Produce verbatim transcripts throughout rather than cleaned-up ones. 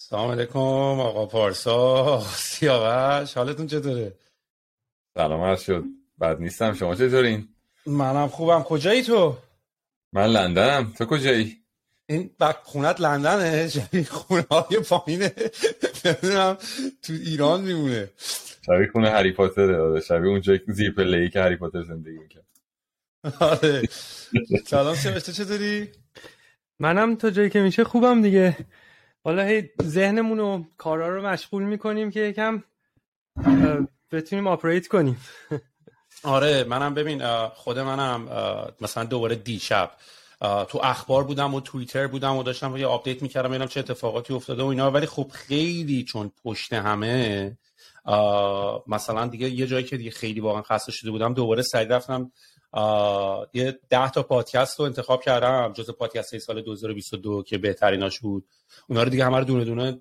سلام علیکم آقا پارسا سیاوش حالتون چطوره؟ سلام عرض شد بد نیستم شما چطورین؟ منم خوبم کجایی تو؟ من لندنم تو کجایی؟ این خونت لندنه شبیه خونه های پایینه تو ایران میمونه شبیه خونه هری پاتره شبیه اونجا زیر پله‌ای که هری پاتر زندگی میکنه آره سلام سیاوش تو چطوری؟ منم تا جایی که میشه خوبم دیگه حالا هی ذهنمون و کارا رو مشغول میکنیم که یکم بتونیم آپریت کنیم آره منم ببین خود منم مثلا دوباره دیشب تو اخبار بودم و توییتر بودم و داشتم یه آپدیت میکردم ببینم چه اتفاقاتی افتاده و اینا ولی خب خیلی چون پشت همه مثلا دیگه یه جایی که دیگه خیلی واقعا خسته شده بودم دوباره سعی رفتم یه ده تا پادکست رو انتخاب کردم جز پادکست سال دو هزار و بیست و دو که بهتریناش بود اونا رو دیگه همه رو دونه دونه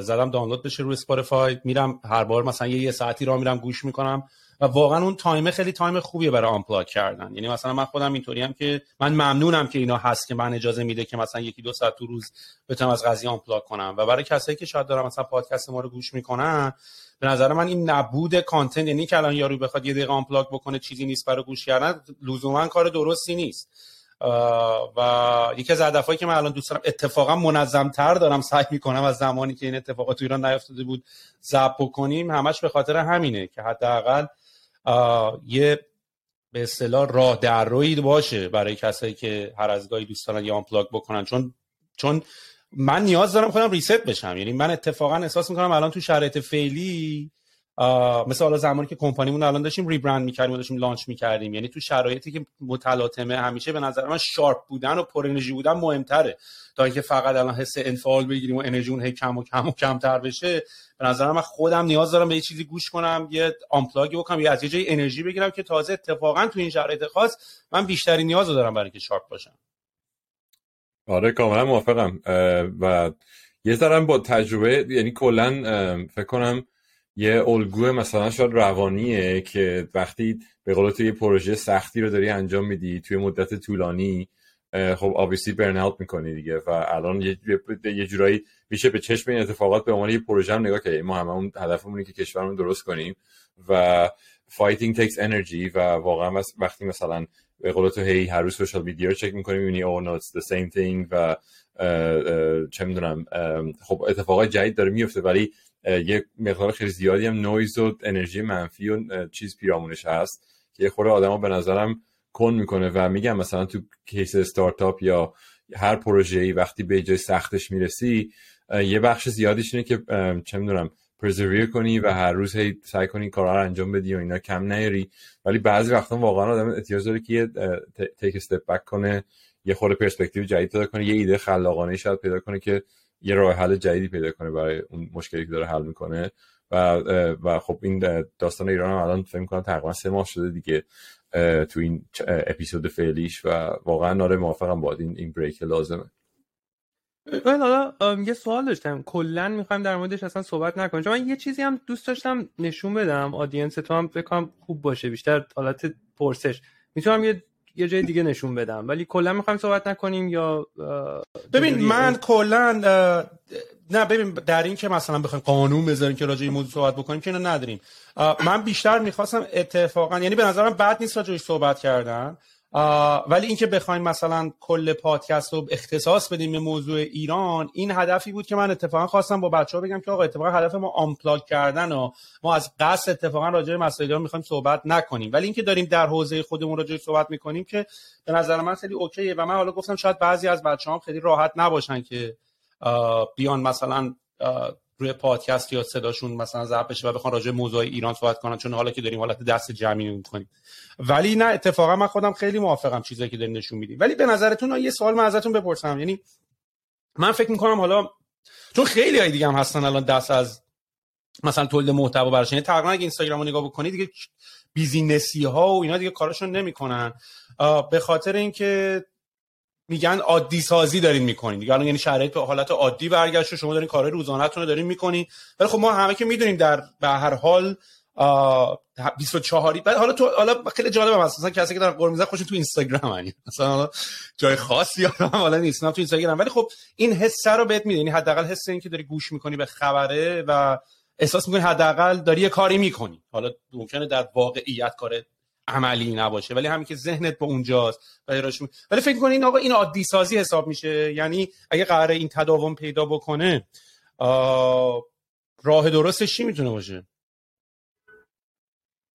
زدم دانلود بشه روی اسپاتیفای میرم هر بار مثلا یه, یه ساعتی راه میرم گوش میکنم و واقعا اون تایم خیلی تایم خوبیه برای آنپلاگ کردن یعنی مثلا من خودم اینطوریم که من ممنونم که اینا هست که من اجازه میده که مثلا یکی دو ساعت تو روز بتونم از قضیه آنپلاگ کنم و برای کسایی که شاید دارن مثلا پادکست ما رو گوش میکنن به نظر من این نبود کانتنت یعنی که الان یارو بخواد یه دقیقه آنپلاگ بکنه چیزی نیست برای گوش کردن لزوما کار درستی نیست و یکی از هدفایی که من الان دوست دارم اتفاقا منظم‌تر دارم سعی می‌کنم از زمانی که این اتفاقات تو ایران نیافتاده بود ضبط بکنیم همش به خاطر همینه که حداقل یه به اصطلاح راه درویی باشه برای کسایی که هر از گاهی دوست دارن یه آنپلاگ بکنن چون چون من نیاز دارم خودم ریست بشم یعنی من اتفاقا احساس میکنم الان تو شرایط فعلی مثلا حالا زمانی که کمپانیمون الان داشتیم ریبرند میکردیم داشتیم لانچ میکردیم یعنی تو شرایطی که متلاطمه همیشه به نظر من شارپ بودن و پر انرژی بودن مهمتره تا اینکه فقط الان حس انفعال بگیریم و انرژی اون هی کم و کم و کمتر بشه به نظر من خودم نیاز دارم به یه چیزی گوش کنم یه آنپلاگ بکنم یا از یه جای انرژی بگیرم که تازه اتفاقا تو این شرایط خاص من بیشترین نیاز رو دارم برای اینکه شارپ باشم آره کاملا موافقم و یه ذرم با تجربه یعنی کلا فکر کنم یه الگوه مثلا شاید روانیه که وقتی به قول تو یه پروژه سختی رو داری انجام میدی توی مدت طولانی خب obviously برن اوت میکنی دیگه و الان یه, یه جورایی میشه به چشم این اتفاقات به عنوان یه پروژه هم نگاه کنیم ما هممون هدفمونه که کشورمون درست کنیم و fighting takes energy و واقعا وقتی مثلا به قول تو هی هر روز سوشال میدیا رو چک می‌کنی می‌بینی او نو ایتس دی سیم تینگ و چه می‌دونم خب اتفاقای جدید داره میفته ولی یه مقدار خیلی زیادی هم نویز و انرژی منفی و چیز پیرامونش هست که یه خورده آدمو به نظرم کن میکنه و میگم مثلا تو کیس استارتاپ یا هر پروژه‌ای وقتی به جای سختش میرسی یه بخش زیادیش اینه که چه می‌دونم پرزویر کنی و هر روز هی سعی کنی کارها رو انجام بدی و اینا کم نیاری ولی بعضی وقتا واقعا آدم احتیاج داره که یه تیک استپ بک کنه یه خورده پرسپکتیو جدید پیدا کنه یه ایده خلاقانه شاید پیدا کنه که یه راه حل جدیدی پیدا کنه برای اون مشکلی که داره حل میکنه و و خب این داستان ایران هم الان فکر می‌کنم تقریبا سه ماه شده دیگه تو این اپیزود فعلیش و واقعا ناره موافقم باید این, این بریک لازمه. حالا یه سوال داشتم کلا میخوایم در موردش اصلا صحبت نکنیم چون من یه چیزی هم دوست داشتم نشون بدم آدینس تو هم فکر کنم خوب باشه بیشتر حالت پرسش میتونم یه یه جای دیگه نشون بدم ولی کلا میخوایم صحبت نکنیم یا ببین من کلا نه ببین در این که مثلا بخوایم قانون بذاریم که راجع به موضوع صحبت بکنیم که اینو نداریم من بیشتر میخواستم اتفاقا یعنی به نظرم بد نیست راجعش صحبت کردن ولی اینکه بخوایم مثلا کل پادکست رو اختصاص بدیم به موضوع ایران این هدفی بود که من اتفاقا خواستم با بچه‌ها بگم که آقا اتفاقا هدف ما آنپلاگ کردن و ما از قصد اتفاقا راجع به مسائل ایران می‌خوایم صحبت نکنیم ولی اینکه داریم در حوزه خودمون راجع صحبت می‌کنیم که به نظر من خیلی اوکیه و من حالا گفتم شاید بعضی از بچه‌ها خیلی راحت نباشن که بیان مثلا روی پادکست یا صداشون مثلا ضبط بشه و بخوام راجع به موضوع ایران صحبت کنم چون حالا که داریم حالت دست جمعی می‌کنیم ولی نه اتفاقا من خودم خیلی موافقم چیزایی که داریم نشون میدیم ولی به نظرتون یه سوال من ازتون بپرسم یعنی من فکر می‌کنم حالا چون خیلیای دیگه هم هستن الان دست از مثلا تولید محتوا براش یعنی تقریبا اگه اینستاگرامو نگاه بکنید دیگه بیزینسی‌ها و اینا دیگه کاراشون نمی‌کنن به خاطر اینکه میگن عادی سازی دارین میکنین دیگه الان یعنی شرایط به حالت عادی برگشت شما دارین کارهای روزانه‌تون رو دارین میکنین ولی خب ما همه که میدونیم در به هر حال بیست و چهاری بعد حالا تو حالا خیلی جالبه مثلا کسی که در قرمیزه خوشون تو اینستاگرام یعنی مثلا جای خاصی آدم حالا نیست نه تو اینستاگرام ولی خب این حس رو بهت میده یعنی حداقل حس این که داری گوش میکنی به خبره و احساس میکنی حداقل داری یه کاری میکنی حالا ممکنه در واقعیت کار عملی نباشه ولی همین که ذهنت با اونجاست ولی راش ولی فکر کنین آقا این عادی سازی حساب میشه یعنی اگه قراره این تداوم پیدا بکنه راه درستش چی میتونه باشه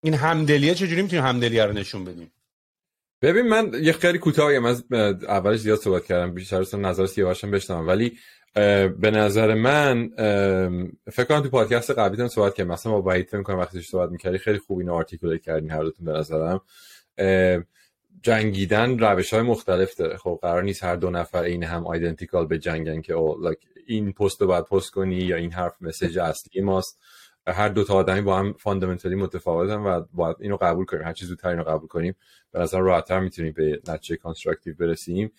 این همدلیه چجوری میتونیم همدلیه رو نشون بدیم ببین من یه خیلی کوتاهیم از اولش زیاد صحبت کردم بیشتر اصلا نظر سیاوشم بشنوم ولی به نظر من فکر کنم تو پادکست قبلیتون صحبت کردم مثلا با وحید می‌کنم وقتی صحبت می‌کردی خیلی خوب اینو آرتیکولیت کردین هر دوتون به نظرم جنگیدن روش‌های مختلف داره خب قرار نیست هر دو نفر این هم آیدنتیکال به جنگن که او لایک این پستو باید پست کنی یا این حرف مسیج اصلی ماست هر دو تا آدمی با هم فاندامنتالی متفاوتن و باید اینو قبول کنیم هر چیز زودتر اینو قبول کنیم به نظر راحت‌تر میتونیم به نتیجه کانستراکتیو برسیم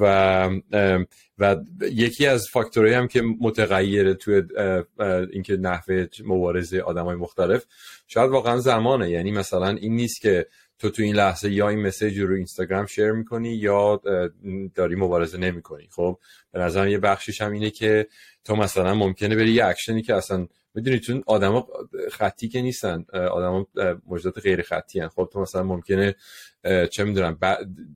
و و یکی از فاکتورایی هم که متغیر توی اینکه نحوه مبارزه آدمای مختلف شاید واقعا زمانه یعنی مثلا این نیست که تو تو این لحظه یا این مسیج رو اینستاگرام شیر میکنی یا داری مبارزه نمیکنی خب به نظرم یه بخشیش هم اینه که تو مثلا ممکنه بری یه اکشنی که اصلا میدونی چون آدما خطی که نیستن آدما موجودات غیر خطی ان خب تو مثلا ممکنه چه میدونم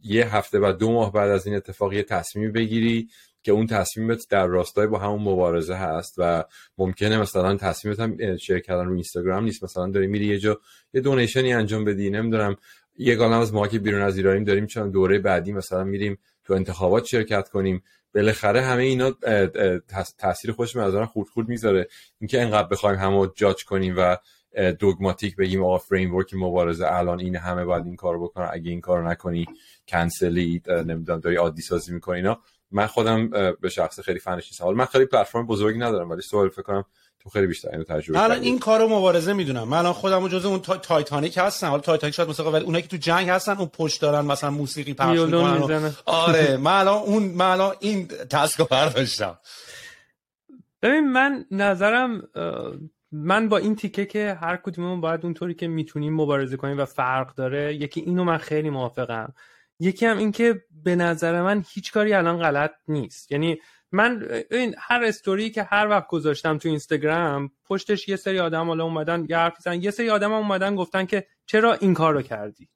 یه هفته بعد دو ماه بعد از این اتفاق یه تصمیم بگیری که اون تصمیمت در راستای با همون مبارزه هست و ممکنه مثلا تصمیمت هم شیر کردن رو اینستاگرام نیست مثلا داری میری یه جا یه دونیشنی انجام بدی نمیدونم یه گالم از ما که بیرون از ایرانیم داریم چون دوره بعدی مثلا میریم تو انتخابات شرکت کنیم بالاخره همه اینا تاثیر خوش به نظرم خورد خورد میذاره اینکه انقدر بخوایم همو جاج کنیم و دوگماتیک بگیم آقا فریم ورک مبارزه الان این همه باید این کارو بکنن اگه این کارو نکنی کنسلی نمیدونم داری عادی سازی میکنی اینا من خودم به شخص خیلی فنش نیستم من خیلی پلتفرم بزرگی ندارم ولی سوال فکر کنم تو خیلی بیشتر اینو تجربه کردی. من این کارو مبارزه میدونم. من الان خودمو جزء اون تا... تایتانیک هستم. حالا تایتانیک شاید مثلا ولی اونایی که تو جنگ هستن اون پشت دارن مثلا موسیقی پخش میکنن. و... آره من الان اون من الان این تاسکو برداشتم. ببین من نظرم من با این تیکه که هر کدوممون باید اونطوری که میتونیم مبارزه کنیم و فرق داره. یکی اینو من خیلی موافقم. یکی هم این که به نظر من هیچ کاری الان غلط نیست. یعنی من این هر استوری که هر وقت گذاشتم تو اینستاگرام پشتش یه سری آدم حالا اومدن یه حرفی زدن یه سری آدم هم اومدن گفتن که چرا این کارو کردی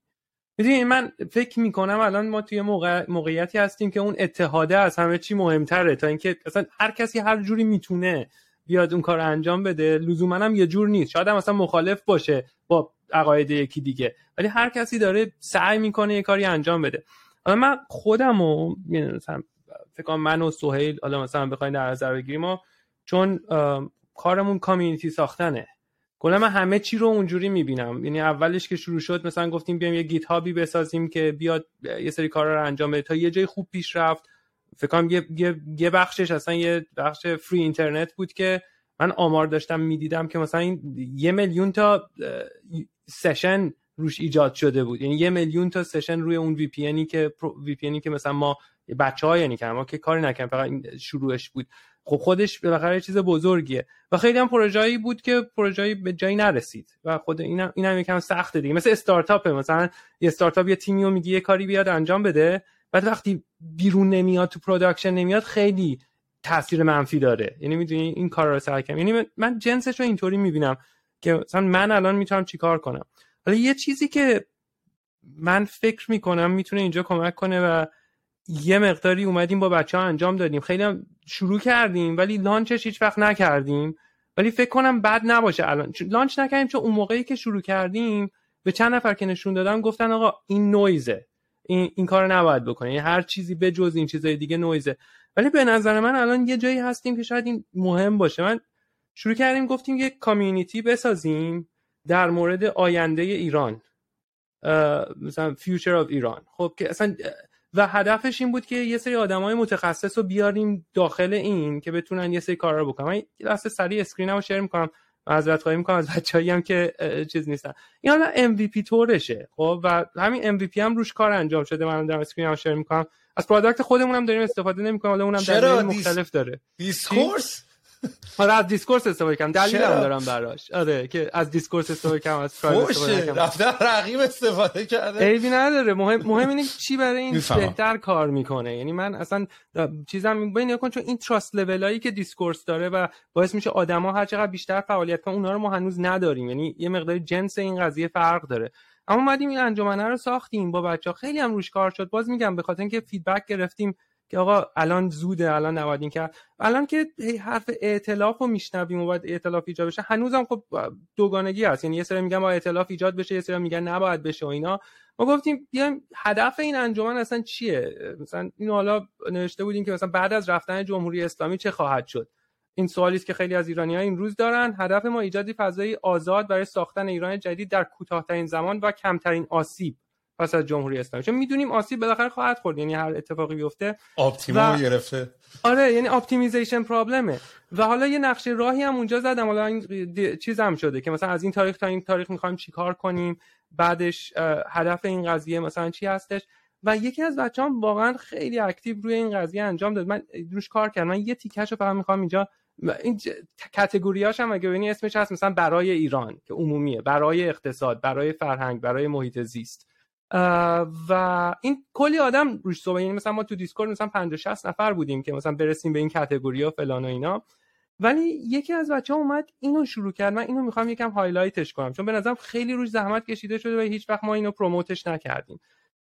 میدونی من فکر میکنم الان ما توی موقع... موقعیتی هستیم که اون اتحاده از همه چی مهمتره تا اینکه اصلا هر کسی هر جوری میتونه بیاد اون کارو انجام بده لزوما هم یه جور نیست شاید هم اصلا مخالف باشه با عقاید یکی دیگه ولی هر کسی داره سعی میکنه یه کاری انجام بده حالا من خودمو مثلا فکر کنم من و سهیل حالا مثلا بخوایم در نظر بگیریم ما چون کارمون کامیونیتی ساختنه کلا من همه چی رو اونجوری میبینم یعنی اولش که شروع شد مثلا گفتیم بیایم یه گیت هابی بسازیم که بیاد یه سری کارا رو انجام بده تا یه جای خوب پیش رفت فکر کنم یه،, یه،, یه بخشش اصلا یه بخش فری اینترنت بود که من آمار داشتم میدیدم که مثلا این یه میلیون تا سشن روش ایجاد شده بود. یعنی یه میلیون تا سشن روی اون وی پی انی که وی پی انی که مثلا ما بچه‌ها یعنی که ما که کاری نکنیم، فقط شروعش بود. خب خودش به بالاخره چیز بزرگیه و خیلی هم پروژه‌ای بود که پروژه‌ای به جایی نرسید و خود اینم اینم یکم سخته دیگه. مثل استارتاپه، مثلا یه استارتاپ یه تیمیو میگه یه کاری بیاد انجام بده، بعد وقتی بیرون نمیاد، تو پروداکشن نمیاد، خیلی تاثیر منفی داره. یعنی میدونی این کارا رو سرکم، یعنی من جنسش رو اینطوری میبینم که مثلا من الان میتونم چیکار کنم. حالا یه چیزی که من فکر میکنم میتونه اینجا کمک کنه و یه مقداری اومدیم با بچه‌ها انجام دادیم، خیلی هم شروع کردیم ولی لانچش هیچ وقت نکردیم، ولی فکر کنم بد نباشه الان لانچ نکنیم، چون اون موقعی که شروع کردیم به چند نفر که نشون دادم گفتن آقا این نویزه، این این کارو نباید بکنی، هر چیزی به جز این چیزای دیگه نویزه. ولی به نظر من الان یه جایی هستیم که شاید این مهم باشه. من شروع کردیم گفتیم یه کامیونیتی بسازیم در مورد آینده ایران، مثلا فیوچر اف ایران. خب که اصلا و هدفش این بود که یه سری آدمای متخصص رو بیاریم داخل این که بتونن یه سری کارا رو بکنن. من راست سریع اسکرینمو شیر می‌کنم، معذرت خواهی می‌کنم از بچه‌ای هم که چیز نیستن. این حالا ام وی پی تورشه. خب و همین ام وی پی هم روش کار انجام شده. من دارم اسکرینمو شیر می‌کنم. از پروداکت خودمون هم داریم استفاده نمی‌کنیم، حالا اونم دلیل مختلف داره. دیسکورس آره از دیسکورس استفاده کردم، دلیلم دارم براش. آره که از دیسکورس استفاده کردم، از ترایب استفاده کردم، رفتم رقیب استفاده کردم، عیبی نداره. مهم مهم اینه چی برای این بهتر کار میکنه. یعنی من اصلا چیزام ببین نکن، چون این تراست لولایی که دیسکورس داره و باعث میشه آدما هر چقدر بیشتر فعالیت کنن، اونها رو ما هنوز نداریم. یعنی یه مقدار جنس این قضیه فرق داره. اما اومدیم این انجمنه رو ساختیم با بچه‌ها، خیلی هم روش کار شد. باز میگم به خاطر اینکه فیدبک گرفتیم که آقا الان زوده، الان نباید این کرد. الان که حرف ائتلاف رو میشنویم و باید ائتلاف ایجاد بشه، هنوزم خب دوگانگی هست. یعنی یه سری میگن باید ائتلاف ایجاد بشه، یه سری میگن نباید بشه و اینا. ما گفتیم بیایم هدف این انجمن اصلا چیه. مثلا اینو حالا نوشته بودیم که مثلا بعد از رفتن جمهوری اسلامی چه خواهد شد. این سوالی است که خیلی از ایرانی‌ها این روز دارن. هدف ما ایجاد فضای آزاد برای ساختن ایران جدید در کوتاه‌ترین زمان و کمترین آسیب پس از جمهوری اسلامی، چون میدونیم آسیب بالاخره خواهد خورد. یعنی هر اتفاقی بیفته آپتیمو گرفته. آره یعنی اپتیمیزیشن پرابلمه. و حالا یه نقشه راهی هم اونجا زدم. حالا این چیز هم شده که مثلا از این تاریخ تا این تاریخ می‌خوایم چیکار کنیم، بعدش هدف این قضیه مثلا چی هستش. و یکی از بچه‌ام واقعا خیلی اکتیو روی این قضیه انجام داد، من روش کار کردم. من یه تیکهشو فقط می‌خوام اینجا این ج... کاتگوریاش هم اگه ببینی اسمش هست مثلا برای ایران که عمومیه، برای اقتصاد، برای فرهنگ، برای محیط زیست. و این کلی آدم روش صحبت، یعنی مثلا ما تو دیسکورد مثلا پنجاه شصت نفر بودیم که مثلا برسیم به این کاتگوری ها فلان و اینا. ولی یکی از بچه‌ها اومد اینو شروع کرد. من اینو می‌خوام یکم هایلایتش کنم چون به نظرم خیلی روش زحمت کشیده شده و هیچ وقت ما اینو پروموتش نکردیم،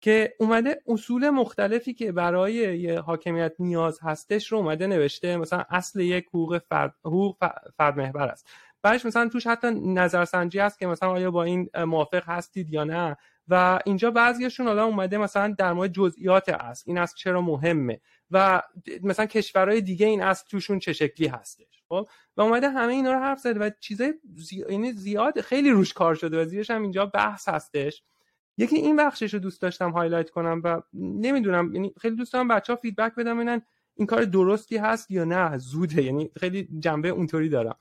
که اومده اصول مختلفی که برای یه حاکمیت نیاز هستش رو اومده نوشته. مثلا اصل یک حقوق فرد حقوق فرد محور است. بعدش مثلا توش حتی نظرسنجی هست که مثلا آیا با این موافق هستید یا نه. و اینجا بعضیشون الان اومده مثلا در مورد جزئیات اصل، این اصل چرا مهمه و مثلا کشورهای دیگه این اصل توشون چه شکلی هستش. خب و اومده همه اینا رو حرف زده و چیزای زی... یعنی زیاد خیلی روش کار شده و زیرش هم اینجا بحث هستش. یکی این بخشش رو دوست داشتم هایلایت کنم و نمیدونم، یعنی خیلی دوست دارم بچه‌ها فیدبک بدم ببینن این کار درستی هست یا نه. زوده، یعنی خیلی جنبه اونطوری دارم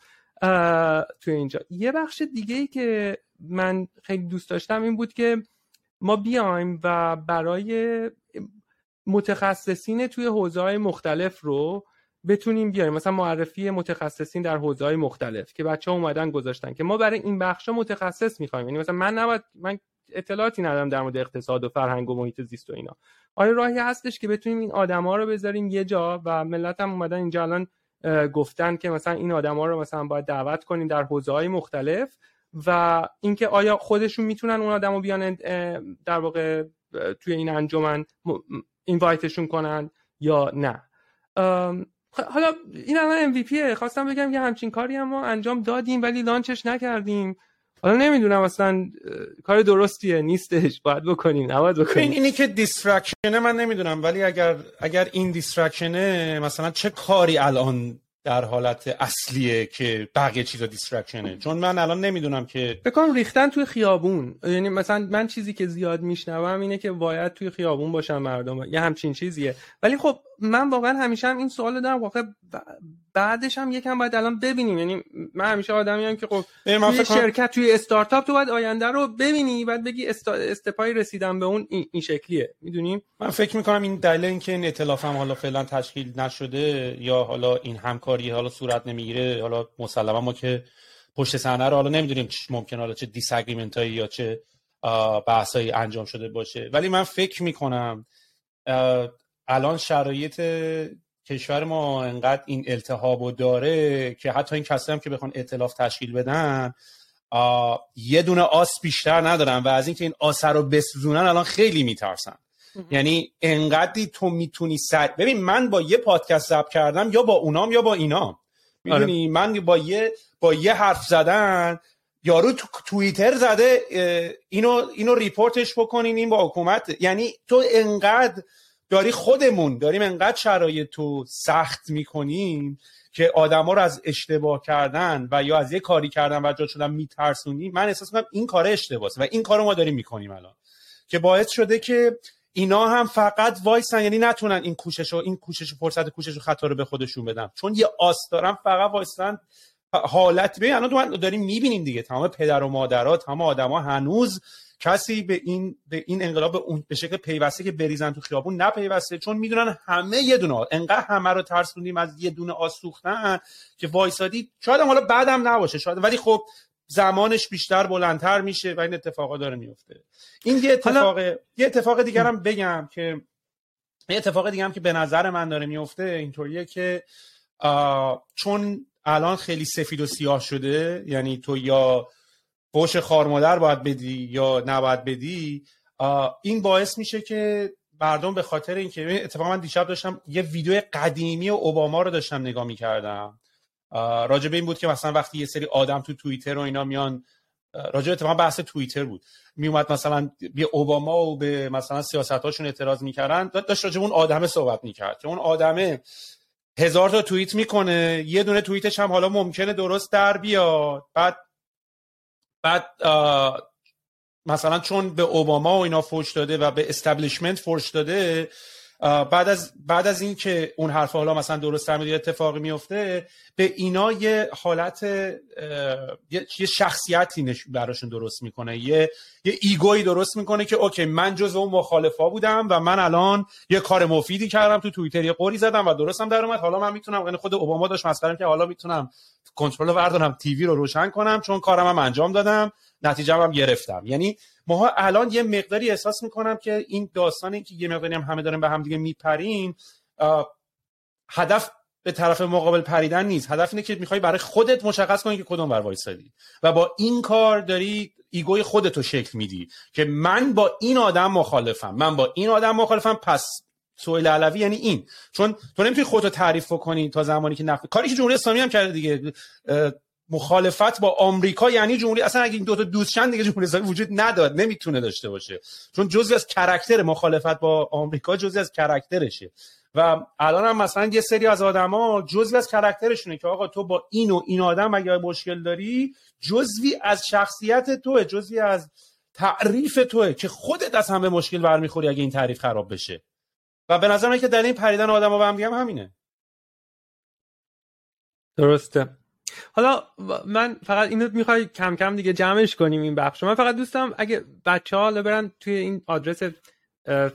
تو اینجا. یه بخش دیگه‌ای که من خیلی دوست داشتم این بود که ما بیایم و برای متخصصین توی حوزه‌های مختلف رو بتونیم بیاریم، مثلا معرفی متخصصین در حوزه‌های مختلف که بچه‌ها اومدن گذاشتن که ما برای این بخشا متخصص می‌خوایم. یعنی مثلا من نباید من اطلاعاتی ندارم در مورد اقتصاد و فرهنگ و محیط زیست و اینا. آره راهی هستش که بتونیم این آدما رو بذاریم یه جا و ملت هم اومدن اینجا الان گفتن که مثلا این آدما رو مثلا باید دعوت کنیم در حوزه‌های مختلف و اینکه آیا خودشون میتونن اون آدمو بیان در واقع توی این انجمن اینوایتشون کنن یا نه. حالا این الان ام وی پیه. خواستم بگم که همچین کاری هم ما انجام دادیم ولی لانچش نکردیم. حالا نمیدونم اصلا کار درستیه نیستش، باید بکنیم نباید بکنیم. اینی که دیسترکشنه من نمیدونم، ولی اگر اگر این دیسترکشنه مثلا چه کاری الان در حالت اصلیه که بقیه چیزا دیسترکشنه؟ چون من الان نمیدونم که بکنم ریختن توی خیابون. یعنی مثلا من چیزی که زیاد میشنوم اینه که باید توی خیابون باشن مردم، یه همچین چیزیه. ولی خب من واقعا همیشه هم این سوالو دارم، واقعا بعدش هم یکم باید الان ببینیم. یعنی من همیشه آدمیام که خب توی شرکت، توی استارتاپ تو باید آینده رو ببینی، بعد بگی است... استپای رسیدم به اون این شکلیه، میدونیم. من فکر میکنم این دلیل اینکه این ائتلاف هم حالا فعلا تشکیل نشده یا حالا این همکاری حالا صورت نمیگیره، حالا مسلما ما که پشت صحنه رو حالا نمیدونیم ممکنه حالا چه دیس اگریمنتایی یا چه بحثایی انجام شده باشه، ولی من فکر میکنم الان شرایط کشور ما انقدر این التهابو داره که حتی این کسایی هم که بخوان ائتلاف تشکیل بدن یه دونه آس بیشتر ندارن و از اینکه این آس رو بسوزونن الان خیلی میترسن. یعنی انقدری تو میتونی سر ببین، من با یه پادکست ضبط کردم یا با اونام یا با اینام، میدونی، من با یه با یه حرف زدن یارو تو توییتر زده اینو اینو ریپورتش بکنین این با حکومت. یعنی تو انقدر داری خودمون داریم انقدر شرایط تو سخت میکنیم که آدما رو از اشتباه کردن و یا از یه کاری کردن و جا شدن میترسونی. من احساس میکنم این کار اشتباهه و این کارو ما داریم میکنیم الان، که باعث شده که اینا هم فقط وایسن، یعنی نتونن این کوششو این کوششو فرصت کوششو خطا رو به خودشون بدن، چون یه آس دارن فقط وایسن. حالت ببین الان تو داریم میبینیم دیگه، تمام پدر و مادرها، تمام آدما هنوز کسی به این به این انقلاب اون به شکل پیوسته که بریزن تو خیابون نپیوسته، چون میدونن همه یه دونه، انقدر همه رو ترسوندیم از یه دونه آس سوختن که وایسادی. شاید حالا بعدم نباشه، شاید، ولی خب زمانش بیشتر بلندتر میشه و این اتفاقا داره میفته. این یه اتفاق حالا... یه اتفاق دیگه هم بگم که یه اتفاق دیگه هم که به نظر من داره میفته اینطوریه که آه... چون الان خیلی سفید و سیاه شده، یعنی تو یا فوش خارمادر باید بدی یا نباید بدی، این باعث میشه که مردم به خاطر اینکه اتفاقا من دیشب داشتم یه ویدیو قدیمی اوباما رو داشتم نگاه میکردم، راجع به این بود که مثلا وقتی یه سری آدم تو توییتر و اینا میان، راجع اتفاقا بحث توییتر بود، میومد مثلا به اوباما و به مثلا سیاستاشون اعتراض میکردن، داشت راجع اون آدمه صحبت میکرد که اون آدمه هزار تا توییت میکنه، یه دونه توییتش هم حالا ممکنه درست در بیاد، بعد بعد مثلا چون به اوباما و اینا فوش داده و به استبلیشمنت فوش داده، بعد از بعد از این که اون حرف حالا مثلا درست میاد اتفاقی میفته، به اینا یه حالت یه شخصیتی براشون درست میکنه، یه یه ایگویی درست میکنه که اوکی من جزو اون مخالفا بودم و من الان یه کار مفیدی کردم تو توییتر، یه قوری زدم و درستم در اومد، حالا من میتونم، یعنی خود اوباما داشت مسخره‌ام که حالا میتونم کنترل بردارم، تیوی رو روشن کنم چون کارم هم انجام دادم، نتیجه‌ام هم گرفتم. یعنی ماها الان یه مقداری احساس میکنم که این داستان، این که یه مقداری هم همه دارن به هم دیگه میپریم، هدف به طرف مقابل پریدن نیست، هدف اینه که میخوای برای خودت مشخص کنی که کدوم ور وایسادی و با این کار داری ایگوی خودتو شکل میدی که من با این آدم مخالفم، من با این آدم مخالفم، پس سویل علوی یعنی این. چون تو نمیتونی خودتو تعریف کنی تا زمانی که نفت... کاری که جمهوری اسلامی هم کرده دیگه، مخالفت با آمریکا یعنی جمهوری، اصلا اگه این دو تا دوستشن دیگه جمهوری اسلامی وجود نداد، نمیتونه داشته باشه، چون جزئی از کاراکتر مخالفت با آمریکا جزئی از کاراکترشه و الان هم مثلا یه سری از آدما جزئی از کاراکترشونه که آقا تو با این و این آدم اگه مشکل داری، جزئی از شخصیت توه، جزئی از تعریف توه که خودت از همه مشکل برمیخوری اگه این تعریف خراب بشه. و به نظر میاد که دلیل این پریدن آدما به هم دیگه همینه. درسته. حالا من فقط اینو میخوای کم کم دیگه جمعش کنیم این بخش. من فقط دوستم اگه بچه‌ها حالا برن توی این آدرس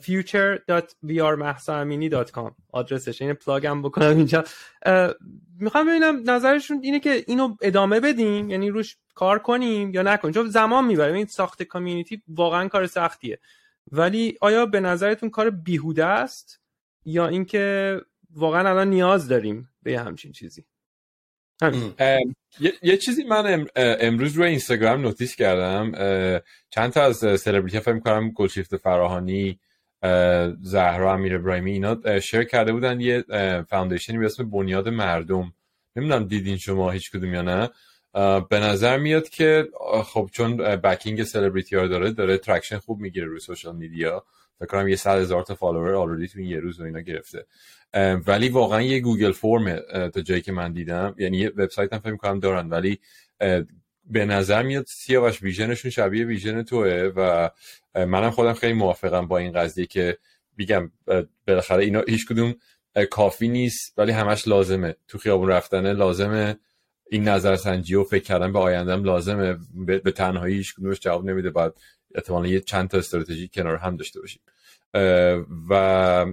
future dot v r mahsa amini dot com آدرسش، این پلاگ هم بکنم اینجا، میخوام ببینم نظرشون اینه که اینو ادامه بدیم، یعنی روش کار کنیم یا نکنیم، چون زمان میبره. این ساخت کامیونیتی واقعا کار سختیه، ولی آیا به نظرتون کار بیهوده است یا اینکه واقعا الان نیاز داریم به همچین چیزی؟ یه،, یه چیزی من امروز روی اینستاگرام نوتیس کردم، چند تا از سلبریتی ها، فکر می‌کنم گلشیفت فراهانی، زهرا امیرابراهیمی، اینا شیر کرده بودن یه فاندیشنی به اسم بنیاد مردم. نمیدونم دیدین شما هیچ کدوم یا نه. به نظر میاد که خب چون بکینگ سلبریتی ها داره داره ترکشن خوب میگیره روی سوشال میدیا، فکر کنم یه صد هزار تا فالوور آلردی تو این یه روز و اینا گرفته، ولی واقعا یه گوگل فرم تا جایی که من دیدم، یعنی یه وبسایت هم فکر می‌کنم دارن، ولی به نظر میاد سیاوش ویژنشون شبیه ویژن توئه و منم خودم خیلی موافقم با این قضیه که میگم بالاخره اینا هیچ کدوم کافی نیست، ولی همش لازمه. تو خیابون رفتنه لازمه، این نظرسنجی و فکر کردن به آینده‌ام لازمه. به تنهاییش هیچ جواب نمیده، باید احتمالاً یه چند تا استراتژی کنار هم داشته باشیم. و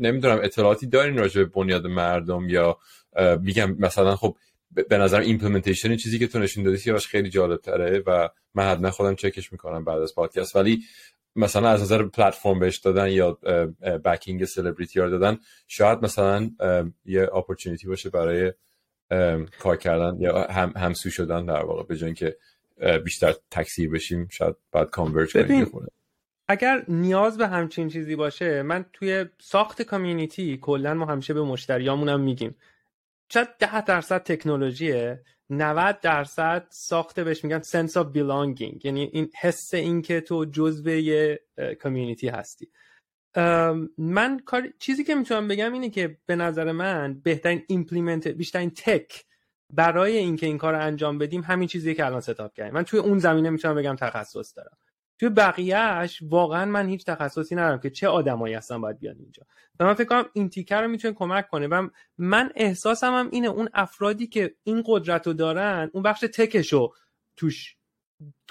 نمیدونم اطلاعاتی دارین راجع به بنیاد مردم، یا میگم مثلا خب به نظرم ایمپلمنتیشن چیزی که تو نشون دادی یه خیلی جالب تره و من حتما خودم چکش میکنم بعد از پادکست، ولی مثلا از نظر پلتفرم بهش دادن یا بکینگ سلبریتی ها دادن شاید مثلا یه اپورتونیتی باشه برای کار کردن یا هم همسو شدن در واقع، به جای اینکه بیشتر تکثیر بشیم شاید بعد کانورج کنیم. اگر نیاز به همچین چیزی باشه، من توی ساخت کامیونیتی کلا ما همیشه به مشتریامونم میگیم شاید ده درصد تکنولوژیه، نود درصد ساخته، بهش میگن sense of belonging، یعنی این حس این که تو جزء یه کامیونیتی هستی. من کار چیزی که میتونم بگم اینه که به نظر من بهترین ایمپلیمنت، بیشترین تک برای اینکه این کار رو انجام بدیم همین چیزیه که الان ستاپ کردیم. من توی اون زمینه میتونم بگم تخصص دارم، توی بقیه‌اش واقعا من هیچ تخصصی ندارم که چه آدمایی هستن باید بیان اینجا. و من فکر کنم این تیکر رو میتونه کمک کنه و من احساسم هم اینه اون افرادی که این قدرت رو دارن اون بخش تکشو توش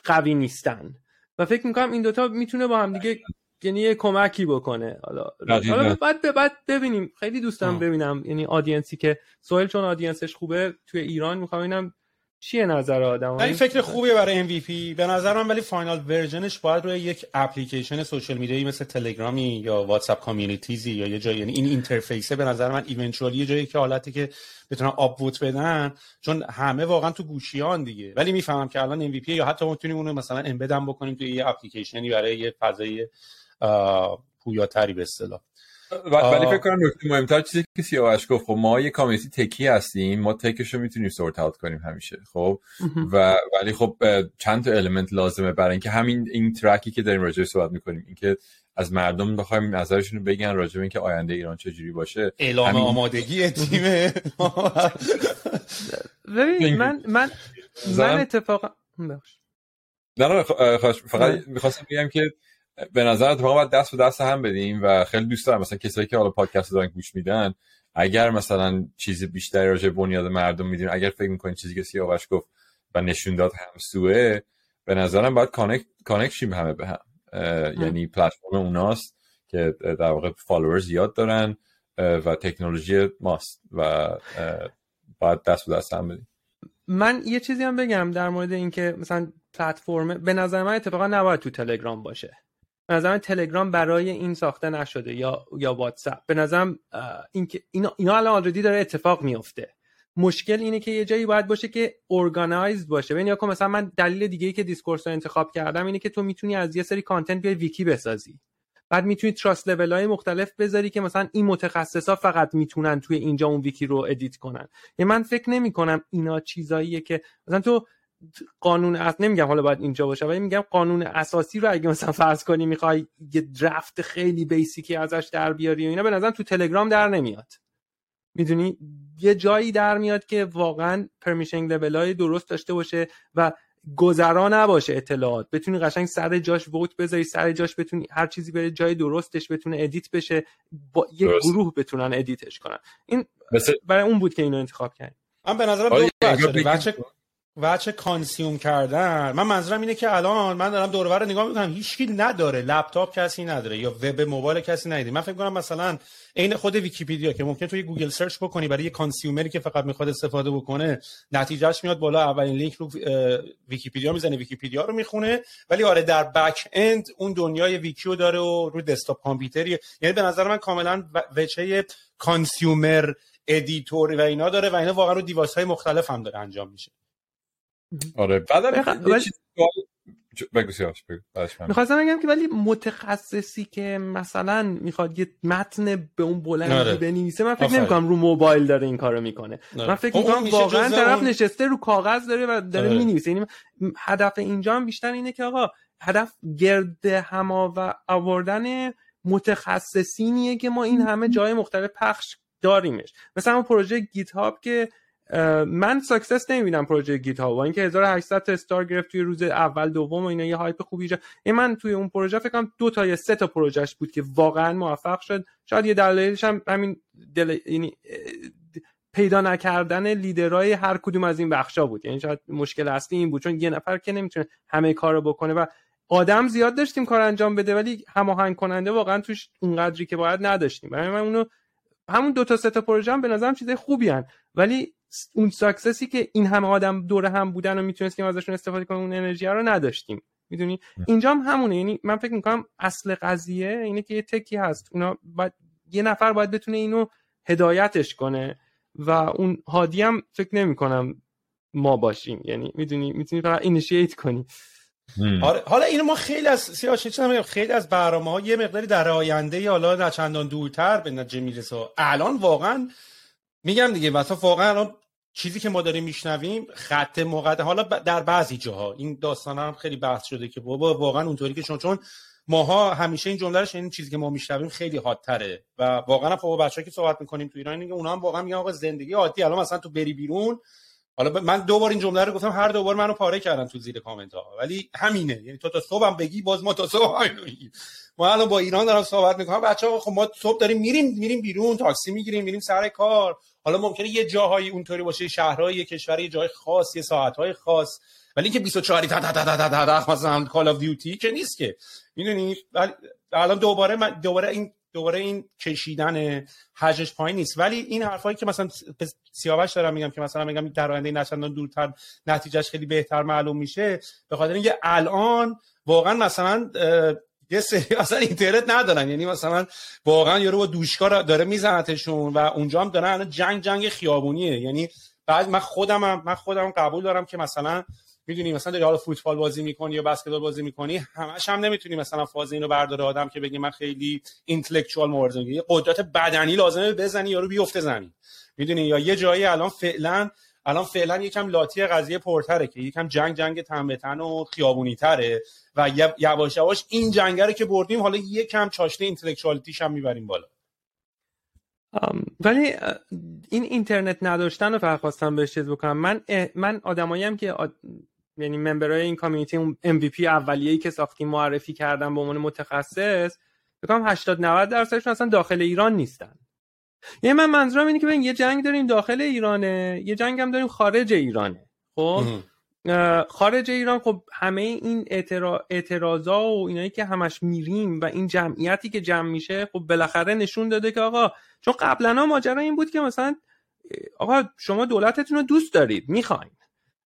قوی نیستن و فکر میکنم این دوتا میتونه با هم دیگه یعنی کمکی بکنه. حالا حالا بعد به بعد ببینیم. خیلی دوستم ببینم یعنی آدینسی که سوال چون آدینسش خوبه توی ایران، میخوام اینم چیه نظر آدم. این فکر خوبیه برای ام وی پی به نظر من، ولی فاینال ورژنش باید روی یک اپلیکیشن سوشال میدیایی مثل تلگرامی یا واتساپ کامیونیتیزی یا یه جایی، یعنی این اینترفیسه به نظر من ایونچوالی یه جایی که حالتی که بتونن آپوت بدن، چون همه واقعا تو گوشیان دیگه. ولی میفهمم که الان ام وی پی یا حتی میتونیم اون رو مثلا امبدم بکنیم توی یه اپلیکیشنی برای یه فضای پویاتری به اصطلاح. ولی فکر کنم نکته مهمتر چیزی که سی او اش گفت، خب ما یه کامیونیتی تکی هستیم، ما تکش رو میتونیم سورت اوت کنیم همیشه خب و ولی خب چند تا المنت لازمه برای اینکه همین این ترکی که داریم راجعش صحبت میکنیم، اینکه از مردم بخوایم نظرشون رو بگن راجع به اینکه آینده ایران چجوری باشه، اعلام همین... آمادگی تیم. ببین من من من اتفاقا نه فقط می‌خواستم بگم که به نظرت ما باید دست به دست هم بدیم و خیلی دوست دارم مثلا کسایی که حالا پادکست دارن گوش میدن اگر مثلا چیز بیشتری راجع به بنیاد مردم میدین، اگر فکر میکنین چیزی که سیاوش گفت و نشون داد همسوه، به نظرم باید کانکت کانکت شیم همه به هم. یعنی پلتفرم اوناست که در واقع فالوور زیاد دارن و تکنولوژی ماست و باید دست به دست هم بدیم. من یه چیزی هم بگم در مورد اینکه مثلا پلتفرم، به نظر من اتفاقا نباید تو تلگرام باشه. به نظرم تلگرام برای این ساخته نشده یا یا واتساپ. به نظرم این که اینا اینا الان آلردی داره اتفاق میفته. مشکل اینه که یه جایی باید باشه که ارگانایزد باشه. ببین یا مثلا من دلیل دیگه‌ای که دیسکورس رو انتخاب کردم اینه که تو میتونی از یه سری کانتنت بیای ویکی بسازی، بعد میتونی تراست لول‌های مختلف بذاری که مثلا این متخصصا فقط میتونن توی اینجا اون ویکی رو ادیت کنن. یعنی من فکر نمی‌کنم اینا چیزاییه که مثلا تو قانون اص نمیگم حالا باید اینجا باشه، ولی میگم قانون اساسی رو اگه مثلا فرض کنی میخوای یه درافت خیلی بیسیکی ازش در بیاری و اینا، به نظرم تو تلگرام در نمیاد. میدونی یه جایی در میاد که واقعا پرمیشن لولای درست داشته باشه و گذرا نباشه اطلاعات، بتونی قشنگ سر جاش ووت بذاری، سر جاش بتونی هر چیزی بره جای درستش، بتونه ادیت بشه، با یه درست. گروه بتونن ادیتش کنن. این مثل... برای اون بود که اینو انتخاب کردم. من به نظرم دو وچه کانسیوم کردن. من منظورم اینه که الان من دارم دور و بر نگاه میکنم، هیچکی نداره لپتاپ، کسی نداره یا وب موبایل کسی نداره. من فکر کنم مثلا عین خود ویکی‌پدیا که ممکنه توی گوگل سرچ بکنی برای یه کانسیومری که فقط میخواد استفاده بکنه، نتیجهش میاد بالا، اولین لینک رو ویکی‌پدیا میزنه، ویکی‌پدیا رو میخونه، ولی آره در بک اند اون دنیای ویکیو داره و رو دسکتاپ کامپیوتری. یعنی به نظر من کاملا وچه کانسیومر ادیتور و اینا داره و اینا واقعا رو دیوایس‌های مختلف هم داره انجام میشه. آره بعدم یه چیز میخواستم بگم که ولی متخصصی که مثلا میخواد یه متن به اون بلندی بنویسه، من فکر نمیکنم رو موبایل داره این کارو میکنه. من فکر میکنم واقعا طرف اون... نشسته رو کاغذ داره و داره مینویسه. یعنی هدف اینجا هم بیشتر اینه که آقا هدف گرد هم آوردن متخصصینیه که ما این همه جای مختلف پخش داریمش. مثلا اون پروژه گیت هاب که من ساکسس نمیبینم پروژه گیت هاب و اینکه هزار و هشتصد تا استار گرفت توی روز اول دوم و اینا یه هایپ خوبی ایجاد. من توی اون پروژه فکر کنم دو تا یا سه تا پروژهش بود که واقعا موفق شد. شاید یه دلیلش هم همین دل... یعنی پیدا نکردن لیدرای هر کدوم از این بخشا بود. یعنی شاید مشکل اصلی این بود چون یه نفر که نمیتونه همه کارو بکنه و آدم زیاد داشتیم کار انجام بده ولی هماهنگ کننده واقعا توش اونقدری که باید نداشتیم. برای من اونو همون دو تا سه تا پروژه هم به نظرم چیزای خوبی هن. ولی اون ساکسسی که این همه آدم دور هم بودن و میتونستیم ازشون استفاده کنیم اون انرژی رو نداشتیم. میدونی اینجا هم همونه. یعنی من فکر میکنم اصل قضیه اینه که یه تکی هست، اونا باید یه نفر باید بتونه اینو هدایتش کنه و اون هادی هم فکر نمی‌کنم ما باشیم. یعنی میدونی میتونی فقط اینیشییت کنی. آره حالا اینو ما خیلی از سیاوش چه میگم خیلی از برنامه‌ها یه مقداری در آینده حالا نه چندان دورتر به نتیجه میرسه. الان واقعا میگم دیگه مثلا واقعا الان چیزی که ما داریم میشنویم خط مقدم. حالا در بعضی جاها این داستانا هم خیلی بحث شده که بابا واقعا اونطوری که چون چون ماها همیشه این جمله رو شنیدیم چیزی که ما میشنویم خیلی هادتره و واقعا با بچه‌ها که صحبت میکنیم تو ایران میگن اونا هم واقعا میگن آقا زندگی عادی. الان مثلا تو بری بیرون، حالا من دو بار این جمله رو گفتم، هر دو بار منو پاره کردن تو زیر کامنت ها، ولی همینه. یعنی تو تا صبحم بگی باز ما تا صبح میگیم. ما الان با ایران دارم صحبت میکنم بچه‌ها، خب ما صبح داریم میریم میریم بیرون، تاکسی میگیریم میریم سر کار. حالا ممکنه یه جاهایی اونطوری باشه، شهرهای یه کشوری، یه جای خاص، یه ساعت‌های خاص، ولی اینکه بیست و چهار تا تا تا تا تا مثلا کال آف دیوتی که نیست که، میدونی. الان دوباره من دوباره این دوباره این کشیدن حجش پایین نیست. ولی این حرفایی که مثلا سیاوش دارم میگم که مثلا میگم در آینده نشدن دورتر نتیجهش خیلی بهتر معلوم میشه، به خاطر اینکه الان واقعا مثلا یه سری اصلا اینترنت ندارن. یعنی مثلا واقعا یارو با دوشکار داره میزنتشون و اونجا هم دارن جنگ جنگ خیابونیه. یعنی بعد من خودم من خودم قبول دارم که مثلا میدونی مثلا داری حالا فوتبال بازی میکنی یا بسکتبال بازی میکنی، همش هم نمیتونی مثلا فاز اینو برداره آدم که بگی من خیلی اینتלקچوال مبارزه میگم. یه قدرت بدنی لازمه بزنی یارو بیفته زمین، میدونی. یا یه جایی الان فعلا الان فعلا یکم لاتی قضیه پرتره که یکم جنگ جنگ تن به تن و خیابونی تره و یواش یواش این جنگه رو که بردیم حالا یکم چاشنی اینتלקچوالیتیش هم میبریم بالا. ام ولی این اینترنت نداشتن رو فقط خواستم بهش چیز بکنم. من من آدماییم که آد... یعنی ممبرای این کامیونیتی اون ام وی پی اولیه‌ای که ساختیم معرفی کردم به عنوان متخصص، بگم هشتاد نود درصدشون اصلا داخل ایران نیستن. یعنی من منظورم اینه که ببین یه جنگ داریم داخل ایرانه، یه جنگ هم داریم خارج ایرانه. خب خارج ایران خب همه این اعتراض اعتراضا و اینایی که همش میریم و این جمعیتی که جمع میشه خب بالاخره نشون داده که آقا، چون قبلا ماجرا این بود که مثلا آقا شما دولتتون رو دوست دارید میخواین،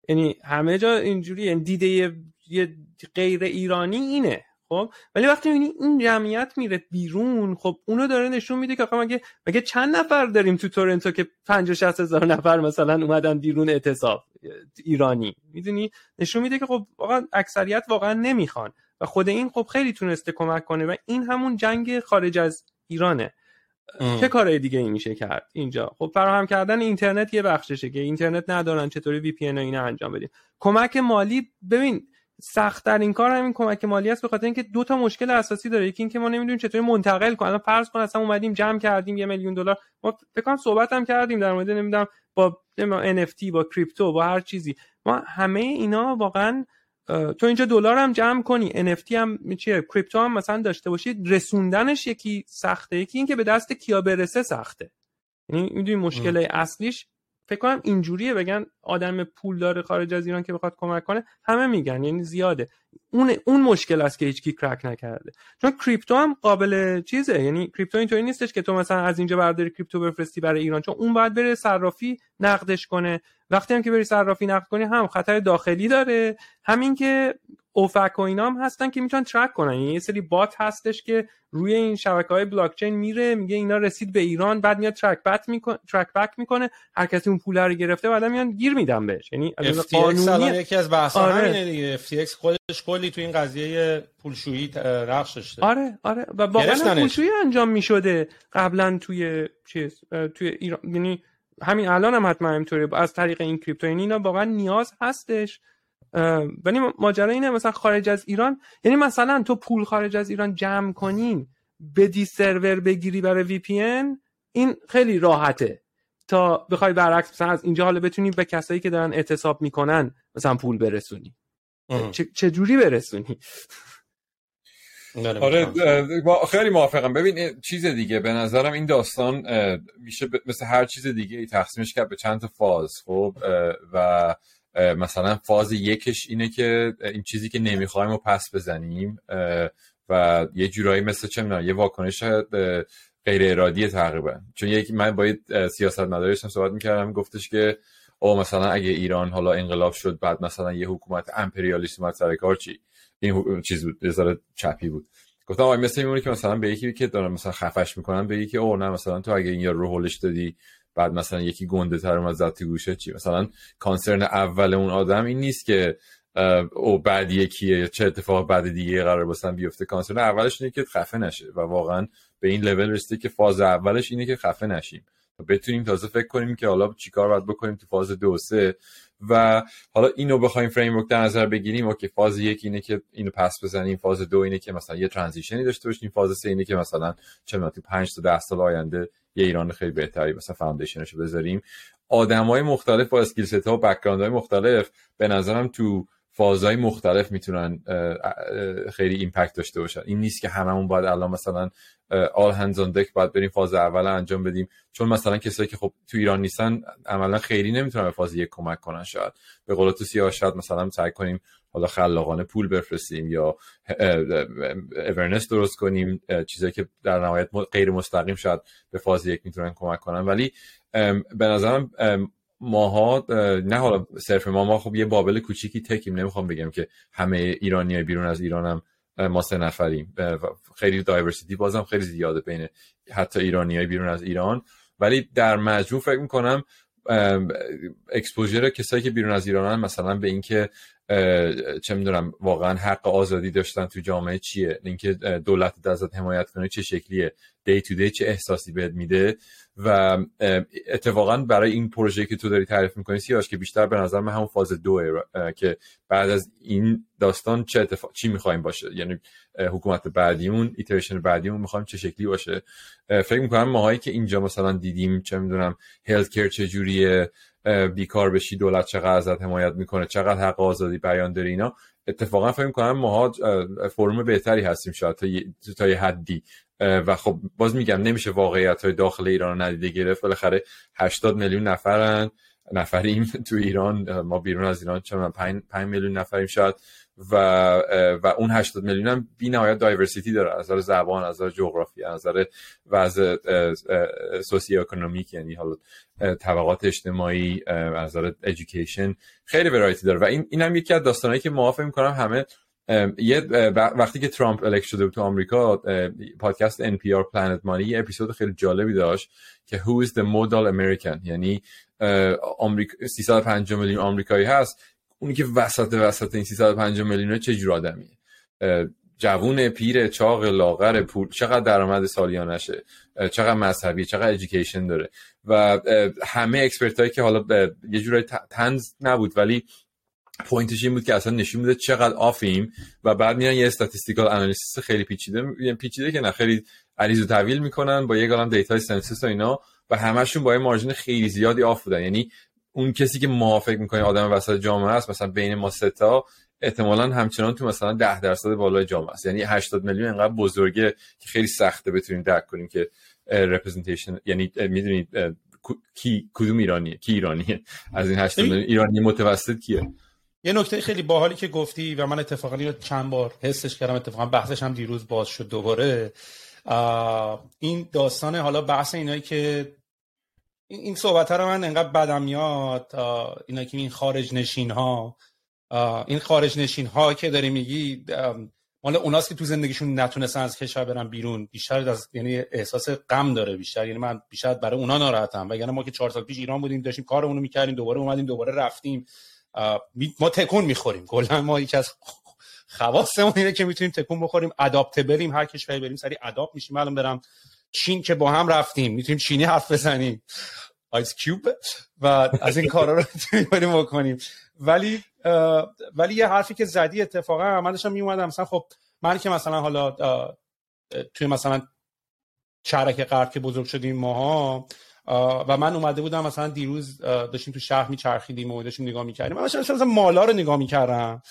یعنی همه جا اینجوری دیده یه, یه غیر ایرانی اینه. خب ولی وقتی میبینی این جمعیت میره بیرون، خب اونو داره نشون میده که آقا مگه مگه چند نفر داریم تو تورنتو که پنجاه شصت هزار نفر مثلا اومدن بیرون اعتصاب ایرانی، میدونی. نشون میده که خب واقعا اکثریت واقعا نمیخوان و خود این خب خیلی تونسته کمک کنه و این همون جنگ خارج از ایرانه. ام. چه کارهای دیگه این میشه کرد اینجا؟ خب فراهم کردن اینترنت یه بخششه که اینترنت ندارن، چطوری وی پی ان و اینا انجام بدیم. کمک مالی، ببین سخت ترین کار همین کمک مالی است، به خاطر اینکه دو تا مشکل اساسی داره. یکی اینکه ما نمیدونیم چطوری منتقل کنیم. الان فرض کن اصلا اومدیم جمع کردیم یه میلیون دلار، ما فکر کنم صحبت هم کردیم در مورد نمیدونم با ان اف تی، با کریپتو، با هر چیزی. ما همه اینا واقعا تو اینجا دلار هم جمع کنی، ان اف تی هم چیه، کریپتو هم مثلا داشته باشی، رسوندنش یکی سخته، یکی اینکه به دست کیا برسه سخته. یعنی میدونی مشکل اصلیش فکر کنم اینجوریه. بگن آدم پولدار خارج از ایران که بخواد کمک کنه، همه میگن یعنی زیاده. اون اون مشکل است که هیچکی کرک نکرده، چون کریپتو هم قابل چیزه. یعنی کریپتو اینطوری نیستش که تو مثلا از اینجا برداری کریپتو بفرستی برای ایران، چون اون باید بره صرافی نقدش کنه. وقتی هم که بری صرافی نقد کنی، هم خطر داخلی داره، همین که اوفک و اینا هم هستن که میتونن ترک کنن. یعنی یه سری بات هستش که روی این شبکه‌های بلاک چین میره، میگه اینا رسید به ایران، بعد میاد ترک بک میکنه ترک بک میکنه هر کسی اون پول رو گرفته، بعدا میان گیر میدن بهش. یعنی از قانونی یکی از بحث‌ها همینه دیگه. اف تی ایکس خودش کلی تو این قضیه پولشویی نقش داشته. آره آره و واقعا پولشویی انجام میشده قبلا توی چیز توی ایران. یعنی همین الان هم حتما همینطوری از طریق این کریپتو. یعنی اینا واقعا نیاز هستش. ولی ماجرا اینه مثلا خارج از ایران، یعنی مثلا تو پول خارج از ایران جمع کنین بدی سرور بگیری برای وی پی ان، این خیلی راحته. تا بخوای برعکس مثلا از اینجا حالا بتونی به کسایی که دارن اعتصاب میکنن مثلا پول برسونی. چه جوری برسونی؟ آره خیلی موافقم. ببین چیز دیگه به نظرم این داستان میشه مثل هر چیز دیگه ای تقسیمش کرد به چند تا فاز. خب و مثلا فاز یکش اینه که این چیزی که نمیخوایم رو پس بزنیم و یه جورایی مثل چه میدونم یه واکنش غیر ارادی تقریبا. چون یک من با سیاستمدارش هم صحبت میکردم گفتش که او مثلا اگه ایران حالا انقلاب شد بعد مثلا یه حکومت امپریالیسم اومد سر کار چی؟ این چیز بود بذار چپی بود. گفتم آ مثلا میمونه که مثلا به یکی که دارن مثلا خفش میکنن به یکی او نه مثلا تو اگه این یارو رو هولش دادی بعد مثلا یکی گنده تر اومد زد تو گوشه چی؟ مثلا کانسرن اول اون آدم این نیست که او بعد یکی چه اتفاق بعد دیگه قرار باشه بیفته. کانسرن اولش اینه که خفه نشه و واقعا به این لول رسیده که فاز اولش اینه که خفه نشیم و بتونیم تازه فکر کنیم که حالا چیکار باید بکنیم تو فاز دو و سه. و حالا اینو بخوایم فریم ورک در نظر بگیریم اوکی فاز یک اینه که اینو پس بزنیم، فاز دو اینه که مثلا یه ترانزیشنی داشته باشیم، فاز سه اینه که مثلا چه می‌دونم پنج تا ده سال آینده یه ایران خیلی بهتری مثلا فاندیشنشو بذاریم. آدمای مختلف با اسکیل ست ها و بک‌گراندهای مختلف به نظرم تو فازهای مختلف میتونن خیلی ایمپکت داشته باشن. این نیست که هممون باید الان مثلا all hands on deck باید بریم فاز اول انجام بدیم، چون مثلا کسایی که خب تو ایران نیستن عملا خیلی نمیتونن به فاز یک کمک کنن. شاید به قول تو سیاه شاید مثلا سعی کنیم حالا خلاقانه پول بفرستیم یا اورنس درست کنیم، چیزایی که در نهایت غیر مستقیم شاید به فاز یک میتونن کمک کنن. ولی به نظرم ماها نه حالا صرف ما ما خب یه بابل کوچیکی تکیم، نمیخوام بگم که همه ایرانیای بیرون از ایرانم ما سه نفریم، خیلی دایورسیتی بازم خیلی زیاده بین حتی ایرانیای بیرون از ایران. ولی در مجموع فکر میکنم اکسپوژر کسایی که بیرون از ایرانن مثلا به اینکه چه میدونم واقعا حق آزادی داشتن تو جامعه چیه، اینکه دولت ازت حمایت کنه چه شکلیه، دی تو دی چه احساسی بهت میده. و اتفاقا برای این پروژه که تو داری تعریف میکنی سیاوش که بیشتر به نظر من همون فاز دوه که بعد از این داستان چه اتفاق چی میخوایم باشه، یعنی حکومت بعدیمون ایتریشن بعدیمون میخوایم چه شکلی باشه. فکر میکنم ماهایی که اینجا مثلا دیدیم چه میدونم هلت کیر چه جوریه، بیکار بشی دولت چقدر ازت حمایت میکنه، چقدر حق آزادی بیان داره، اینا اتفاقا فکر میکنم ماها فرم بهتری هستیم شاید تا یه, تا یه حدی. و خب باز میگم نمیشه واقعیت‌های داخل ایران رو ندیده گرفت. بالاخره هشتاد میلیون نفرن نفریم تو ایران، ما بیرون از ایران چون پنج میلیون نفریم شاید. و و اون هشتاد میلیون هم بی‌نهایت دایورسیتی داره از نظر زبان، از نظر جغرافی، از نظر وضع سوسیو اکونومیک، یعنی حالا طبقات اجتماعی، از نظر ادویکیشن خیلی ورایتی داره. و این اینم یکی از داستانایی که موافق می‌کنم همه یه وقتی که ترامپ الکت شده بود تو آمریکا پادکست ان پی آر پلنت مانی یه اپیزود خیلی جالبی داشت که Who is the model American، یعنی آمریکا سیصد و پنجاه میلیون آمریکایی هست، اونی که وسط وسط این سیصد و پنجاه میلیون چه جور آدمیه، جوون پیر چاق لاغر پول، چقدر درآمد سالیانشه، چقدر مذهبی، چقدر ادویکیشن داره. و همه اکسپرتایی که حالا یه جورای طنز نبود ولی پوینتش این بود که اصلا نشون میده چقدر آفیم. و بعد میان یه استاتستیکال آنالیسیس خیلی پیچیده پیچیده که نه خیلی عریض و طویل میکنن با یه گالم دیتا سنسس و اینا و همشون با یه مارجین خیلی زیادی آف بودن. یعنی اون کسی که ما فکر میکنیم آدم وسط جامعه است مثلا بین ما سه تا احتمالاً همچنان تو مثلا ده درصد بالای جامعه است. یعنی هشتاد میلیون انقدر بزرگه که خیلی سخته بتونیم درک کنیم که رپرزنتیشن، یعنی میدونید کی کدوم ایرانیه کی ایرانیه از این هشتاد میلیون ایرانی متوسط کیه. یه نکته خیلی باحالی که گفتی و من اتفاقا اینو چند بار حسش کردم، اتفاقا بحثش هم دیروز باز شد دوباره، این داستان حالا بحث اینایی که این صحبت‌ها رو من انقدر بدم میاد، اینایی که این خارج نشین‌ها این خارج نشین‌ها که داری میگی مال اوناست که تو زندگیشون نتونستن از کشور برن بیرون، بیشتر از یعنی احساس غم داره بیشتر، یعنی من بیشتر برای اونا ناراحتم. وگرنه ما که چهار سال پیش ایران بودیم داشتیم کارمون رو می‌کردیم، دوباره اومدیم دوباره رفتیم، ما تکون میخوریم. کلا ما یکی از خواستمون اینه که میتونیم تکون بخوریم، اداپتبلیم، هر کشوری بریم سری اداپت میشیم. الان برم چین که با هم رفتیم میتونیم چینی حرف بزنیم، آیس کیوب و از این کارا رو میتونیم بکنیم. ولی ولی یه حرفی که زدی اتفاقا عملش هم میومد، مثلا خب من که مثلا حالا توی مثلا شهرک غرب که بزرگ شدیم ماها و من اومده بودم مثلا دیروز داشتیم تو شهر میچرخیدیم و داشتیم نگاه میکردیم، من داشتم مثلا مالا رو نگاه میکردم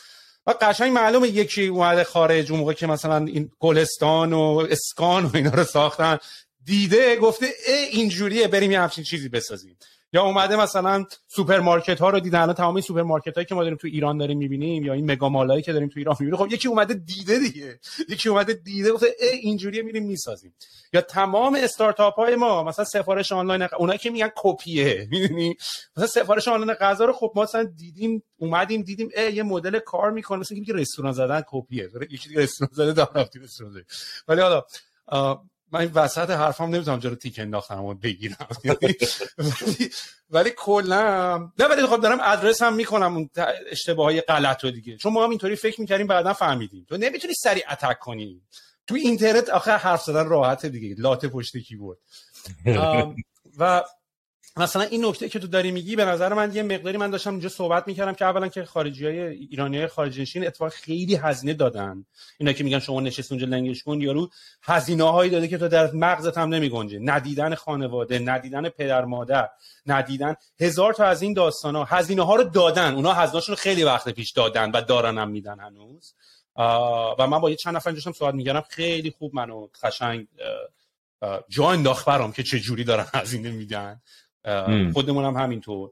و قشنگ معلومه یکی اومده خارج اون موقع که مثلا این گلستان و اسکان و اینا رو ساختن دیده گفته اینجوریه بریم یه همچین چیزی بسازیم، یا اومده مثلا سوپرمارکت ها رو دیدن. الان تمام سوپرمارکت هایی که ما داریم تو ایران داریم میبینیم یا این مگا مالایی که داریم تو ایران میبینیم، خب یکی اومده دیده دیگه، یکی اومده دیده گفته اینجوریه میریم میسازیم. یا تمام استارتاپ های ما مثلا سفارش آنلاین، اونایی که میگن کپیه، میدونی مثلا سفارش آنلاین غذا رو خب ما مثلا دیدیم اومدیم دیدیم یه مدل کار میکنه، مثلا میگه رستوران زدن کپیه، یکی دیگه رستوران زده دارافتی رستوران زده. ولی حالا من وسط حرفام نمیتونم جلو تیک انداختم و بگیرم ولی ولی کلا نه، ولی خب دارم ادرس هم میکنم اون اشتباههای غلطو دیگه، چون ما هم اینطوری فکر میکردیم بعدا فهمیدیم تو نمیتونی سریع اتک کنی تو اینترنت، آخه حرف زدن راحته دیگه، لاته پشت کیبورد. و مثلا این نکته که تو داری میگی به نظر من یه مقداری من داشتم اینجا صحبت میکردم که اولا که خارجیای ایرانیای خارج نشین اتفاق خیلی هزینه دادن، اینا که میگن شما نشست اونجا لنگش کن، یارو هزینه‌هایی داده که تو در مغزت هم نمیگنجه، ندیدن خانواده، ندیدن پدر مادر، ندیدن هزار تا از این داستانا، هزینه‌ها رو دادن، اونا هزینه‌شون خیلی وقت پیش دادن و دارن هم میدن هنوز. و من با یه چند نفر داشتم صحبت میکردم خیلی خوب منو قشنگ جا انداخت برام که چه جوری دارن هزینه میدن، خودمون هم همینطور.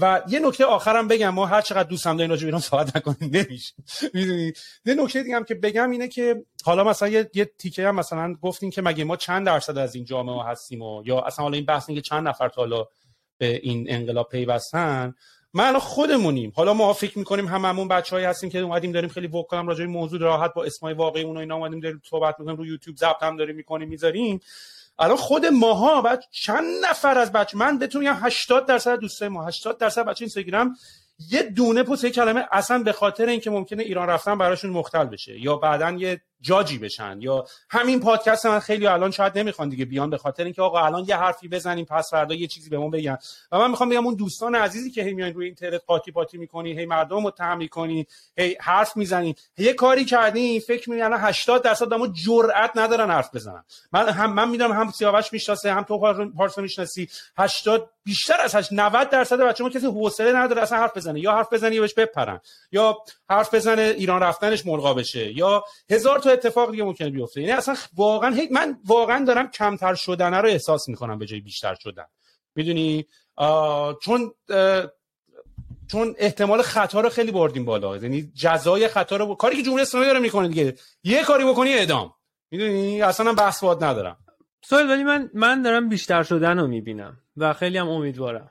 و یه نکته آخرم بگم، ما هر چقدر دوستم دارین راجع به ایران صحبت نکنیم نمیشه، میدونی. یه نکته دیگه هم که بگم اینه که حالا مثلا یه, یه تیکه هم مثلا گفتین که مگه ما چند درصد از این جامعه هستیم و یا اصلا حالا این بحث اینه که چند نفر تا حالا به این انقلاب پیوستن. ما الان خودمونیم، حالا ما فکر می‌کنیم هممون بچه‌ای هستیم که اومدیم داریم خیلی وقت هم راجع به موضوع راحت با اسمای واقعی اون و اینا اومدیم داریم صحبت می‌کنیم، رو یوتیوب ضبط هم داریم می‌کنیم می‌ذاریم. الان خود ماها بعد چند نفر از بچه من بتونم بگم هشتاد درصد دوستای ما هشتاد درصد بچه اینستاگرام یه دونه پست، یه کلمه اصلا به خاطر اینکه ممکنه ایران رفتن براشون مختل بشه یا بعدن یه جاجی بشن، یا همین پادکست من خیلی الان شاید نمیخوان دیگه بیان به خاطر اینکه آقا الان یه حرفی بزنیم پس فردا یه چیزی بهمون بگن. و من میخوام بگم اون دوستان عزیزی که هی میان روی اینترنت قاطی پاتی میکنی، هی مردمو تهم میکنی، هی حرف میزنی، یه کاری کردی فکر می‌کنی الان هشتاد درصد آدمو جرئت ندارن حرف بزنن. من هم من میدونم هم سیاوش میشناسه، هم تو پارسا میشناسی، هشتاد بیشتر از نود درصد بچه‌ها کسی حوصله نداره اصلا حرف بزنه، یا حرف بزنه یا بهش بپرن، یا حرف بزنه ایران رفتنش ملغا بشه، یا هزار تا اتفاق دیگه ممکنه بیفته. یعنی اصلا واقعا من واقعا دارم کمتر شدن رو احساس میکنم به جای بیشتر شدن، میدونی، چون آه، چون احتمال خطا رو خیلی بردیم بالا، یعنی جزای خطا رو ب... کاری که جمهوری اسلامی داره میکنه دیگه، یه کاری بکنی اعدام، میدونی، اصلا من بحث واد ندارم سوال. ولی من من دارم بیشتر شدن رو میبینم و خیلی هم امیدوارم.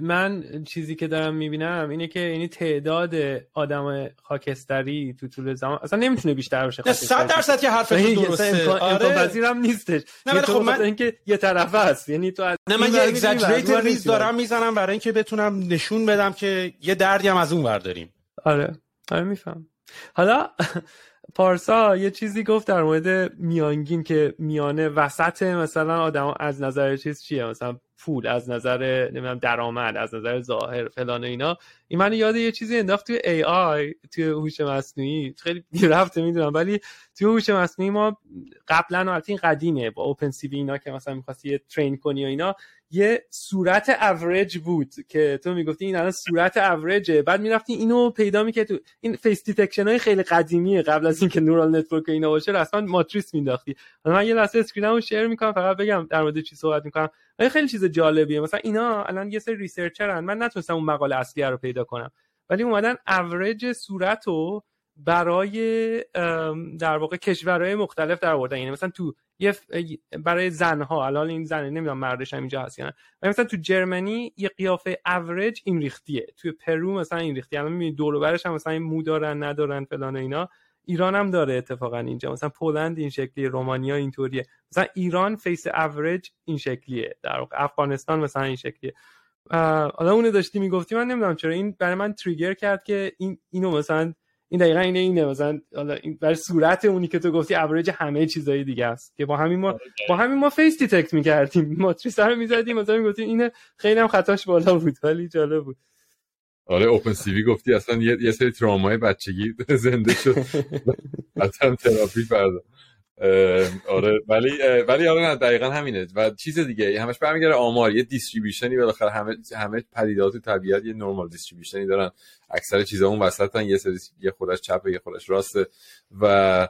من چیزی که دارم میبینم اینه که یعنی تعداد آدم خاکستری تو طول زمان اصلا نمیتونه بیشتر بشه. نه صد درصد که حرف تو درسته، امکان پذیرم نیستش. نه ولی خب من اینکه یه طرفه است، یعنی تو نه من یه اگزاجریت ریز دارم میزنم برای اینکه بتونم نشون بدم که یه دردی هم از اون ور داریم. آره آره میفهم. حالا پارسا یه چیزی گفت در مورد میانگین که میانه وسط مثلا آدم از نظر چیز چیه، مثلا پول از نظر نمیدونم درآمد، از نظر ظاهر فلان و اینا. این من یاد یه چیزی انداخت توی ای آی، توی هوش مصنوعی، خیلی رفته میدونم، ولی توی هوش مصنوعی ما قبلا، البته این قدیمه، با اوپن سی وی اینا که مثلا می‌خواستی یه ترین کنی و اینا، یه صورت اوریج بود که تو میگفتی این الان صورت اوریجه، بعد میرفتی اینو پیدا میکردی. این فیس دیتکشن های خیلی قدیمیه، قبل از اینکه نورال نتورک اینا باشه اصلا ماتریس مینداختی. من یه لحظه اسکرینمو شیر میکنم فقط بگم در مورد چی صحبت میکنم، ولی خیلی چیز جالبیه. مثلا اینا الان یه سری ریسرچرن، من نتونستم اون مقاله اصلی رو پیدا کنم، ولی اومدن اوریج صورتو برای در واقع کشورهای مختلف در آوردن. یعنی مثلا تو یه برای زنها، الان این زنه نمیدونم مردش هم اینجا هست یا نه، ولی مثلا تو جرمنی یه قیافه اوریج این ریختیه، تو پرو مثلا این ریختیه، الان میبینید دور و برش هم مثلا این مو دارن ندارن فلان اینا. ایران هم داره اتفاقا اینجا، مثلا پولند این شکلیه، رومانیا اینطوریه، مثلا ایران فیس اوریج این شکلیه، در واقع افغانستان مثلا این شکلیه. حالا اون داشتی میگفتی من نمیدونم چرا این برای من تریگر کرد که این اینو مثلا این دقیقا اینه اینه مثلا حالا این برای صورت اونی که تو گفتی اوریج همه چیزای دیگه است که با همین ما با همین ما فیس دیتکت می‌کردیم، ماتریس رو می‌زدیم مثلا می‌گفتیم اینه، خیلی هم خطاش بالا بود ولی جالب بود. آره اوپن سی وی گفتی اصلا یه, یه سری تروماهای بچگی زنده شد، مثلا تراپی برد. آره ولی ولی آره دقیقاً همینه و چیز دیگه همش برمیگره آمار یه دیستریبیوشنی بالاخره همه همه پدیدات طبیعت یه نورمال دیستریبیوشنی دارن اکثر چیزا اون وسطن یه سری یه خودش چپه یه خودش راسته و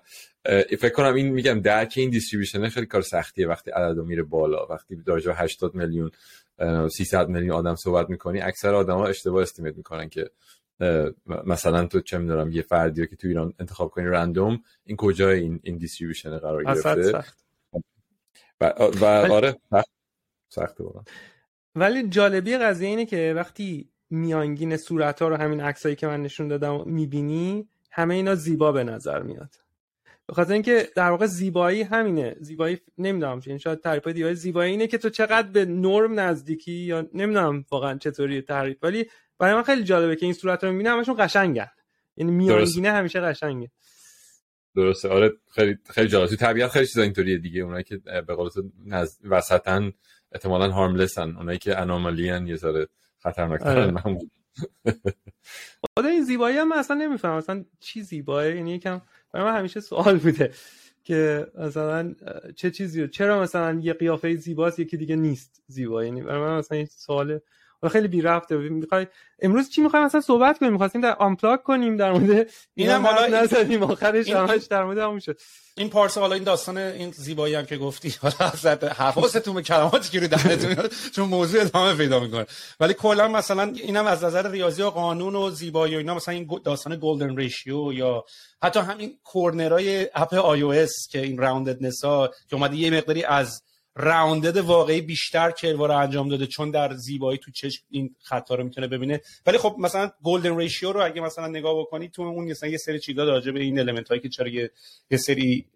فکر کنم این میگم درک این دیستریبیوشن خیلی کار سختیه وقتی عددو میره بالا وقتی دارجا هشتاد میلیون سیصد میلیون آدم صحبت میکنی اکثر آدما اشتباه استیمیت میکنن که مثلا تو چه میدونم یه فردی که تو ایران انتخاب کنی رندوم این کجای این این دیستریبیوشن قرار گرفته و, و آره سخت سخته واقعا ولی جالبی قضیه اینه که وقتی میانگین صورت‌ها رو همین عکسایی که من نشون دادم میبینی همه اینا زیبا به نظر میاد بخاطر اینکه در واقع زیبایی همینه زیبایی نمیدونم چه این شاید تعریف دیگه زیبایی اینه که تو چقدر به نرم نزدیکی یا نمیدونم واقعا چطوری تعریف ولی برای من خیلی جالبه که این صورت‌ها رو می‌بینم همشون قشنگن یعنی میانگینه همیشه قشنگه درسته آره خیلی خیلی جالبه تو طبیعت خیلی چیزا اینطوریه دیگه اونایی که به قول تو نز... وسطن احتمالاً هارملسن اونایی که انومالین یه ذره خطرناک‌ترن معمولاً خود این زیبایی هم اصلا نمی‌فهمم اصلا چی زیبایه یعنی یکم برای من همیشه سوال بوده که مثلا چه چیزیه چرا مثلا یه قیافه زیباست یکی دیگه نیست زیبایی یعنی برای من مثلا این سوال خیلی بی رفته میخوای امروز چی میخوایم مثلا صحبت کنیم میخواستیم در آنپلاگ کنیم در مورد اینم حالا نذاریم آخرش همش در مورد همون شد این پارسه حالا این داستان این زیبایی هم که گفتی حالا حضرت حواستون به کلماتی که رو دهنتون چون موضوع ادامه پیدا میکنه ولی کلا مثلا اینم از نظر ریاضی و قانون و زیبایی و اینا مثلا این داستان گلدن ریشیو یا حتی همین کورنرای اپ آی او اس که این راونددنس ها که اومده یه مقداری از راوندد واقعی بیشتر کروار انجام داده چون در زیبایی تو چشم این خطا رو میتونه ببینه ولی خب مثلا گلدن ریشیو رو اگه مثلا نگاه بکنی تو اون مثلا یه سری چیزا راجع به این المنت هایی که چرا یه سری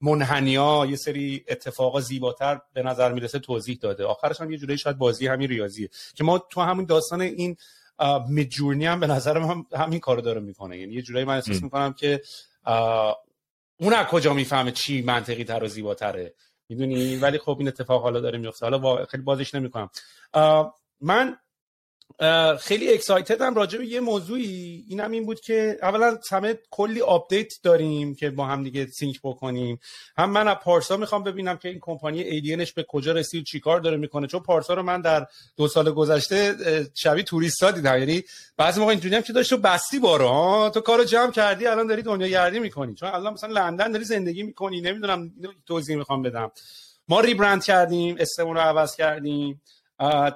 منحنی‌ها یه سری اتفاقا زیباتر به نظر میرسه توضیح داده آخرش هم یه جوری شاید بازی همین ریاضیه که ما تو همون داستان این میدجورنی هم به نظر من همین کارو داره میکنه یعنی یه جوری من احساس میکنم که اون از کجا میفهمه چی منطقی تر و زیباتره میدونی ولی خب این اتفاق حالا داره میفته حالا خیلی بازش نمیکنم من آه خیلی اکسایتدم راجع به یه موضوعی اینم این بود که اولا همه کلی آپدیت داریم که با هم دیگه سینک بکنیم هم من از پارسا میخوام ببینم که این کمپانی ایلینش به کجا رسید چیکار داره میکنه چون پارسا رو من در دو سال گذشته شبیه توریستا دیدم یعنی بعضی موقع اینجوریام که داشت تو بستی بارو تو کارو جمع کردی الان داری دنیا گردی میکنی چون الان مثلا لندن داری زندگی میکنی نمیدونم توضیح میخوام بدم ما ریبرند کردیم اسممون رو عوض کردیم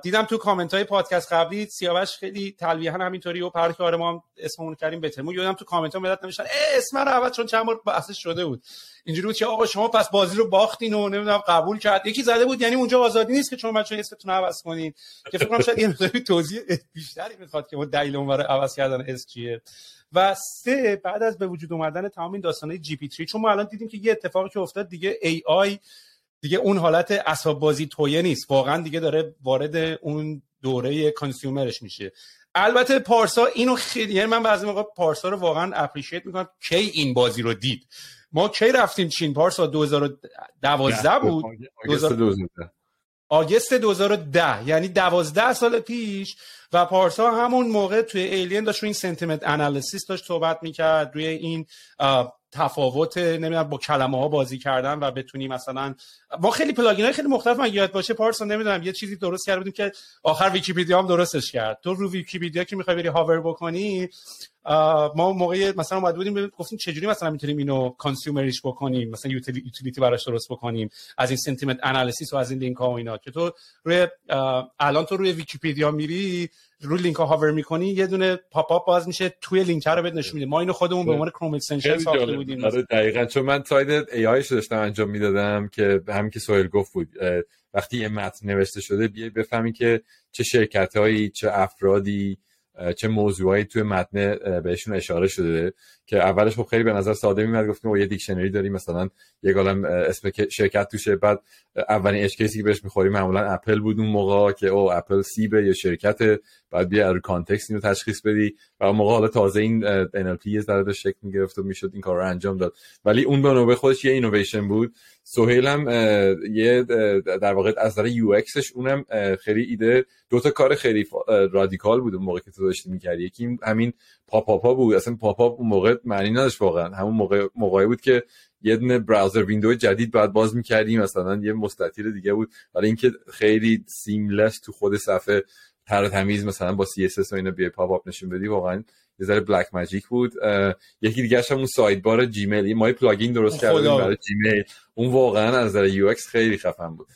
دیدم تو کامنت های پادکست قبلی سیاوش خیلی تلویحا همینطوری و پرک آره ما هم اسممون کردیم بترمود یادم تو کامنت ها مدت نمیشن اسم رو عوض چون چند بار بحث شده بود اینجوری بود که آقا شما پس بازی رو باختین و نمیدونم قبول کرد یکی زده بود یعنی اونجا آزادی نیست که چون بچا اسمتون عوض کنین که فکر کنم شاید یه مقداری توضیح بیشتری میخواد که دلیل اون برای عوض کردن اس چیه و سه بعد از به وجود اومدن تمام این داستانای جی پی تری چون ما الان دیدیم که یه اتفاقی که افتاد دیگه ای آی دیگه اون حالت اعصاب بازی تویه نیست واقعا دیگه داره وارد اون دوره کانسیومرش میشه البته پارسا اینو خیلی یعنی من بعضی موقع پارسا رو واقعا اپریشییت میکنم کی این بازی رو دید ما کی رفتیم چین پارسا دو هزار و دوازده بود آگست دو هزار و ده یعنی دوازده سال پیش و پارسا همون موقع توی ایلین داشت روی این سنتیمنت انالیسیس داشت صحبت میکرد روی این تفاوت نمیدونم با کلمه ها بازی کردن و بتونی مثلا ما خیلی پلاگین های خیلی مختلف من یاد باشه پارسا نمیدونم یه چیزی درست کرده بودیم که آخر ویکی‌پدیا هم درستش کرد تو رو ویکی‌پدیا که میخوای بری هاور بکنی ما موقع مثلا اومده بودیم گفتیم چجوری مثلا میتونیم اینو کانسیومریش بکنیم مثلا یوتیلیتی براش درست بکنیم از این سنتیمنت انالیسیس و از این لینک ها و اینا که تو روی الان تو روی ویکی‌پدیا میری رو لینک ها هاور میکنی یه دونه پاپ اپ باز میشه توی لینک ها رو بد نشون میده ما اینو خودمون به عنوان کروم اکستنشن ساخته بودیم آره دقیقاً چون من ساید ای آی شو داشتم انجام میدادم که همین که سوال گفت بود وقتی یه متن نوشته شده بیای بفهمی که چه شرکتایی چه افرادی چه موضوعایی توی متن بهشون اشاره شده که اولش خب خیلی به نظر ساده میاد گفتیم یه دیکشنری داریم مثلا یه کلمه اسم شرکت توشه بعد اولین اچ کیسی که بهش می‌خوریم معمولا اپل بود اون موقع که او اپل سیبه یا شرکته بعد بیا رو کانتکست اینو تشخیص بدی و اون موقع حالا تازه این ان ال پی یه ذره شکل می‌گرفت و میشد این کار رو انجام داد ولی اون به نوبه خودش یه اینویشن بود سهیل هم یه در واقع از نظر یو ایکسش اونم خیلی ایده دوتا کار خیلی رادیکال بود اون موقع که تو داشتی میکردی. یکی همین پاپاپا بود، اصلا پاپاپ اون موقع معنی نداشت واقعا، همون موقع موقعی بود که یه دونه براوزر ویندوی جدید بعد باز میکردیم، مثلا یه مستطیل دیگه بود، ولی اینکه خیلی سیملس تو خود صفحه هر تمیز مثلا با سی اس اس و اینا بیای پاپ آپ نشون بدی، واقعا یه ذره بلک ماجیک بود. یکی دیگه اش هم اون ساید بار جیمیل، ما یه پلاگین درست کردیم برای جیمیل، اون واقعا از نظر یو ایکس خیلی خفن بود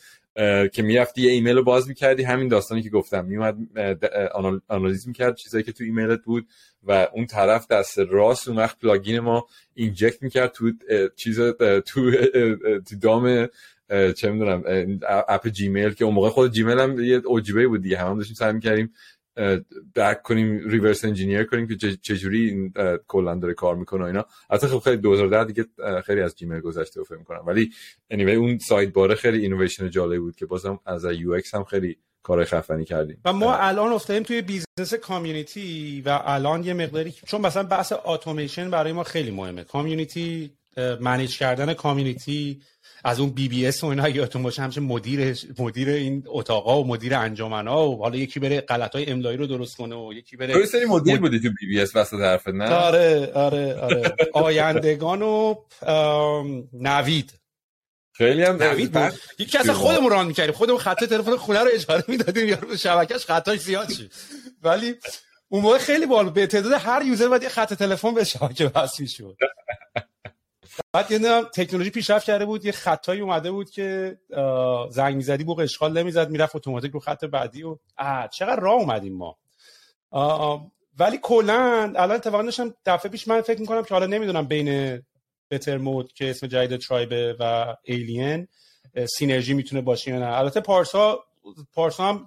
که میرفتی یه ایمیل رو باز میکردی، همین داستانی که گفتم، میومد آنالیز میکرد چیزایی که تو ایمیلت بود و اون طرف دست راست اون وقت پلاگین ما اینجکت میکرد تو چیز تو تو دام چه میدونم اپ جیمیل، که اون موقع خود جیمیل هم یه اوجیبه بود دیگه، همون داشتیم سعی میکردیم بک کنیم، ریورس انجینیر کنیم که چجوری این کلا داره کار میکنه اینا. البته خب خیلی دو هزار و ده دیگه خیلی از جیمیل گذشته و فکر میکنم، ولی anyway اون سایت باره خیلی اینویشن جالب بود که بازم از یو ایکس هم خیلی کار خفنی کردیم. و ما الان افتادیم توی بیزنس کامیونیتی و الان یه مقداری، چون مثلا بحث اتوماسیون برای ما خیلی مهمه، کامیونیتی، منیج کردن کامیونیتی، از اون بی بی اس و اینا یادتون باشه، همیشه مدیر مدیر این اتاقا و مدیر انجمنا و حالا یکی بره غلطای املایی رو درست کنه و یکی بره تو سری مدیر مد... بودی تو بی بی اس وسط حرفت، نه آره آره آره آیندگان و نوید خیلی هم نوید بود، یکی اصلا خودمون ران می‌کردیم، خودمون خط تلفن خونه رو اجاره میدادیم یارو شبکه‌اش خطاش زیاد شد، ولی اون موقع خیلی بالا به تعداد هر یوزر باید یه خط تلفن به شبکه وصل می‌شد. بعد یه نوع تکنولوژی پیشرفت کرده بود، یه خطایی اومده بود که زنگ می‌زدی بوق اشغال نمی‌زد، میرفت اتوماتیک رو خط بعدی و آ چقدر راه اومدیم ما. ولی کلاً الان اتفاقاً داشتم دفعه پیش من فکر می‌کنم که حالا نمی‌دونم بین بترمود که اسم جدید ترایب و ایلین سینرژی میتونه باشه یا نه. البته پارسا پارسا هم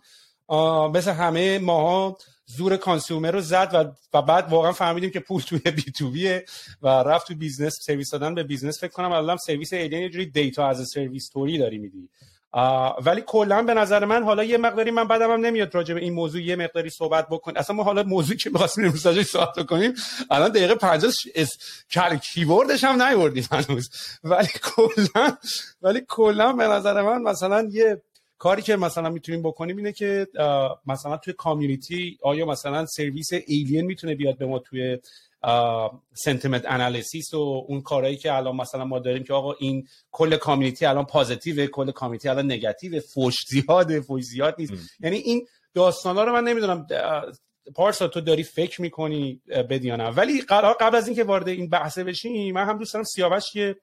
مثل همه ماها زور کانسیومر رو زد و, و بعد واقعا فهمیدیم که پول توی بی تو بیه و رفت تو بیزنس، سرویس دادن به بیزنس. فکر کنم الان سرویس ایلین یه جوری دیتا از سرویس توری داری میدی. ولی کلا به نظر من حالا یه مقداری من بعدم هم نمیاد راجع به این موضوع یه مقداری صحبت بکن. اصلا ما حالا موضوعی که می‌خواستیم امروز صحبت کنیم الان دقیقه پنجاه اس کیبوردش هم نیوردیم هنوز. ولی کلا ولی کلا به نظر من مثلا یه کاری که مثلا میتونیم بکنیم اینه که مثلا توی کامیونیتی آیا مثلا سرویس ایلین میتونه بیاد به ما توی سنتیمنت انالیسیس و اون کارهایی که الان مثلا ما داریم که آقا این کل کامیونیتی الان پوزتیوه، کل کامیونیتی الان نگاتیوه، فوش زیاده، فوش زیاد نیست. یعنی این داستانا رو من نمیدونم پارسا تو داری فکر میکنی بدی یا نه. ولی قبل از اینکه وارد این بحث بشیم من هم دوست دارم سیاوش که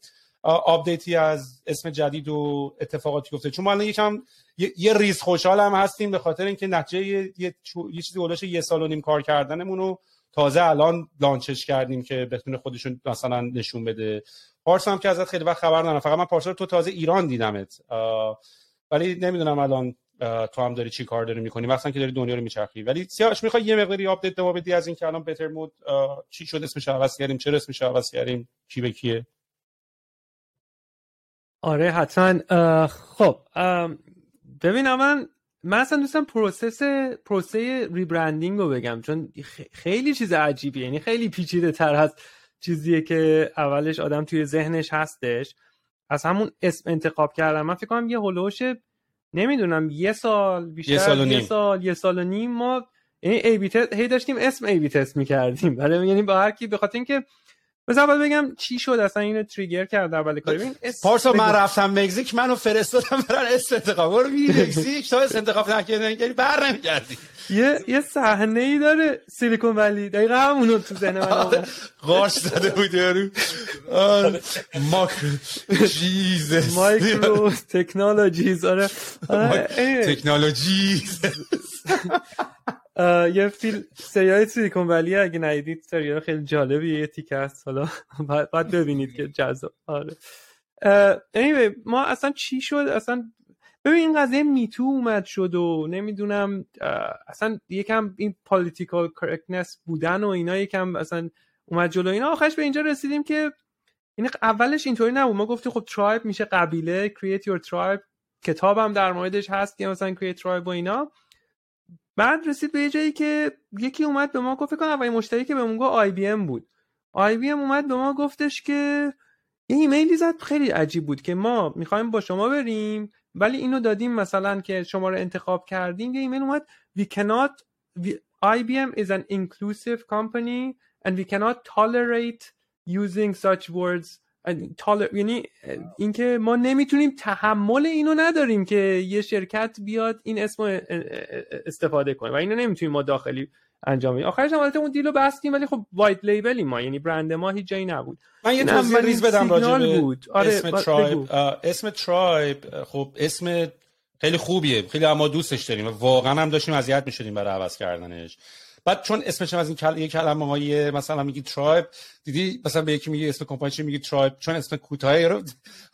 آپدیتی از اسم جدید و اتفاقاتی گفته، چون ما الان یکم یه, یه ریز خوشحال هم هستیم به خاطر اینکه نتیجه یه, یه, یه چیزی اولاش یه سال و نیم کار کردنمون رو تازه الان لانچش کردیم که بتونه خودشون مثلا نشون بده. پارسا هم که ازت خیلی وقت خبر ندارم، فقط من پارسا رو تو تازه ایران دیدمت، ولی نمیدونم الان تو هم داری چی کار داری میکنی مثلا که داری دنیا رو میچرخی. ولی سیاوش میخوای یه مقداری آپدیت ما بدی از اینکه الان بترمود چی شد، اسمش عوض کردیم، چرا اسمش عوض کردیم، کی به کیه؟ آره حتما. خب ببینم من من اصلا دوستم پروسس پروسه ریبرندینگ رو بگم، چون خیلی چیز عجیبیه، یعنی خیلی پیچیده تر هست چیزیه که اولش آدم توی ذهنش هستش. از همون اسم انتخاب کردم من فکر کنم یه هولوش نمیدونم یه سال بیشتر یه سال و نیم یه سال, یه سال و نیم ما یعنی ای بی تست هی داشتیم اسم ای بی تست می‌کردیم، ولی یعنی با هر کی بخاطر اینکه بس اول بگم چی شد اصلا اینو تریگر کرد اول کاری. ببین پارسا من رفتم مکزیک، منو فرستادم برن اسم انتخاب رو می مکزیک تا اسم انتخاب نکردن یعنی بر نمیگردی. یه یه صحنه ای داره سیلیکون ولی دقیقاً همونو تو ذهن من قارش زده بود یارو مایکروجیز مایکرو تکنولوژیز آره تکنولوژیز یه فیلم سریال سیلیکون ولی اگه ندیدید سریال خیلی جالبیه، یه تیکه است حالا بعد ببینید که جذاب. آره anyway ما اصلا چی شد اصلا ببین این قضیه میتو اومد شد و نمیدونم اصلا یکم این پولیتیکال کرکتنس بودن و اینا یکم اصلا اومد جلو اینا، آخرش به اینجا رسیدیم که این اولش اینطوری نبود. ما گفتیم خب ترایب میشه قبیله، create your tribe، کتابم در موردش هست که مثلا create tribe و اینا. بعد رسید به یه جایی که یکی اومد به ما گفت، فکر کنم اولین مشتری که بهمون گفت آی بی ام بود، آی بی ام اومد به ما گفتش که یه ایمیلی زد خیلی عجیب بود که ما میخوایم با شما بریم ولی اینو دادیم مثلا که شما رو انتخاب کردیم. یه ایمیل اومد we cannot we, آی بی ام is an inclusive company and we cannot tolerate using such words. یعنی اینکه ما نمیتونیم تحمل اینو نداریم که یه شرکت بیاد این اسمو استفاده کنه و اینو نمیتونیم ما داخلی انجام بدیم. آخرش هم البته اون دیلو بستیم ولی خب وایت لیبلی ما یعنی برند ما هیچ جایی نبود. من یه تنبیه ریز بدم راجع به آره اسم ترایب. اسم ترایب خب اسم خیلی خوبیه، خیلی هم ما دوستش داریم، واقعا هم داشتیم اذیت می‌شدیم برای عوض کردنش. بعد چون اسمش از این کل... یک کلمه هایی مثلا میگی ترایب، دیدی مثلا به یکی میگی اسم کمپانی چی میگی ترایب، چون اسم کوتاهی رو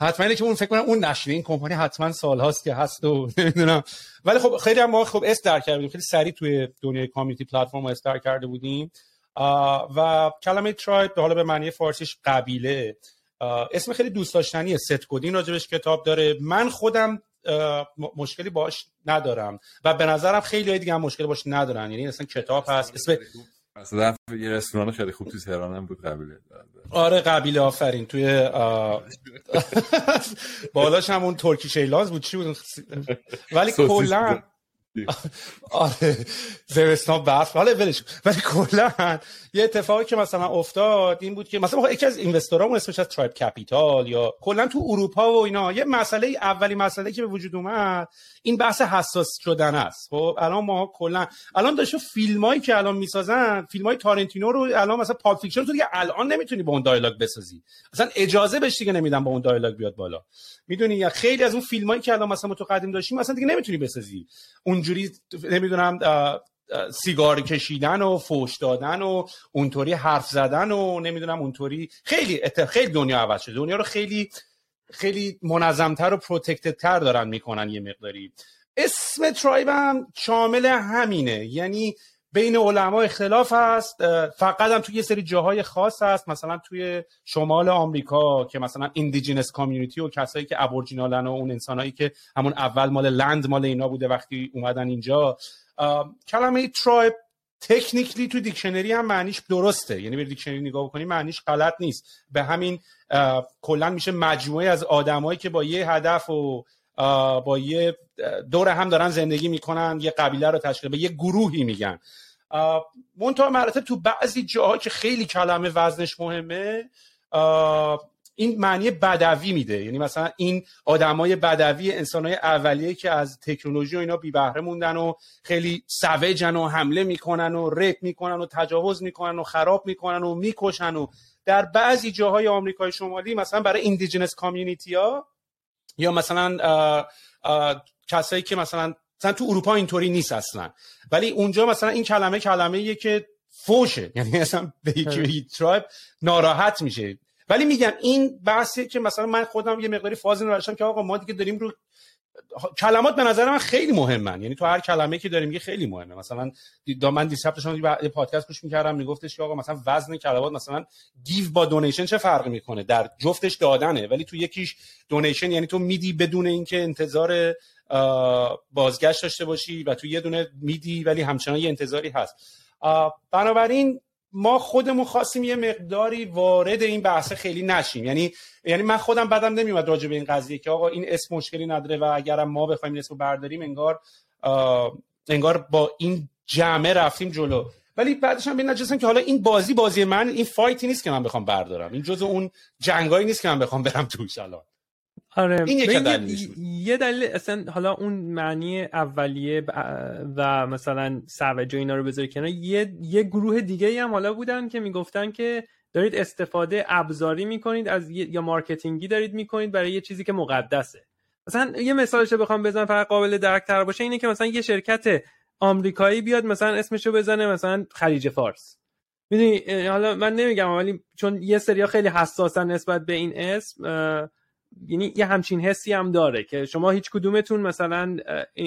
حتما اینه که اون فکر کنم اون نشینه این کمپانی حتما سالهاست که هست و نمیدونم. ولی خب خیلی هم ما خب اس در کردیم، خیلی سریع توی دنیای کامیونیتی پلتفرم اس در کرده بودیم و کلمه ترایب به حالا به معنی فارسیش قبیله، اسم خیلی دوست داشتنیه. ست کدین راجبش کتاب داره، من خودم مشکلی باش ندارم و به نظرم خیلیای دیگه هم مشکلی باش ندارن. یعنی اصلا کتاب هست اسم مثلا یه رستوران خیلی خوب توی تهران هم بود قبیله. آره قبیله آفرین توی آ... بالاش هم اون ترکیش ایلاز بود چی بود ولی کلا آره زمستان برف حالا ولش. ولی کلا یه اتفاقی که مثلا افتاد این بود که مثلا یکی از اینوسترامون اسمش از ترایب کپیتال یا کلا تو اروپا و اینا یه مسئله اولی مسئله که به وجود اومد این بحث حساس شدن است. خب الان ما کلا الان داشو فیلمایی که الان میسازن فیلمای تارنتینو رو الان مثلا پاپ فیکشن تو دیگه الان نمیتونی با اون دایالوگ بسازی، اصلا اجازه بهش دیگه نمیدن با اون دایالوگ بیاد بالا، میدونی؟ یا خیلی از اون فیلمایی که الان مثلا تو قدیم داشتیم اصلا دیگه نمیتونی بسازی اونجوری، نمیدونم سیگار کشیدن و فوش دادن و اونطوری حرف زدن و نمیدونم اونطوری. خیلی خیلی دنیا عوض شده، دنیا رو خیلی خیلی منظمتر و پروتکتدتر دارن میکنن. یه مقداری اسم ترایب هم شامل همینه، یعنی بین علما اختلاف هست، فقط هم توی یه سری جاهای خاص هست، مثلا توی شمال آمریکا که مثلا ایندیجینس کامیونیتی و کسایی که ابورجینالن و اون انسانایی که همون اول مال لند مال اینا بوده وقتی اومدن اینجا. کلمه ترایب تکنیکلی تو دیکشنری هم معنیش درسته، یعنی به دیکشنری نگاه بکنی معنیش غلط نیست، به همین کلا میشه مجموعه از آدمایی که با یه هدف و با یه دور هم دارن زندگی میکنن، یه قبیله رو تشکیل به یه گروهی میگن. منتها مراتب تو بعضی جاها که خیلی کلمه وزنش مهمه این معنی بدوی میده، یعنی مثلا این آدمای بدوی انسانای اولیه که از تکنولوژی و اینا بی بهره موندن و خیلی سوجن و حمله میکنن و ریپ میکنن و تجاوز میکنن و خراب میکنن و میکشن. و در بعضی جاهای آمریکای شمالی مثلا برای ایندیجنس کامیونیتی ها یا مثلا آ، آ، کسایی که مثلا مثلا تو اروپا اینطوری نیست اصلا، ولی اونجا مثلا این کلمه کلمه‌ایه که فوشه، یعنی اصلا به ترایب ناراحت میشه. ولی میگم این بحثیه که مثلا من خودم یه مقداری فاز اینو داشتم که آقا ما دیگه داریم رو کلمات به نظر من خیلی مهمن، یعنی تو هر کلمه‌ای که داریم یه خیلی مهمه. مثلا دا من دیشب داشتم یه پادکست گوش می‌کردم میگفتش که آقا مثلا وزن کلمات مثلا گیو با دونیشن چه فرقی میکنه؟ در جفتش دادنه، ولی تو یکیش دونیشن یعنی تو میدی بدون اینکه انتظار بازگشت داشته باشی و تو یه دونه میدی ولی همچنان یه انتظاری هست. بنابراین ما خودمون خواستیم یه مقداری وارد این بحث خیلی نشیم، یعنی یعنی من خودم بدم نمیومد راجع به این قضیه که آقا این اسم مشکلی نداره و اگرم ما بخوایم این اسمو برداریم انگار انگار با این جمع رفتیم جلو. ولی بعدش هم ببین نجستم که حالا این بازی بازی من، این فایتی نیست که من بخوام بردارم، این جزء اون جنگایی نیست که من بخوام برم توش الان. آره این یک دلیلش بود. یه دلیل اصلا حالا اون معنی اولیه و مثلا سوج و اینا رو بذاری کنار، یه یه گروه دیگه‌ای هم حالا بودن که میگفتن که دارید استفاده ابزاری میکنید از یه... یا مارکتینگی دارید میکنید برای یه چیزی که مقدسه. مثلا یه مثالش بخوام بزنم فقط قابل درک‌تر باشه اینه که مثلا یه شرکت آمریکایی بیاد مثلا اسمشو بزنه مثلا خلیج فارس، میدونی؟ حالا من نمیگم ولی چون یه سری‌ها خیلی حساسن نسبت به این اسم، یعنی یه همچین حسی هم داره که شما هیچ کدومتون مثلا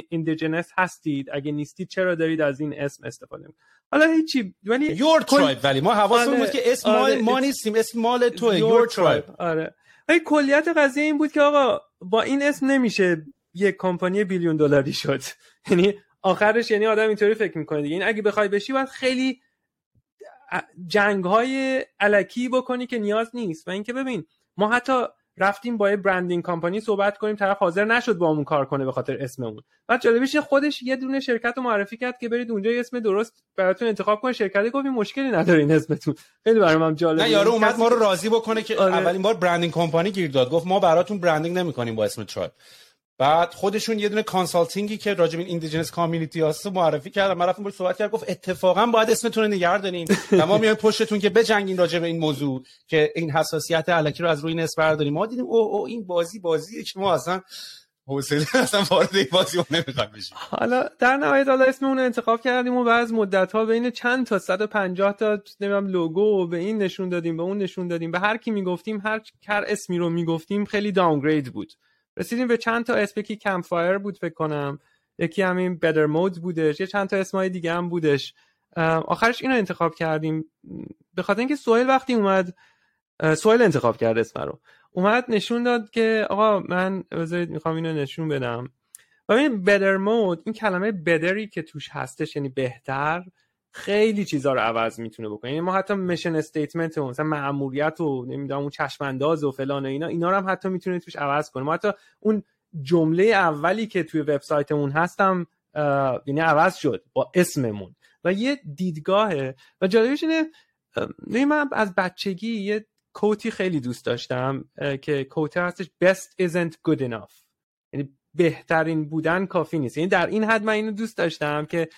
ایندیجنس هستید، اگه نیستید چرا دارید از این اسم استفاده می‌کنید؟ حالا هیچی ولی یور ترایب، ولی ما حواسمون بود که اسم آره ما نیستیم، اسم مال توه، یور ترایب. آره ولی کلیت قضیه این بود که آقا با این اسم نمیشه یک کمپانی بیلیون دلاری شد، یعنی آخرش یعنی آدم اینطوری فکر می‌کنه دیگه، این اگه بخوای بشی باید خیلی جنگ‌های الکی بکنی که نیاز نیست. و اینکه ببین ما حتی رفتیم با یه برندینگ کمپانی صحبت کنیم، طرف حاضر نشد با همون کار کنه به خاطر اسممون. بعد جالبیش خودش یه دونه شرکت رو معرفی کرد که برید اونجا یه اسم درست براتون انتخاب کنه، شرکتی گفت مشکلی نداره این اسمتون. خیلی برام جالب بود. نه یارو اومد ما رو راضی بکنه که آره. اولین بار برندینگ کمپانی گیر داد، گفت ما براتون برندینگ نمی‌کنیم با اسم ترایب. بعد خودشون یه دونه کانسالتینگی که راجع به ایندیجنس کامیونیتی هاست معرفی کرد، ما رفتیم باهاش صحبت کرد، گفت اتفاقا باید اسمتون رو نگهدارین و ما میایم پشتتون که بجنگین راجع به این موضوع که این حساسیت الکی رو از روی نسبت برداریم. ما دیدیم او او این بازی بازیه که ما اصلا حوصله اصلا وارد این بازی نمیخوایم بشیم. حالا در نهایت حالا اسممون رو انتخاب کردیم و بعد از مدت‌ها بین چند تا صد و پنجاه تا نمیدونم لوگو به این نشون دادیم، به اون نشون دادیم، به هر کی میگفتیم هر هر اسمی رو میگفتیم خیلی داونگرید بود. رسیدیم به چند تا اسم که کمپ فایر بود فکر کنم، یکی همین Bettermode بودش، یه چند تا اسمای دیگه هم بودش. آخرش اینو انتخاب کردیم به خاطر اینکه سهیل وقتی اومد، سهیل انتخاب کرد اسم رو، اومد نشون داد که آقا من بذارید میخوام اینو نشون بدم و ببین Bettermode، این کلمه بدری که توش هستش یعنی بهتر، خیلی چیزا رو عوض میتونه بکنه. یعنی ما حتی میشن استیتمنت و مثلا مأموریت و نمیدونم اون چشم انداز و فلان و اینا اینا رو هم حتی میتونه توش عوض کنه. ما حتی اون جمله اولی که توی وبسایتمون هستم یعنی عوض شد با اسممون و یه دیدگاهه. و جالبش اینه من از بچگی یه کوتی خیلی دوست داشتم که کوت هستش best isn't good enough، یعنی بهترین بودن کافی نیست. یعنی در این حد من اینو دوست داشتم که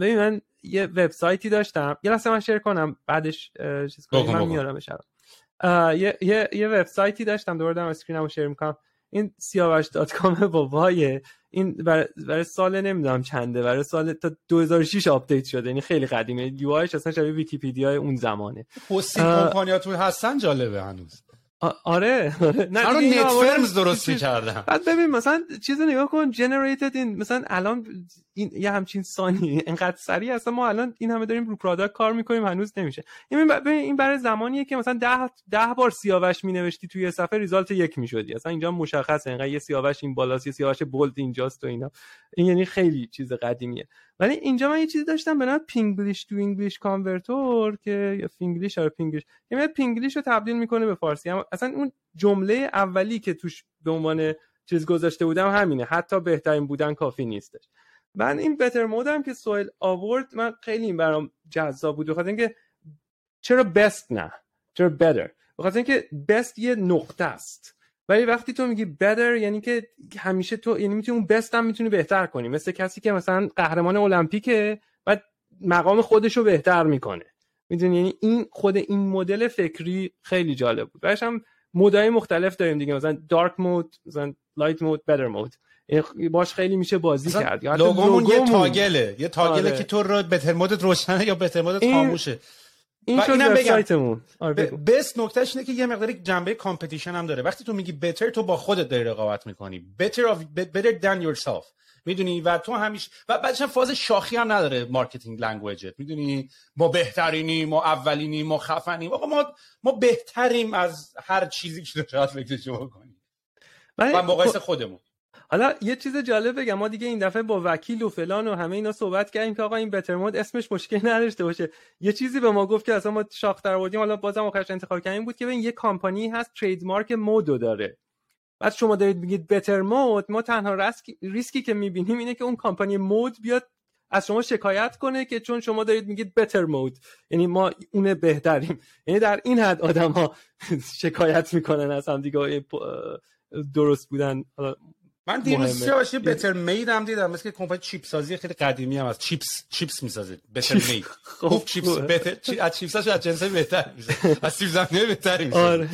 ببین من یه وبسایتی داشتم، یه لحظه من شیر کنم بعدش چیز کنم من میارمش. یه یه یه وبسایتی داشتم، دوباره دارم اسکرینمو شیر میکنم، این سیاوش دات کام بابایه، این برای برای سال نمیدونم چنده، برای سال تا دو هزار و شش آپدیت شده، یعنی خیلی قدیمه، یو آیش اصلا شبیه ویکی‌پدیا اون زمانه. هستین کمپانی‌ها تو هستن جالبه هنوز. آره نه رو نت فرمز درست می‌کردم. بعد ببین مثلا چیزو نگاه کن جنریتد، این مثلا الان این یه همچین ثانیه اینقدر سریع اصلا ما الان این همه داریم رو پروداکت کار می‌کنیم هنوز نمیشه. این ببین این برای زمانیه که مثلا ده ده بار سیاوش مینوشتی توی صفحه ریزالت یک می‌شدی. اصلا اینجا مشخصه اینقدر یه سیاوش این بالاست، یه سیاوش بولد اینجاست و اینا. این یعنی خیلی چیز قدیمیه. ولی اینجا من یه چیزی داشتم به نام پینگلیش تو انگلیش کانورتور که یا فینگلیش یا پینگلیش، یعنی پینگلیش رو تبدیل می‌کنه به فارسی. اصلا اون جمله اولی که توش به عنوان چیز گذاشته بودم همینه، حتی بهترین بودن کافی نیستش. من این Bettermode هم که سوال آورد من خیلی این برام جذاب بود، بخاطر اینکه چرا best نه چرا better، بخاطر اینکه best یه نقطه است ولی وقتی تو میگی better یعنی که همیشه تو یعنی میتونی اون best هم میتونی بهتر کنی، مثل کسی که مثلا قهرمان المپیکه و مقام خودشو بهتر میکنه، میدونی یعنی این خود این مدل فکری خیلی جالب بود. بعدش هم مودهای مختلف داریم دیگه، مثلا دارک مود، مثلا لایت مود، Bettermode باش خیلی میشه بازی کرد. لوگومون یه تاگله یه تاگله که تو رو Bettermode روشنه یا Bettermode خاموشه. این اینم بگم بس نکتهش اینه که یه مقدار جنبه کامپتیشن هم داره. وقتی تو میگی بهتر تو با خودت داری رقابت میکنی، better of better than yourself، میدونی، و تو همیشه و بعدش فاز شاخی هم نداره مارکتینگ لنگویجت، میدونی ما بهترینیم، ما اولینیم، ما خفنیم، آقا ما ما بهتریم از هر چیزی که شاید فکر شما کنی و مقایسه خودمون. حالا یه چیز جالب بگم، ما دیگه این دفعه با وکیل و فلان و همه اینا صحبت کردیم که آقا این Bettermode اسمش مشکل نداشته باشه. یه چیزی به ما گفت که اصلا ما شاخ در آوردیم، حالا بازم آخرش انتخاب کردیم بود که ببین یه کمپانی هست ترید مارک مودو داره، بعد شما دارید میگید Bettermode، ما تنها ریسکی ریسکی که میبینیم اینه که اون کمپانی مود بیاد از شما شکایت کنه که چون شما دارید میگید Bettermode یعنی ما اون بهتریم. یعنی در این حد آدما شکایت میکنن از هم دیگه درست بودن. من دیروز سیاوشی Bettermode هم دیدم، مثل کمپانی چیپ سازی خیلی قدیمی هم از چیپس چیپس میسازه Bettermode. خوب چیپس بهتر، از چیپساش از جنس بهتر میشه، از سیب زمینی بهتر میشه. آره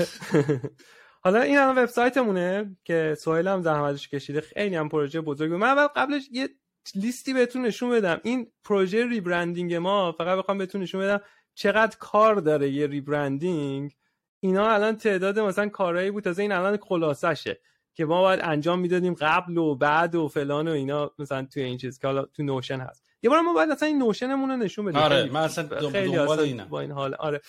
حالا این هم وبسایتمونه که سهیل هم زحمتش کشیده، خیلی هم پروژه بزرگه. من اول قبلش یه لیستی بهتون نشون بدم، این پروژه ریبرندینگ ما، فقط بخوام بهتون نشون بدم چقدر کار داره یه ریبرندینگ. اینا الان تعداد مثلا کارایی بود، تازه این الان خلاصشه که ما باید انجام میدادیم قبل و بعد و فلان و اینا، مثلا توی این چیز که حالا تو نوشن هست. یه بار ما باید مثلا این نوشنمون رو نشون بدیم. آره من اصلا دنبال اینم با این حال. آره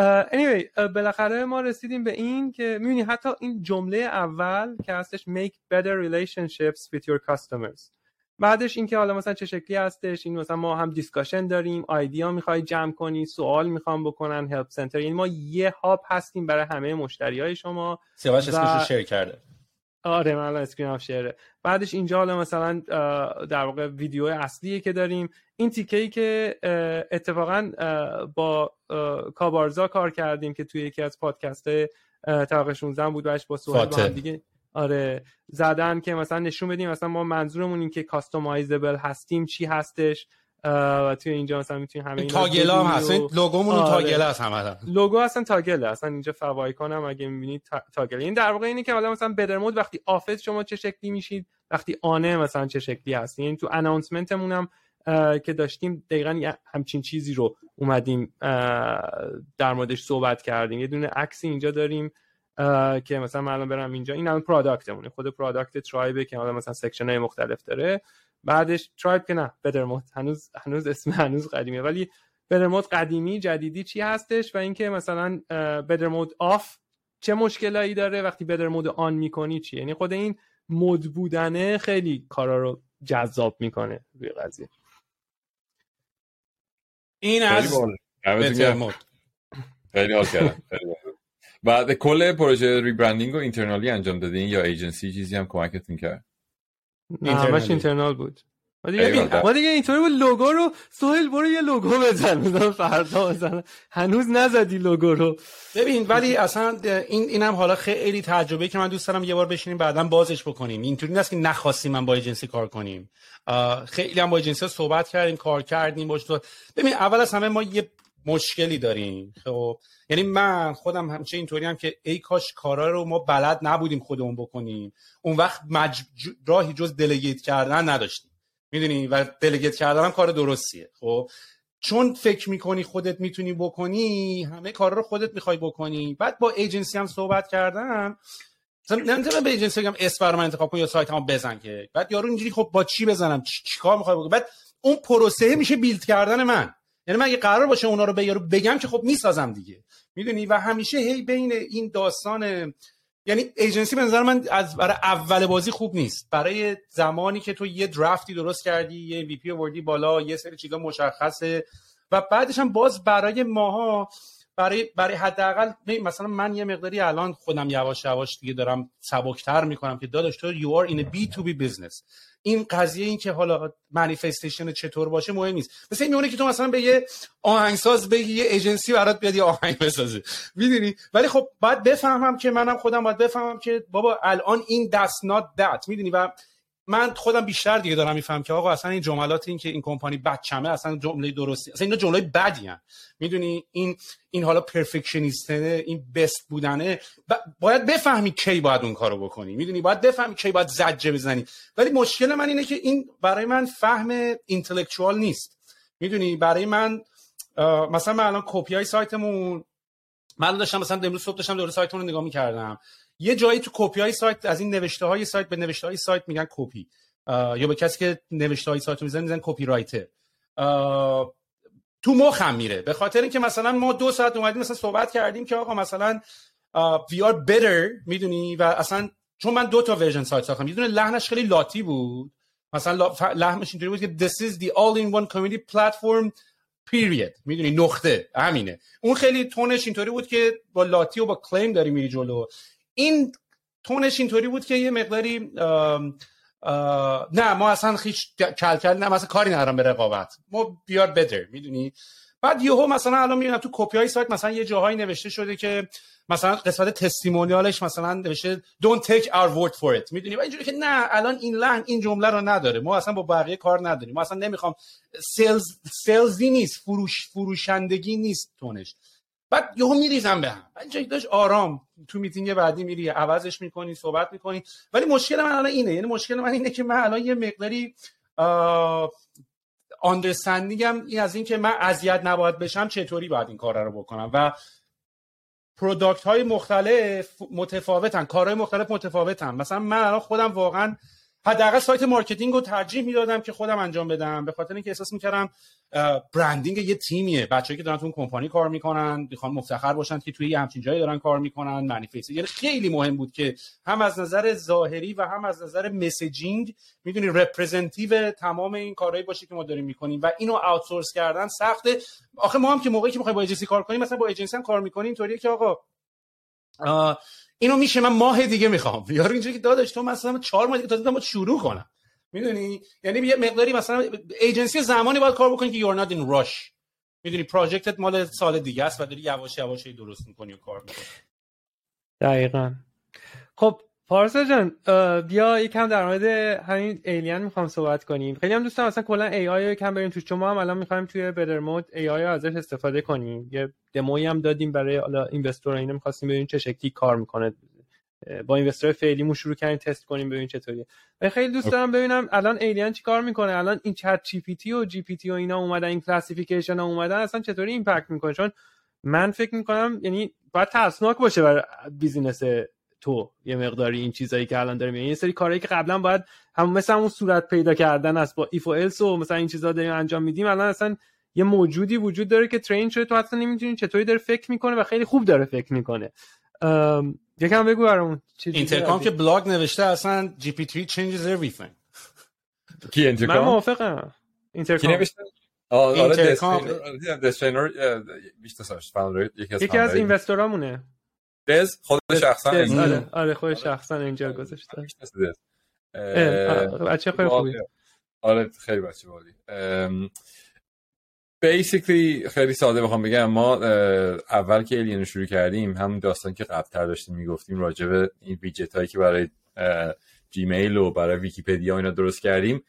Uh, anyway uh, بالاخره ما رسیدیم به این که می‌بینی حتی این جمله اول که هستش make better relationships with your customers، بعدش اینکه حالا مثلا چه شکلی هستش، این مثلا ما هم دیسکاشن داریم، ایده میخوای جمع کنی، سوال میخوام بکنن، هلپ سنتر، یعنی ما یه هاب هستیم برای همه مشتریای شما. سیاوش اسکرینشو شیر کرده. آره من الان اسکرینم شیره. بعدش اینجا حالا مثلا در واقع ویدیو اصلیه که داریم، این تیکه‌ای که اتفاقا با کابارزا کار کردیم که توی یکی از پادکست‌های طبقه شانزده بود باش با سوال با هم دیگه آره زدن که مثلا نشون بدیم مثلا ما منظورمون این که کاستومایزبل هستیم چی هستش و توی اینجا مثلا میتونیم همه این تاگل هم هست و... لوگومون آره. تاگل هست، همه لوگو اصلا تاگل هست، اینجا فوایکان هم اگه میبینید تاگل. این در واقع اینه که حالا مثلا بدرمود وقتی آفت شما چه شکلی میشید، وقتی آنه مثلا چه شکلی هستین. یعنی تو اناونسمنتمون هم که داشتیم دقیقاً همچین چیزی رو اومدیم در موردش صحبت کردیم. یه دونه عکس اینجا داریم که مثلا من الان برم اینجا، این الان پروداکتمونه، خود پروداکت ترایبه که مثلا سکشن‌های مختلف داره. بعدش ترایب که نه بدرمود هنوز هنوز اسم هنوز قدیمیه، ولی بدرمود قدیمی جدیدی چی هستش و اینکه مثلا بدرمود آف چه مشکلایی داره، وقتی بدرمود آن میکنی چی. یعنی خود این مود بودنه خیلی کارا رو جذاب میکنه روی قضیه. این از بدرمود خیلی حال کردم. بعد کل پروژه ریبرندینگ رو اینترنالی انجام دادین یا ایجنسی چیزی هم کمکتون کرد؟ همش اینترنال بود. ما دیگه ما دیگه اینطوری بود لوگو رو سهیل برو یه لوگو بزن، مثلا فردا مثلا هنوز نزدی لوگو رو ببین. ولی اصلا این اینم حالا خیلی تجربه که من دوست دارم یه بار بشینیم بعداً بازش بکنیم. اینطوری نیست که نخواستیم من با ایجنسی کار کنیم، خیلی هم با ایجنسی صحبت کردیم، کار کردیم باش. ببین اول از همه ما یه مشکلی داریم. خب یعنی من خودم همچه اینطوری هم که ای کاش کارا رو ما بلد نبودیم خودمون بکنیم، اون وقت مج... راهی جز دلگیت کردن نداشتیم، میدونی، و دلگیت کردن هم کار درستیه. خب چون فکر میکنی خودت میتونی بکنی، همه کارا رو خودت میخوای بکنی. بعد با ایجنسی هم صحبت کردم، نمیتونم به ایجنسی بگم اس برام انتخاب کن یا سایتمو بزن که بعد یارو اینجوری خب با چی بزنم، چیکار میخوای بکنم. بعد اون پروسه میشه بیلد کردن من، یعنی من اگه قرار باشه اونا رو به یارو بگم که خب میسازم دیگه، میدونی. و همیشه هی بین این داستان، یعنی ایجنسی به نظر من از برای اول بازی خوب نیست. برای زمانی که تو یه درافتی درست کردی، یه وی پی آوردی بالا، یه سری چیزا مشخصه و بعدش هم باز برای ماها، برای برای حداقل مثلا من یه مقداری الان خودم یواش یواش دیگه دارم سبکتر میکنم که داداش تو you are in a بی تو بی business. این قضیه این که حالا مانیفستیشن چطور باشه مهم نیست. مثلا میونه که تو مثلا به یه آهنگساز بگی یه ایجنسی برات بیاد یه آهنگ بسازه، میدونی. ولی خب باید بفهمم که منم خودم باید بفهمم که بابا الان این that's not that، میدونی. و من خودم بیشتر دیگه دارم میفهم که آقا اصلا این جملات، این که این کمپانی بچمه، اصلا جمله درستی، اصلا اینا جمله بدی ان، میدونی. این این حالا پرفکشنیسته، این بست بودنه، باید بفهمی کی باید اون کارو بکنی، میدونی، باید بفهمی کی باید زجه بزنی. ولی مشکل من اینه که این برای من فهم اینتלקچوال نیست، میدونی. برای من مثلا من الان کپی های سایتمون، من داشتم مثلا امروز صبح داشتم دوره سایتمون رو نگاه می‌کردم، یه جایی تو کپی‌های سایت از این نوشته‌های سایت به نوشته‌های سایت میگن کپی، یا به کسی که نوشته‌های سایت رو می‌زنه میگن کپی رایتر. تو مخم میره به خاطر اینکه مثلا ما دو ساعت اومدیم مثلا صحبت کردیم که آقا مثلا وی آر بتر، میدونی. و اصلا چون من دو تا ورژن سایت ساختم، یه دونه لحنش خیلی لاتی بود، مثلا لحنش اینطوری بود که this is the all in one community platform period، میدونی، نقطه، همینه. اون خیلی تونش اینطوری بود که با لاتی و با کلیم داری میری جلو. این تونش اینطوری بود که یه مقداری آم آم نه ما اصلا هیچ کل کل نه، مثلا کاری ندارم به رقابت، ما بیار بدر، میدونی. بعد یهو مثلا الان میبینم تو کپی های سایت مثلا یه جاهایی نوشته شده که مثلا قسمت تستیمونیالش مثلا نوشته don't take our word for it، میدونی. و اینجوری که نه الان این لحن این جمله رو نداره، ما اصلا با بقیه کار نداریم، ما اصلا نمیخوام، سلز سلزی نیست، فروش فروشندگی نیست تونش. بعد یهو میریزم به هم. من جایی داشت آرام تو میتینگ بعدی میری عوضش میکنی، صحبت میکنی. ولی مشکل من الان اینه، یعنی مشکل من اینه که من الان یه مقداری آندرستندینگم این از این که من اذیت نباید بشم، چطوری باید این کارا رو بکنم. و پروداکت های مختلف متفاوتن، کارهای مختلف متفاوتن. مثلا من الان خودم واقعا حداقل سایت مارکتینگ رو ترجیح میدادم که خودم انجام بدم، به خاطر اینکه احساس میکردم برندینگ یه تیمیه، بچه‌ای که دارن تو کمپانی کار میکنن میخوان مفتخر باشن که توی همچین جایی دارن کار میکنن. منیفست یعنی خیلی مهم بود که هم از نظر ظاهری و هم از نظر مسیجینگ میدونی رپرزنتیو تمام این کارهایی باشه که ما داریم میکنیم و اینو آوتسورس کردن سخته. آخه ما هم که موقعی که میخوایم با ایجنسی کار کنیم، مثلا با ایجنسی هم کار میکنیم اینطوریه که آقا آه. اینو میشه من ماه دیگه میخوام، یارو اینجوری که داداش تو مثلا چهار ماه دیگه تا دیدم شروع کنم، میدونی یعنی یه مقداری مثلا ایجنسی زمانی باید کار بکنی که یور نات این راش، میدونی پروژکتت مال سال دیگه است و داری یواش یواش درست میکنی و کار میکنی. دقیقاً. خب پارسا جان بیا یکم در مورد همین ایلین میخوام صحبت کنیم. خیلی هم دوست دارم اصلا کلا ای آی رو یکم بریم توش، چون ما هم الان میخوایم توی بترمود ای آی رو ازش استفاده کنیم. یه دمویی هم دادیم برای حالا اینوستورا، اینو می‌خواستیم ببینیم چه شکلی کار میکنه. با اینوستور فعلیمون شروع کردیم تست کنیم ببینیم چطوریه. من خیلی دوست دارم ببینم الان ایلین چی کار میکنه. الان این چت جی پی تی و جی پی تی و اینا اومدن، این کلاسیفیکیشن ها اومدن، اصلا چطوری ایمپکت میکنه؟ چون من فکر میکنم یعنی باید ترسناک باشه برای بیزینس تو یه مقداری این چیزایی که الان داریم، یعنی یه سری کارهایی که قبلا باید هم مثلا اون صورت پیدا کردن است با ایف و الس و مثلا این چیزا داریم انجام میدیم، الان اصلا یه موجودی وجود داره که ترین شده تو اصلا نمیدونی چطوری داره فکر میکنه و خیلی خوب داره فکر میکنه. یکم بگو برامون اینترکام که بلاگ نوشته اصلا جی پی تی چنجز اوریثینگ. کی اینترکام؟ من موافقم. اینترکام نوشته اینترکام دستینر بیشتر ساش فاوندر یکی از اینوسترامونه. دز خود شخصا آره آره خود شخصا اینجا گذاشته. بچه خیلی خوبی. آره خیلی بچه بالی. بیسیکلی خیلی ساده بخوام بگم، ما اول که ایلین شروع کردیم همون داستان که قبل‌تر داشتیم میگفتیم راجع به این ویجت هایی که برای جیمیل و برای ویکی‌پدیا اینا درست کردیم،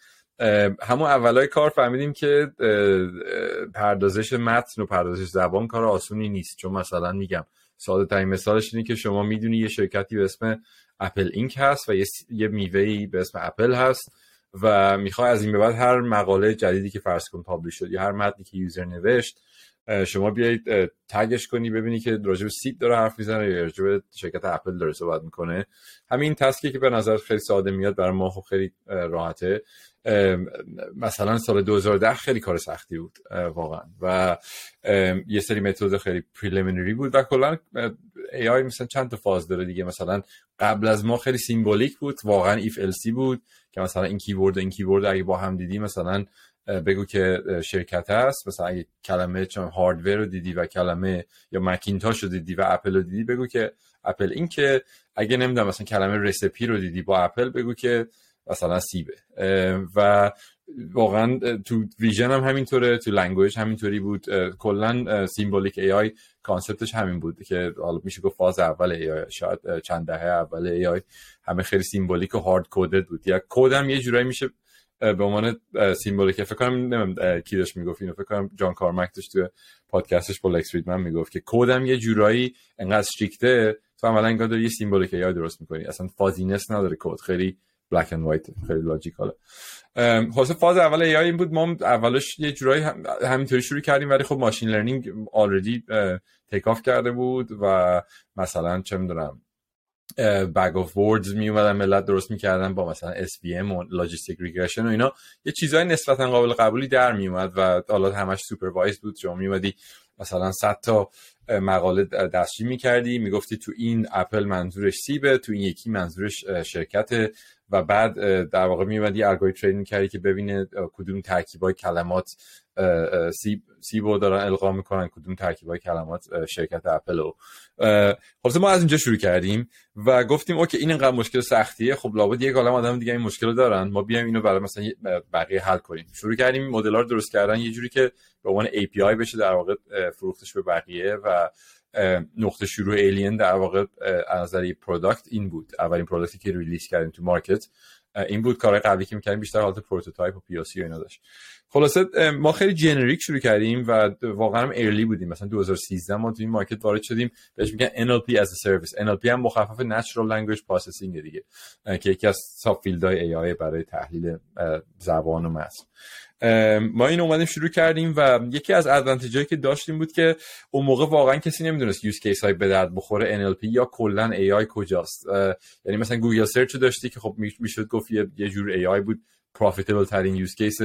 همون اولای کار فهمیدیم که پردازش متن و پردازش زبان کار آسونی نیست. چون مثلا میگم ساده ترین مثالش اینه که شما میدونی یه شرکتی به اسم اپل اینک هست و یه, س... یه میوهی به اسم اپل هست و میخوای از این به بعد هر مقاله جدیدی که فرض کن پابلش شد یا هر متنی که یوزر نوشت شما بیایید تگش کنی ببینی که راجع به سیب داره حرف میزنه یا راجع به شرکت اپل داره صحبت میکنه. همین تسکی که به نظر خیلی ساده میاد برای ما خب خیلی راحته. مثلا سال دو هزار و ده خیلی کار سختی بود واقعا و یه سری متد خیلی پریلیمینری بود و کلا ای آی مثلا چند تا فاز داره دیگه. مثلا قبل از ما خیلی سیمبولیک بود، واقعا ایف ال سی بود که مثلا این کیورد این کیورد اگه با هم دیدی مثلا بگو که شرکت هست، مثلا اگه کلمه چون هاردور رو دیدی و کلمه یا مکینتاش رو دیدی و اپل رو دیدی بگو که اپل این که اگه نمیدونم مثلا کلمه رسیپی رو دیدی با اپل بگو که مثلا سیبه. و واقعا تو ویژن هم همینطوره، تو لنگویج همینطوری بود، کلا سیمبولیک ای آی کانسپتش همین بود که حالا میشه گفت فاز اول ای آی شاید چند دهه اول ای آی همه خیلی سیمبولیک و هارد کودد بود. یا کد هم یه جورایی میشه به عنوان سیمبولیک، فکر کنم نمیدونم کی داشت میگفت اینو، فکر کنم جان کارمک داشت تو پادکستش با لکس فریدمن میگفت که کد هم یه جورایی انقدر استریکته تو عملا انگار داری یه سیمبولیک ای آی درست می‌کنی، اصلا فازینس نداره کد، خیلی بلک اند وایت، خیلی لاجیکاله. خلاصه فاز اول ای آی این بود. ما اولش یه جورایی هم همینطوری شروع کردیم ولی خب ماشین لرنینگ آلردی تیک آف کرده بود و مثلا چه می‌دونم بگ آف وردز می اومدن ملت درست می‌کردن با مثلا اس وی ام و لاجستیک ریگرشن و اینا، یه چیزای نسبتا قابل قبولی در می اومد و حالا همش سوپروایز بود. شما می‌اومدی مثلا صد تا مقاله دستشی می‌کردی میگفتی تو این اپل منظورش سیبه، تو این یکی منظورش شرکته و بعد در واقع میومدی الگوریتم ترین میکردی که ببینه کدوم ترکیبای کلمات سیب سیبو دارن القا میکنن، کدوم ترکیبای کلمات شرکت اپل رو. خب ما از اینجا شروع کردیم و گفتیم اوکی این انقدر مشکل سختیه، خب لابد یک عالم آدم دیگه این مشکل رو دارن، ما بیایم اینو برای مثلا بقیه حل کنیم. شروع کردیم مدل‌ها رو درست کردن یه جوری که به عنوان ای پی آی بشه در واقع فروختش به بقیه و نقطه شروع ایلین در واقع از نظر پروداکت این بود. اولین پروداکتی که ریلیز کردیم تو مارکت این بود. کار قبلی که می‌کردیم بیشتر حالت پروتوتایپ و پی او سی و اینا داشت. خلاصه ما خیلی جنریک شروع کردیم و واقعا هم ارلی بودیم. مثلا دو هزار و سیزده ما تو این مارکت وارد شدیم، بهش میگن ان ال پی as a service. ان ال پی هم مخفف Natural Language Processing دیگه، که یکی از ساب فیلدهای ای آی برای تحلیل زبان و متن. ما این اومدیم شروع کردیم و یکی از ادوانتیجایی که داشتیم بود که اون موقع واقعا کسی نمیدونست یوز کیس های به درد بخوره ان ال پی یا کلا ای آی کجاست. یعنی مثلا گوگل سرچ داشتی که خب میشد گفت یه جور ای آی بود، پروفیتبل ترین یوز کیس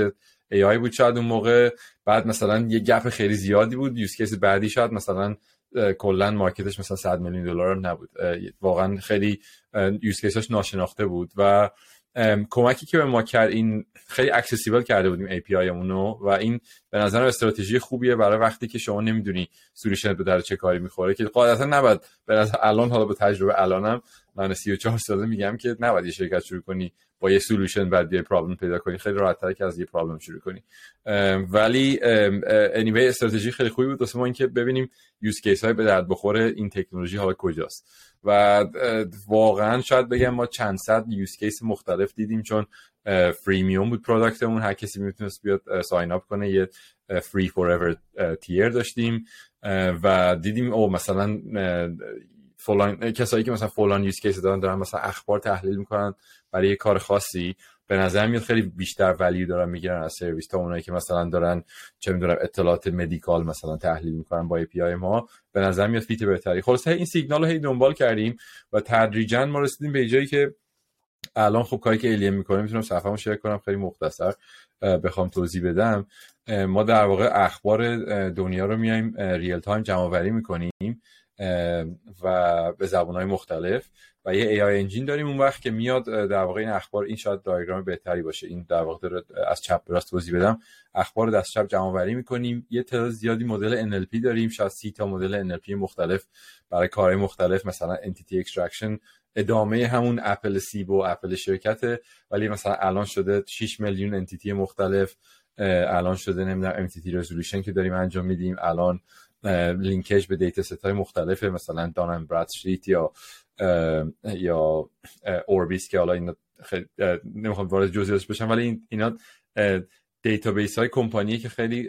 ای آی بود شاید اون موقع. بعد مثلا یه گپ خیلی زیادی بود، یوز کیس بعدی شاید مثلا کلا مارکتش مثلا صد میلیون دلار نبود، واقعا خیلی یوز کیسش ناشناخته بود. و کمکی که به ما کرد این، خیلی اکسسیبل کرده بودیم ای پی آی مونو و این به نظرم استراتژی خوبیه برای وقتی که شما نمیدونی سولوشنت به در چه کاری میخوره، که قاعدتا نباید به نظر الان، حالا با تجربه الانم من سی و چهار ساله میگم که نباید یه شرکت شروع کنی با یه سولوشن بعد یه پرابلم پیدا کنی، خیلی راحت‌تره که از یه پرابلم شروع کنی. ولی انیوی استراتژی خیلی خوبی بود واسه ما اینکه ببینیم یوز کیس های به درد بخوره این تکنولوژی حالا کجاست. و واقعا شاید بگم ما چند صد یوز کیس مختلف دیدیم، چون فریمیوم بود پروداکتمون، هر کسی میتونست بیاد ساین اپ کنه، یه فری فور ایور تیر داشتیم و دیدیم او مثلا فلان کسایی که مثلا فلان یوز کیس دارن دارن مثلا اخبار تحلیل میکنن برای یه کار خاصی، به نظر میاد خیلی بیشتر ولیو دارن میگیرن از سرویس تا اونایی که مثلا دارن چه میدونم اطلاعات مدیکال مثلا تحلیل میکنن با ای پی آی ما، به نظر میاد فیت بهتری. خلاصه این سیگنال رو هی دنبال کردیم و تدریجاً ما رسیدیم به جایی که الان خب کاری که ایلین میکنه، میتونم صفحه‌مو شیر کنم خیلی مختصر بخوام توضیح بدم، ما در واقع اخبار دنیا رو میایم ریل تایم جمع‌آوری میکنیم و به زبان‌های مختلف و یه ای آی انجین داریم اون وقت که میاد در واقع این اخبار، این شاید دایگرام بهتری باشه، این در واقع از چپ به راست توضیح بدم، اخبار دست چپ جمع‌آوری می‌کنیم، یه تعداد زیادی مدل ان ال پی داریم، شاید سی تا مدل ان ال پی مختلف برای کارهای مختلف، مثلا entity extraction ادامه همون اپل سیب و اپل شرکته، ولی مثلا الان شده شش میلیون entity مختلف، الان شده نمیدونم entity resolution که داریم انجام میدیم، الان لینکش به دیتا ست‌های مختلفه، مثلا دان اند برادستریت یا یا اوربیس که حالا اینا خیلی نمیخوام وارد جزئیاتش بشم، ولی اینا دیتابیس های کمپانیه که خیلی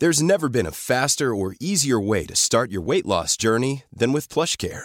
There's never been a faster or easier way to start your weight loss journey than with PlushCare.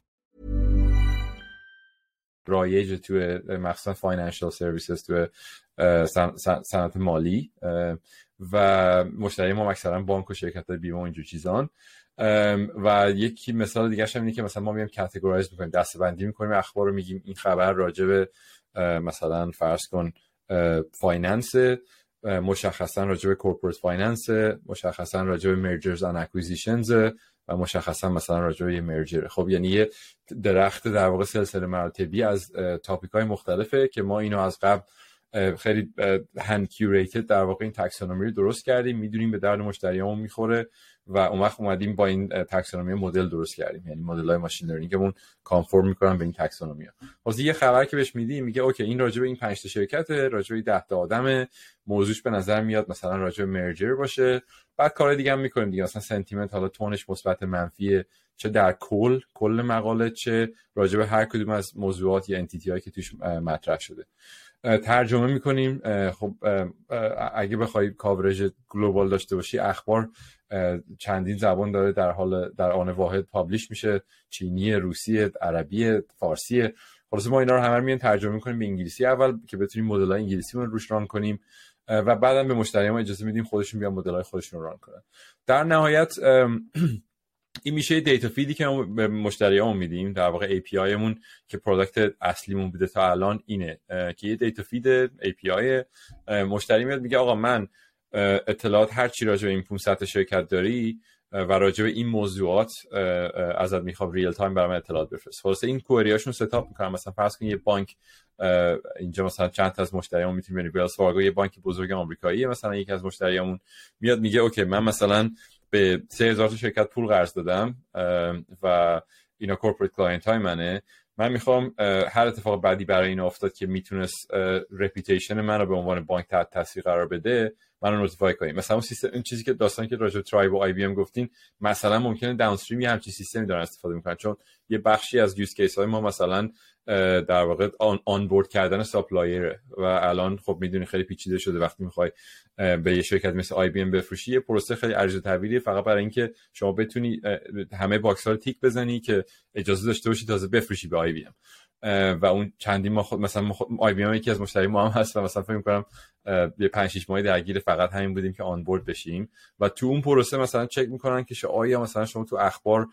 رایج توی مخصوصا فاینانشال سرویسز، توی صنعت مالی و مشتری ما اکثرا بانک و شرکت‌های بیمه و اینجور چیزان. و یکی مثال دیگه هم اینه که مثلا ما میایم کاتگورایز می‌کنیم، دسته‌بندی می‌کنیم اخبار رو، میگیم این خبر راجع به مثلا فرض کن فایننس، مشخصا راجع به کورپورات فایننس، مشخصا راجع به مرجرز اند اکوزیشنز و مشخصا مثلا راجع به یه مرجر. خب یعنی یه درخت در واقع سلسله مراتبی از تاپیک‌های مختلفه که ما اینو از قبل خیلی هند کیوریتد در واقع این تاکسونومی رو درست کردیم، میدونیم به درد مشتریامون میخوره و اون وقت اومدیم با این تاکسونومی مدل درست کردیم، یعنی مدل‌های ماشین لرنینگمون کانفورم میکنن به این تاکسونومی ها. واسه یه خبر که بهش میدیم میگه اوکی این راجع به این پنج تا شرکته، راجع به ده تا آدمه، موضوعش به نظر میاد مثلا راجع به مرجر باشه. بعد کار دیگه هم میکنیم دیگه، مثلا سنتیمنت حالا تونش مثبت منفیه، چه در کل کل مقاله، چه راجع به هر کدوم از موضوعات یا انتیتی‌هایی که توش مطرح شده. ترجمه میکنیم. خب اگه بخوای کاورج گلوبال داشته باشی، اخبار چندین زبان داره در حال در آن واحد پابلیش میشه، چینی، روسی، عربی، فارسی. خلاص ما اینا رو همه میان ترجمه میکنیم به انگلیسی اول که بتونیم مدل‌های انگلیسی رو روش ران کنیم و بعدم به مشتریام اجازه میدیم خودشون بیان مدل‌های خودشون رو ران کنن. در نهایت این میشه دیتا فیدی که ما به مشتریامون میدیم، در واقع ای پی آی مون که پروداکت اصلیمون بوده تا الان اینه که یه دیتا فید ای پی آی مشتری میاد میگه آقا من اطلاعات هر چی راجع به این پانصد شرکت داری و راجع به این موضوعات ازت میخوام ریل تایم برام اطلاعات بفرست. خلاص این کوئریاشون ستاپ میکنم. مثلا فرض کن یه بانک، اینجا مثلا چند تا از مشتریامون میتونیم بریم بیلز فارگو، یه بانک بزرگ آمریکاییه، مثلا یکی از مشتریامون میاد میگه اوکی من مثلا به سه هزار تا شرکت پول قرض دادم و اینا کورپوریت کلاینت های منه، من میخوام هر اتفاق بعدی برای اینا افتاد که میتونست رپیتیشن من رو به عنوان بانک تحت تاثیر قرار بده منو نوتیفای کنیم. مثلا اون سیستم، این چیزی که داستانی که راجع به ترایب و آی بی ام گفتین، مثلا ممکنه داونستریم یه همچین سیستمی دارن استفاده میکنن، چون یه بخشی از یوز کیس های ما مثلا در واقع آن آنبورد کردن سپلایره و الان خب میدونی خیلی پیچیده شده. وقتی میخوای به یه شرکت مثل آی بی ام بفروشی یه پروسه خیلی ارج طویلیه فقط برای اینکه شما بتونی همه باکس ها رو تیک بزنی که اجازه داشته باشی تازه بفروشی به آی بی ام. و اون چندین ما خود مثلا ما خود آی بی ام یکی از مشتری ما هم هست و مثلا فکر می‌کنم یه پنج شش ماهی درگیر فقط همین بودیم که آنبورد بشیم و تو اون پروسه مثلا چک می‌کنن که آیا مثلا شما تو اخبار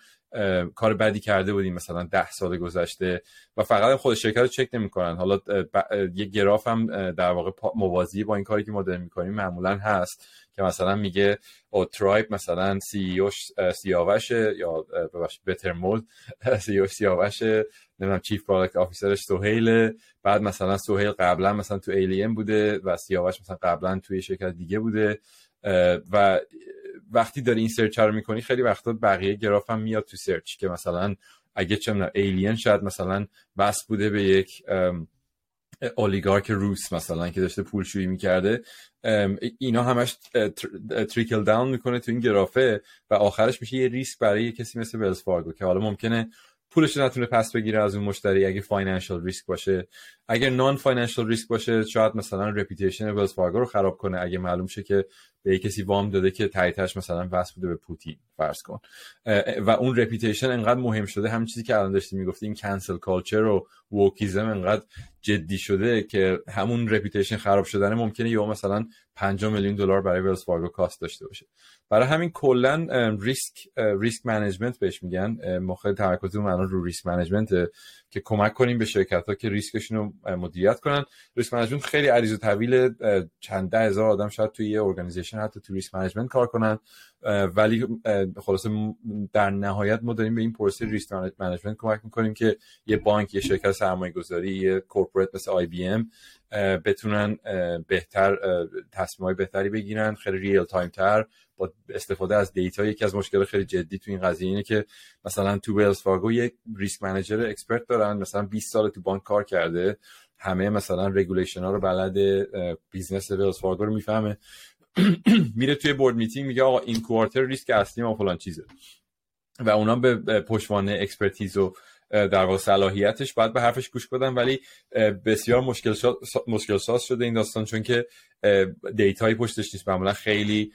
کار بدی کرده بودیم مثلا ده سال گذشته و فقط خود شرکت رو چک نمی‌کنن. حالا ب... یه گراف هم در واقع موازی با این کاری که ما داریم می‌کنیم معمولاً هست که مثلا میگه او ترایب مثلا سی اوش سیاوشه یا ببخشید بترمود سی اوش سیاوشه نمیدونم چیف پروداکت آفیسرش سهیله، بعد مثلا سهیل قبلا مثلا تو ایلین بوده و سیاوش مثلا قبلا توی شرکت دیگه بوده. و وقتی داری این سرچ رو میکنی خیلی وقتا بقیه گراف هم میاد تو سرچ که مثلا اگه چه میدونم ایلین شاید مثلا بس بوده به یک اولیگارک روس مثلا که داشته پولشویی میکرده، اینا همش تریکل داون میکنه تو این گرافه و آخرش میشه یه ریسک برای یه کسی مثل ویلز فارگو که حالا ممکنه پولش رو نتونه پس بگیره از اون مشتری اگه فاینانشال ریسک باشه. اگر نان فاینانشال ریسک باشه شاید مثلا رپیتیشن ویلز فارگو رو خراب کنه اگه معلوم شه که به یه کسی وام داده که تاییدش مثلا وصل بوده به پوتین فرض کن. و اون رپیتیشن انقدر مهم شده، همین چیزی که الان داشتی میگفتی این کنسل کالچر و ووکیزم انقدر جدی شده که همون رپیتیشن خراب شدن ممکنه یا مثلا پنج میلیون دلار برای ویلز فارگو کاست داشته باشه. برای همین کلا ریسک ریسک منیجمنت بهش میگن. ما خیلی تمرکزمون الان رو ریسک منیجمنت که کمک کنیم به شرکت‌ها که ریسکشون رو مدیریت کنن. ریسک منیجمنت خیلی عریض و طویل، چند ده هزار آدم شاید توی یه ارگانیزیشن حتی توی ریسک منیجمنت کار کنن، ولی خلاصه در نهایت ما داریم به این پروسه ریسک منیجمنت کمک می‌کنیم که یه بانک، یه شرکت سرمایه‌گذاری، یه کورپورات مثل آی بی ام بتونن بهتر تصمیم‌های بهتری بگیرن، خیلی ریل تایم تر با استفاده از دیتا. یکی از مشکلات خیلی جدی تو این قضیه اینه که مثلا تو ویلز فارگو یک ریسک منیجر اکسپرت دارن مثلا بیست سال تو بانک کار کرده، همه مثلا رگولیشن ها رو بلده، بیزنس ویلز فارگو رو میفهمه میره توی بورد میتینگ میگه آقا این کوارتر ریسک اصلی ما فلان چیزه و اونا به پشتوانه اکسپرتیز و در واقع صلاحیتش باید به حرفش گوش بدن، ولی بسیار مشکل شا... مشکل ساز شده این داستان چون که دیتای پشتش نیست. معمولا خیلی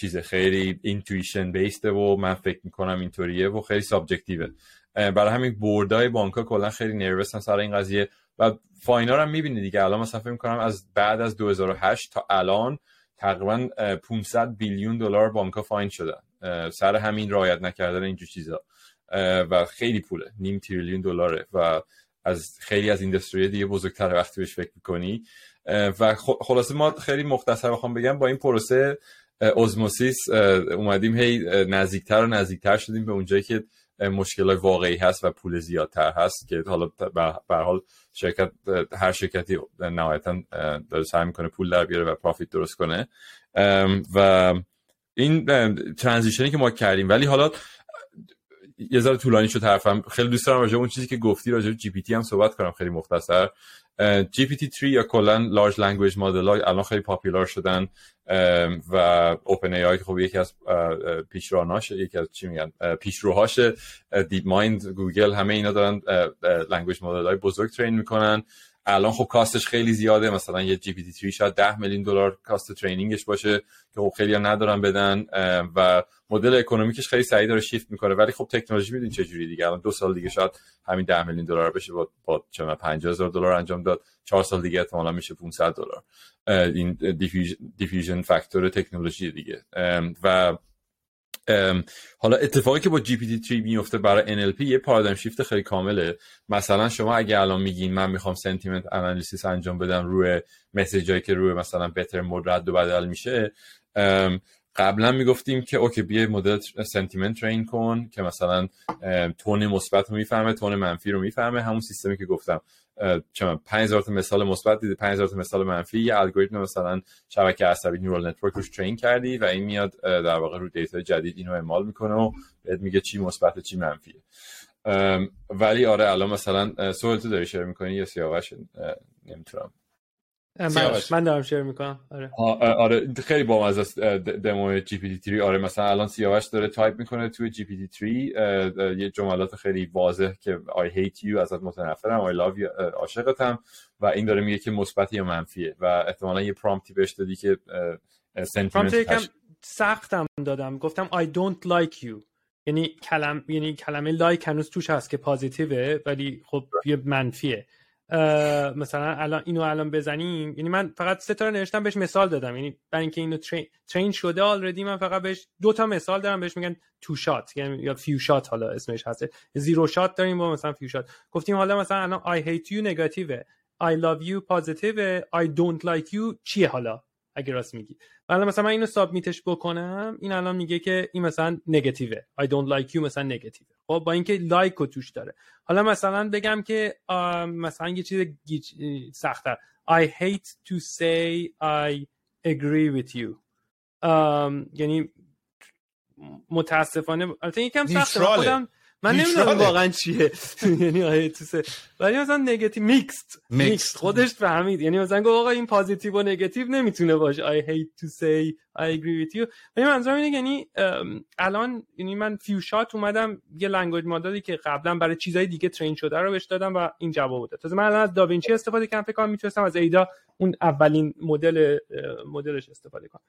چیزه، خیلی اینتویشن بیسته و من فکر میکنم اینطوریه و خیلی سابجکتیوه. برای همین بوردای بانک‌ها کلا خیلی نروسن سر این قضیه و فاینال هم میبینی دیگه. الان مثلا فکر میکنم از بعد از دو هزار و هشت تا الان تقریبا پانصد بیلیون دلار بانک‌ها فاین شدن سر همین رعایت نکردن اینجور چیزا و خیلی پوله، نیم تریلیون دلاره و از خیلی از اینداستری دیگه بزرگتر وقتی بهش فکر می‌کنی. و خلاصه ما خیلی مختصر بخوام بگم با این پروسه اوزموسیس اومدیم هی نزدیکتر و نزدیکتر شدیم به اونجایی که مشکلات واقعی هست و پول زیادتر هست که حالا به هر حال شرکت، هر شرکتی نهایتاً داره سعی می‌کنه پول در بیاره و پروفیت درست کنه و این ترانزیشنی که ما کردیم. ولی حالا یه ذره طولانی شد حرفم. خیلی دوست دارم راجع اون چیزی که گفتی راجع به جی پی تی هم صحبت کنم خیلی مختصر. جی پی تی تری یا کلا لارج لنگویج مدل ها الان خیلی پاپولار شدن و اوپن ای آی که خب یکی از پیشراناشه، یکی از چی میگن پیشروهاشه، دیپ مایند، گوگل، همه اینا دارن لنگویج مدل های بزرگ ترین میکنن. الان خب کاستش خیلی زیاده، مثلا یه جی پی تی سه شاید ده میلیون دلار کاست ترینینگش باشه که خب خیلی هم ندارن بدن و مدل اکونومیکش خیلی سریع داره شیفت میکنه. ولی خب تکنولوژی میدونی چه جوری دیگه، الان دو سال دیگه شاید همین ده میلیون دلار بشه با با چقدر پنجاه هزار دلار انجام داد، چهار سال دیگه احتمالاً میشه پانصد دلار. این دیفیوژن فاکتور تکنولوژی دیگه. و ام حالا اتفاقی که با جی پی تی سه میفته برای ان ال پی یه پارادایم شیفت خیلی کامله. مثلا شما اگه الان میگین من میخوام سنتیمنت انالیسیس انجام بدم روی مسیجایی که روی مثلا بترمود رد و بدل میشه، قبلا میگفتیم که اوکی بیای مدل سنتیمنت ترین کن که مثلا تون مثبت رو میفهمه، تون منفی رو میفهمه، همون سیستمی که گفتم چون پنج هزار تا مثال مثبت دیده، پنج هزار تا مثال منفی، یه الگوریتم مثلا شبکه عصبی نورال نتورک روش ترین کردی و این میاد در واقع رو دیتا جدید اینو اعمال میکنه و بهت میگه چی مثبت چی منفیه. ولی آره الان مثلا سوال تو داری شیر میکنی یا سیاوش؟ نمیتونم من, من دارم شیر میکنم. آره آره خیلی بامزه است دمو جی پی تی سه. آره مثلا الان سیاوش داره تایپ میکنه توی جی پی تی سه یه جملات خیلی واضح که I hate you ازت متنفرم، I love you عاشقتم، و این داره میگه که مثبت یا منفیه و احتمالاً یه پرامپتی بهش دادی که سنتیمنت یکم سختم دادم، گفتم I don't like you، یعنی کلم یعنی کلمه لایک هنوز توش هست که پوزیتیوه ولی خب یه منفیه. مثلا الان اینو الان بزنیم، یعنی من فقط سه تا رو نوشتم بهش مثال دادم، یعنی برای اینکه اینو ترین ترین شده آلردی من فقط بهش دو تا مثال دارم، بهش میگن تو شات یعنی یا فیو شات، حالا اسمش هست زیرو شات داریم با مثلا فیو شات. گفتیم حالا مثلا الان I hate you نگاتیو، I love you پوزیتیو، I don't like you چیه حالا اگه راست میگی. حالا مثلا من اینو سابمیتش بکنم، این الان میگه که این مثلا نگاتیو، I don't like you مثلا نگاتیو، خب با اینکه لایک رو توش داره. حالا مثلا بگم که مثلا یه چیز سخت‌تر، I hate to say I agree with you، یعنی متاسفانه البته یکم سخته خودم من نمیدونم واقعا چیه، یعنی I hate to say، ولی مثلا نگاتیو میکست میکست خودش فهمید، یعنی مثلا گفت آقا این پوزیتیو و نگاتیو نمیتونه باشه I hate to say I agree with you. یعنی منظورم اینه یعنی الان یعنی من فیو شات اومدم یه لنگویج مدلی که قبلا برای چیزای دیگه ترین شده رو بهش دادم و این جواب داد. تازه من الان از داوینچی استفاده کردم، فکر کنم میتونستم از ایدا اون اولین مدل مدلش استفاده کنم.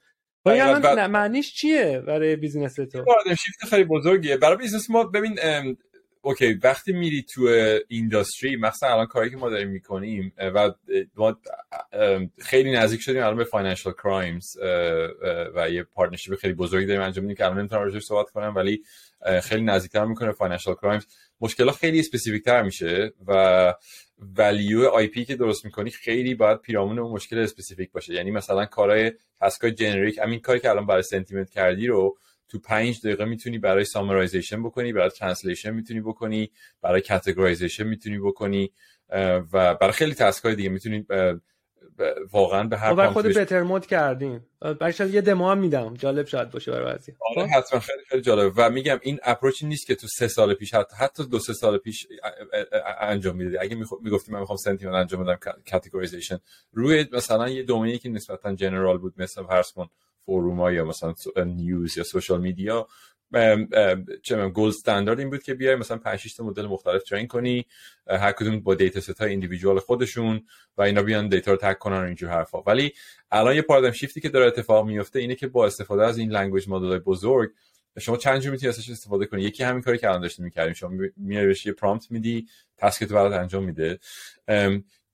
باید بر... معنیش چیه برای بیزینس تو؟ پارادایم شیفت خیلی بزرگیه برای بیزینس ما. ببین ام... اوکی وقتی میری تو اینداستری، مثلا الان کاری که ما داریم میکنیم و ما خیلی نزدیک شدیم الان به فاینانشال کرایمز و یه پارتنرشیپ خیلی بزرگی داریم انجام میدیم که الان نمیتونم راجعش صحبت کنم ولی خیلی نزدیکتر میکنه فاینانشال کرایمز. مشکل‌ها خیلی اسپسیفیک‌تر میشه و ولیو آی پی که درست میکنی خیلی باید پیرامون اون مشکل اسپسیفیک باشه. یعنی مثلا کارهای تسکای جنریک، همین کاری که الان برای سنتیمنت کردی رو تو پنج دقیقه میتونی برای سامرایزیشن بکنی، برای ترنسلیشن میتونی بکنی، برای کاتگورایزیشن میتونی بکنی و برای خیلی تسکای دیگه میتونی واقعا به هر پام خود بترمود کردیم. باشه یه دمو هم میدم، جالب شاید باشه برای بعضی. آره حتما خیلی خیلی جالب و میگم این اپروچ نیست که تو سه سال پیش حتی حتی دو سه سال پیش انجام میدادی. اگه میگفتیم من میخوام سنتیمنت انجام بدم کاتگوریزیشن روی مثلا یه دامینی که نسبتا جنرال بود مثل هرسمون فوروما یا مثلا نیوز یا سوشال میدیا، چون گولد استاندارد این بود که بیای مثلا پنج شش تا مدل مختلف ترین کنی، هر کدوم با دیتا ست های ایندیویدوال خودشون و اینا بیان دیتا رو تگ کنن و اینجور حرفا. ولی الان یه پارادایم شیفتی که داره اتفاق میفته اینه که با استفاده از این لنگویج مدل‌های بزرگ شما چند جور میتونی ازش استفاده کنی. یکی همین کاری که الان داشتیم میکردیم، شما میای بهش یه پرامپت میدی، تسکت برات انجام میده.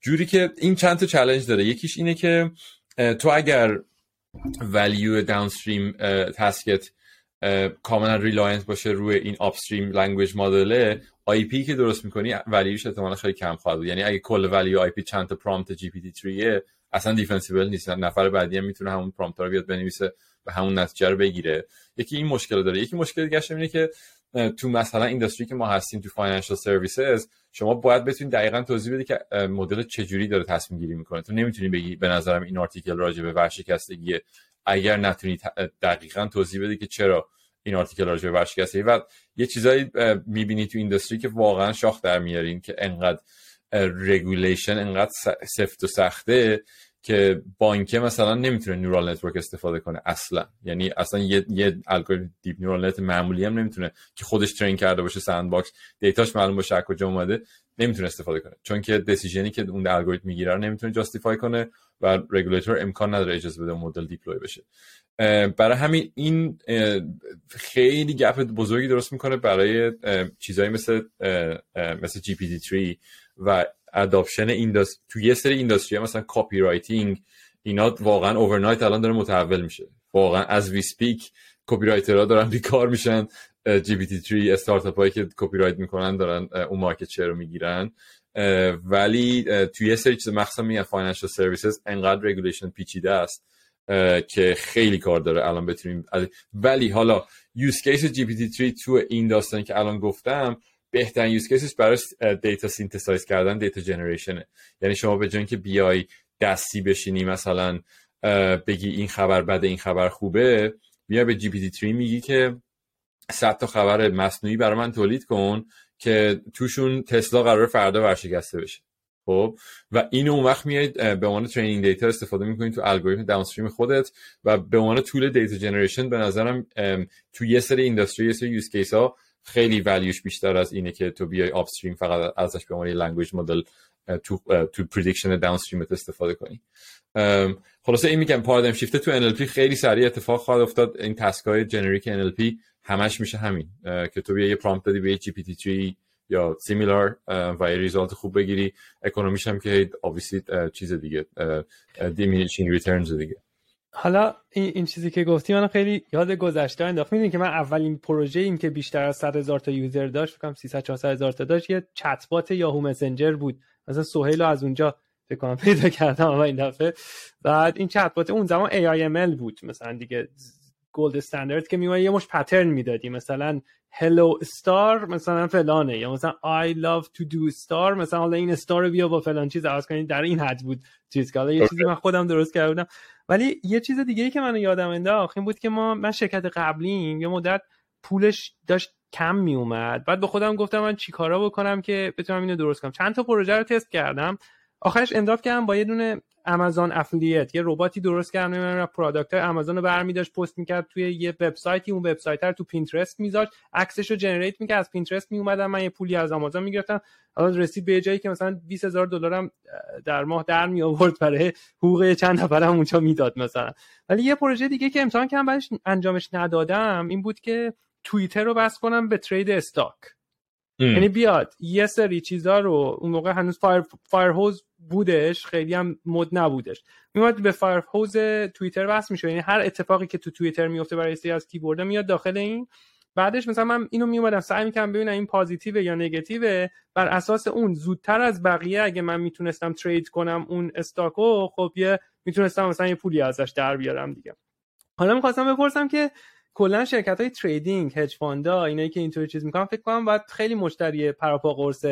جوری که این چند تا چالش داره، یکیش اینه که تو اگر value downstream تسکت کاملا ریلاینس باشه روی این آپستریم لنگویج مدل، آی پی که درست میکنی ولیوش احتمالاً خیلی کم خواهد بود. یعنی اگه کل ولیو آی پی چند تا پرامپت جی پی تی سه اصلا دیفنسیبل نیست، نفر بعدی هم میتونه همون پرامپت رو بیاد بنویسه و همون نتیجه رو بگیره. یکی این مشکل داره. یکی مشکل دیگه اینه که تو مثلا اینداستری که ما هستیم تو فاینانشال سرویسز، شما باید بتونید دقیقاً توضیح بدید که مدل چجوری داره تصمیم گیری میکنه. تو نمیتونی بگی به نظرم این آرتیکل راجع به ورشکستگی اگر نتونی دقیقاً توضیح بدی که چرا این آرتیکل راجع به ورشکستگی. و یه چیزایی میبینی تو اینداستری که واقعاً شاخ در میارین که انقدر رگولیشن انقدر سفت و سخته که بانکه مثلا نمیتونه نورال نتورک استفاده کنه اصلا، یعنی اصلا یه یه الگوریتم دیپ نورال نت معمولی هم نمیتونه که خودش ترین کرده باشه، سند باکس دیتاش معلوم باشه از کجا اومده، نمیتونه استفاده کنه، چون که دسیژنی که اون الگوریتم میگیره رو نمیتونه جاستیفای کنه و رگولیتور امکان نداره اجازه بده مدل دیپلوی بشه. برای همین این خیلی گپ بزرگی درست میکنه برای چیزایی مثل مثل جی پی تی تری و اداپشن این داست... تو یه سری اینداستری مثلا کپی رایتینگ اینا واقعا اورنایت الان داره متحول میشه، واقعا از وی اسپیک کپی رایترها دارن بیکار میشن، جی پی تی تری استارتاپ هایی که کپی رایت میکنن دارن اون مارکت شیر رو میگیرن، ولی تو یه سری چیز مخصوصا میگن فاینانشال سرویسز انقدر رگولیشن پیچیده است که خیلی کار داره الان بتونیم. ولی حالا یوز کیس جی پی تی تری تو این داستانی که الان گفتم بهترین یوز کیسش برای دیتا سینتسایز کردن، دیتا جنریشنه. یعنی شما به جای اینکه بیای دستی بشینی مثلا بگی این خبر بده این خبر خوبه، بیا به جی پی تی تری میگی که صد تا خبر مصنوعی برای من تولید کن که توشون تسلا قرار فردا ورشکسته بشه. خب و اینو اون وقت میای به عنوان ترینینگ دیتا استفاده میکنی تو الگوریتم داونستریم خودت و به عنوان تول دیتا جنریشن. به نظرم تو یه سری اینداستری یه سری یوز کیس ها خیلی ولیوش بیشتر از اینه که تو بیای آپستریم فقط ازش به عنوان یه لنگویج مدل تو تو پردیکشن داونستریمت استفاده کنی. خلاصه این میگم پارادایم شیفت تو ان ال پی خیلی سریع اتفاق خواهد افتاد. این تسکای جنریک ان ال پی همش میشه همین که تو بیای یه پرامپت بدی به جی پی تی تری یا سیمیلار و یه ریزالت خوب بگیری. اکونومیش هم که اوبویسلی چیز دیگه، دیمینیشینگ ریترنز دیگه. حالا این چیزی که گفتی من خیلی یاد گذشته انداخت. میدونی که من اولین پروژه ایم که بیشتر از صد هزار تا یوزر داشت، فکر کنم سیصد چهارصد هزار تا داشت، یه چت بات یاهو مسنجر بود. مثلا سهیل از اونجا فکر کنم پیدا کردم اما این دفعه. بعد این چت بات اون زمان ای آی ام ال بود مثلا دیگه، گلد استاندارد که میومد یه مش پترن میدادی، مثلا هلو استار مثلا فلانه، یا مثلا آی لوف تو دو استار، مثلا حالا این استار رو بیا با فلان چیز عوض کنید. در این حد بود چیز که حالا یه okay. چیزی من خودم درست کرده بودم. ولی یه چیز دیگه‌ای که من یادم انداخت این بود که ما من شرکت قبلیم یه مدت پولش داشت کم می اومد، بعد به خودم گفتم من چیکارا بکنم که بتونم اینو درست کنم. چند تا پروژه رو تست کردم، آخرش انداف کردم با یه دونه آمازون افلیت، یه رباتی درست کردم نمیدونم پروداکت های آمازون رو برمی‌داشت پست می‌کرد توی یه وبسایتی، اون وبسایت رو تو پینترست می‌ذاشت، عکسشو جنریت می‌کرد، از پینترست میومدم من یه پولی از آمازون می‌گرفتم. حالا رسید به جایی که مثلا بیست هزار دلارم در ماه در می‌آورد برای حقوق چند نفرم اونجا میداد مثلا. ولی یه پروژه دیگه که امتحان کردم بعدش انجامش ندادم این بود که توییتر رو بس کنم به ترید استاک. یعنی بیاد یه سری چیزا رو، اون موقع هنوز فایر فایرهوز بودش، خیلی هم مد نبودش، میومد به فایرهوز توییتر وصل میشه، یعنی هر اتفاقی که تو توییتر میفته برای سری از کیبوردا میاد داخل این. بعدش مثلا من اینو میومدم سعی میکردم ببینم این پوزیتیوه یا نگاتیوه، بر اساس اون زودتر از بقیه اگه من میتونستم ترید کنم اون استاکو، خب یه میتونستم مثلا یه پولی ازش در بیارم دیگه. حالا می‌خواستم بپرسم که کلا شرکت‌های تریدینگ، هج فاندا، اینایی که اینطوری چیز می‌کنن، فکر کنم باید خیلی مشتری پراپا قرص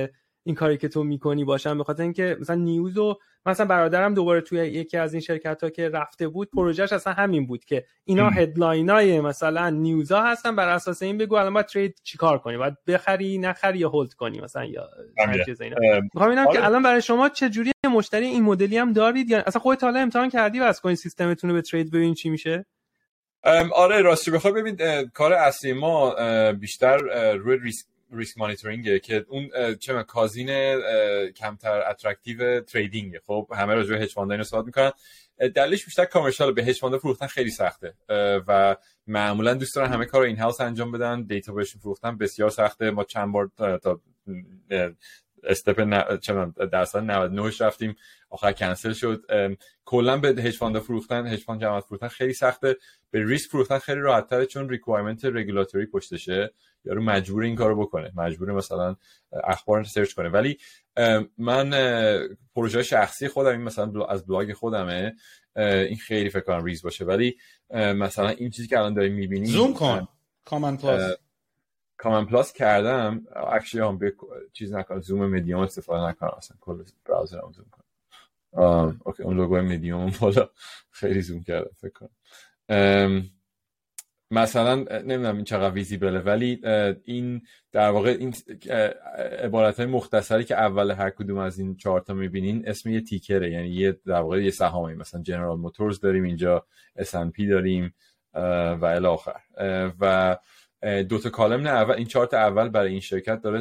این کاری که تو می‌کنی باشن، به خاطر اینکه مثلا نیوزو مثلا برادرم دوباره توی یکی از این شرکت‌ها که رفته بود، پروژه‌اش اصلا همین بود که اینا هدلاینای مثلا نیوزا هستن، بر اساس این بگو الان باید ترید چیکار کنی، باید بخری، نخری یا هولد کنی مثلا یا هر چیز اینا. می‌خوام ببینم که الان برای شما چه جوری مشتری این مدلی هم دارید، یا اصلا خودت حالا امتحان کردی واسه کوین سیستمتون رو به ترید ببین چی میشه؟ آره راستی بخوای ببین کار اصلی ما بیشتر روی ریسک ریسک مانیتورینگه که اون چه کازین کمتر اترکتیو تریدینگه. خب همه راجع به هج فاند اینو صحبت میکنن، دلیلش بیشتر کامرشال، به هج فاند فروختن خیلی سخته و معمولا دوست دارن همه کارو این هاوس انجام بدن، دیتا بهشون فروختن بسیار سخته. ما چند بار تا استپ درصد نود و نه رفتیم آخر کنسل شد. کلا به هج فاند فروختن، هج فاند جماعت فروختن خیلی سخته، به ریسک فروختن خیلی راحت تره چون ریکوایرمنت رگولاتوری پشتشه، یارو مجبور این کارو بکنه، مجبور مثلا اخبار سرچ کنه. ولی من پروژه شخصی خودم این مثلا از بلاگ خودمه، این خیلی فکر کنم ریز باشه، ولی مثلا این چیزی که الان داریم میبینیم زوم کن کامنت پلاس کامن پلاس کردم اکچولی هم به چیز نکنم، زوم مدیوم استفاده نکنم اصلا، کل براوزرم زوم کنم. آم اوکی اون لوگو مدیوم بالا خیلی زوم کرده فکر کنم. مثلا نمیدونم این چقدر ویزیبله، ولی این در واقع این عبارت‌های مختصری که اول هر کدوم از این چهار تا می‌بینین اسم یه تیکره، یعنی یه در واقع یه سهامی، مثلا جنرال موتورز داریم اینجا، اس ان پی داریم و الی آخر. و دو تا کالم نه اول، این چهار تا اول برای این شرکت داره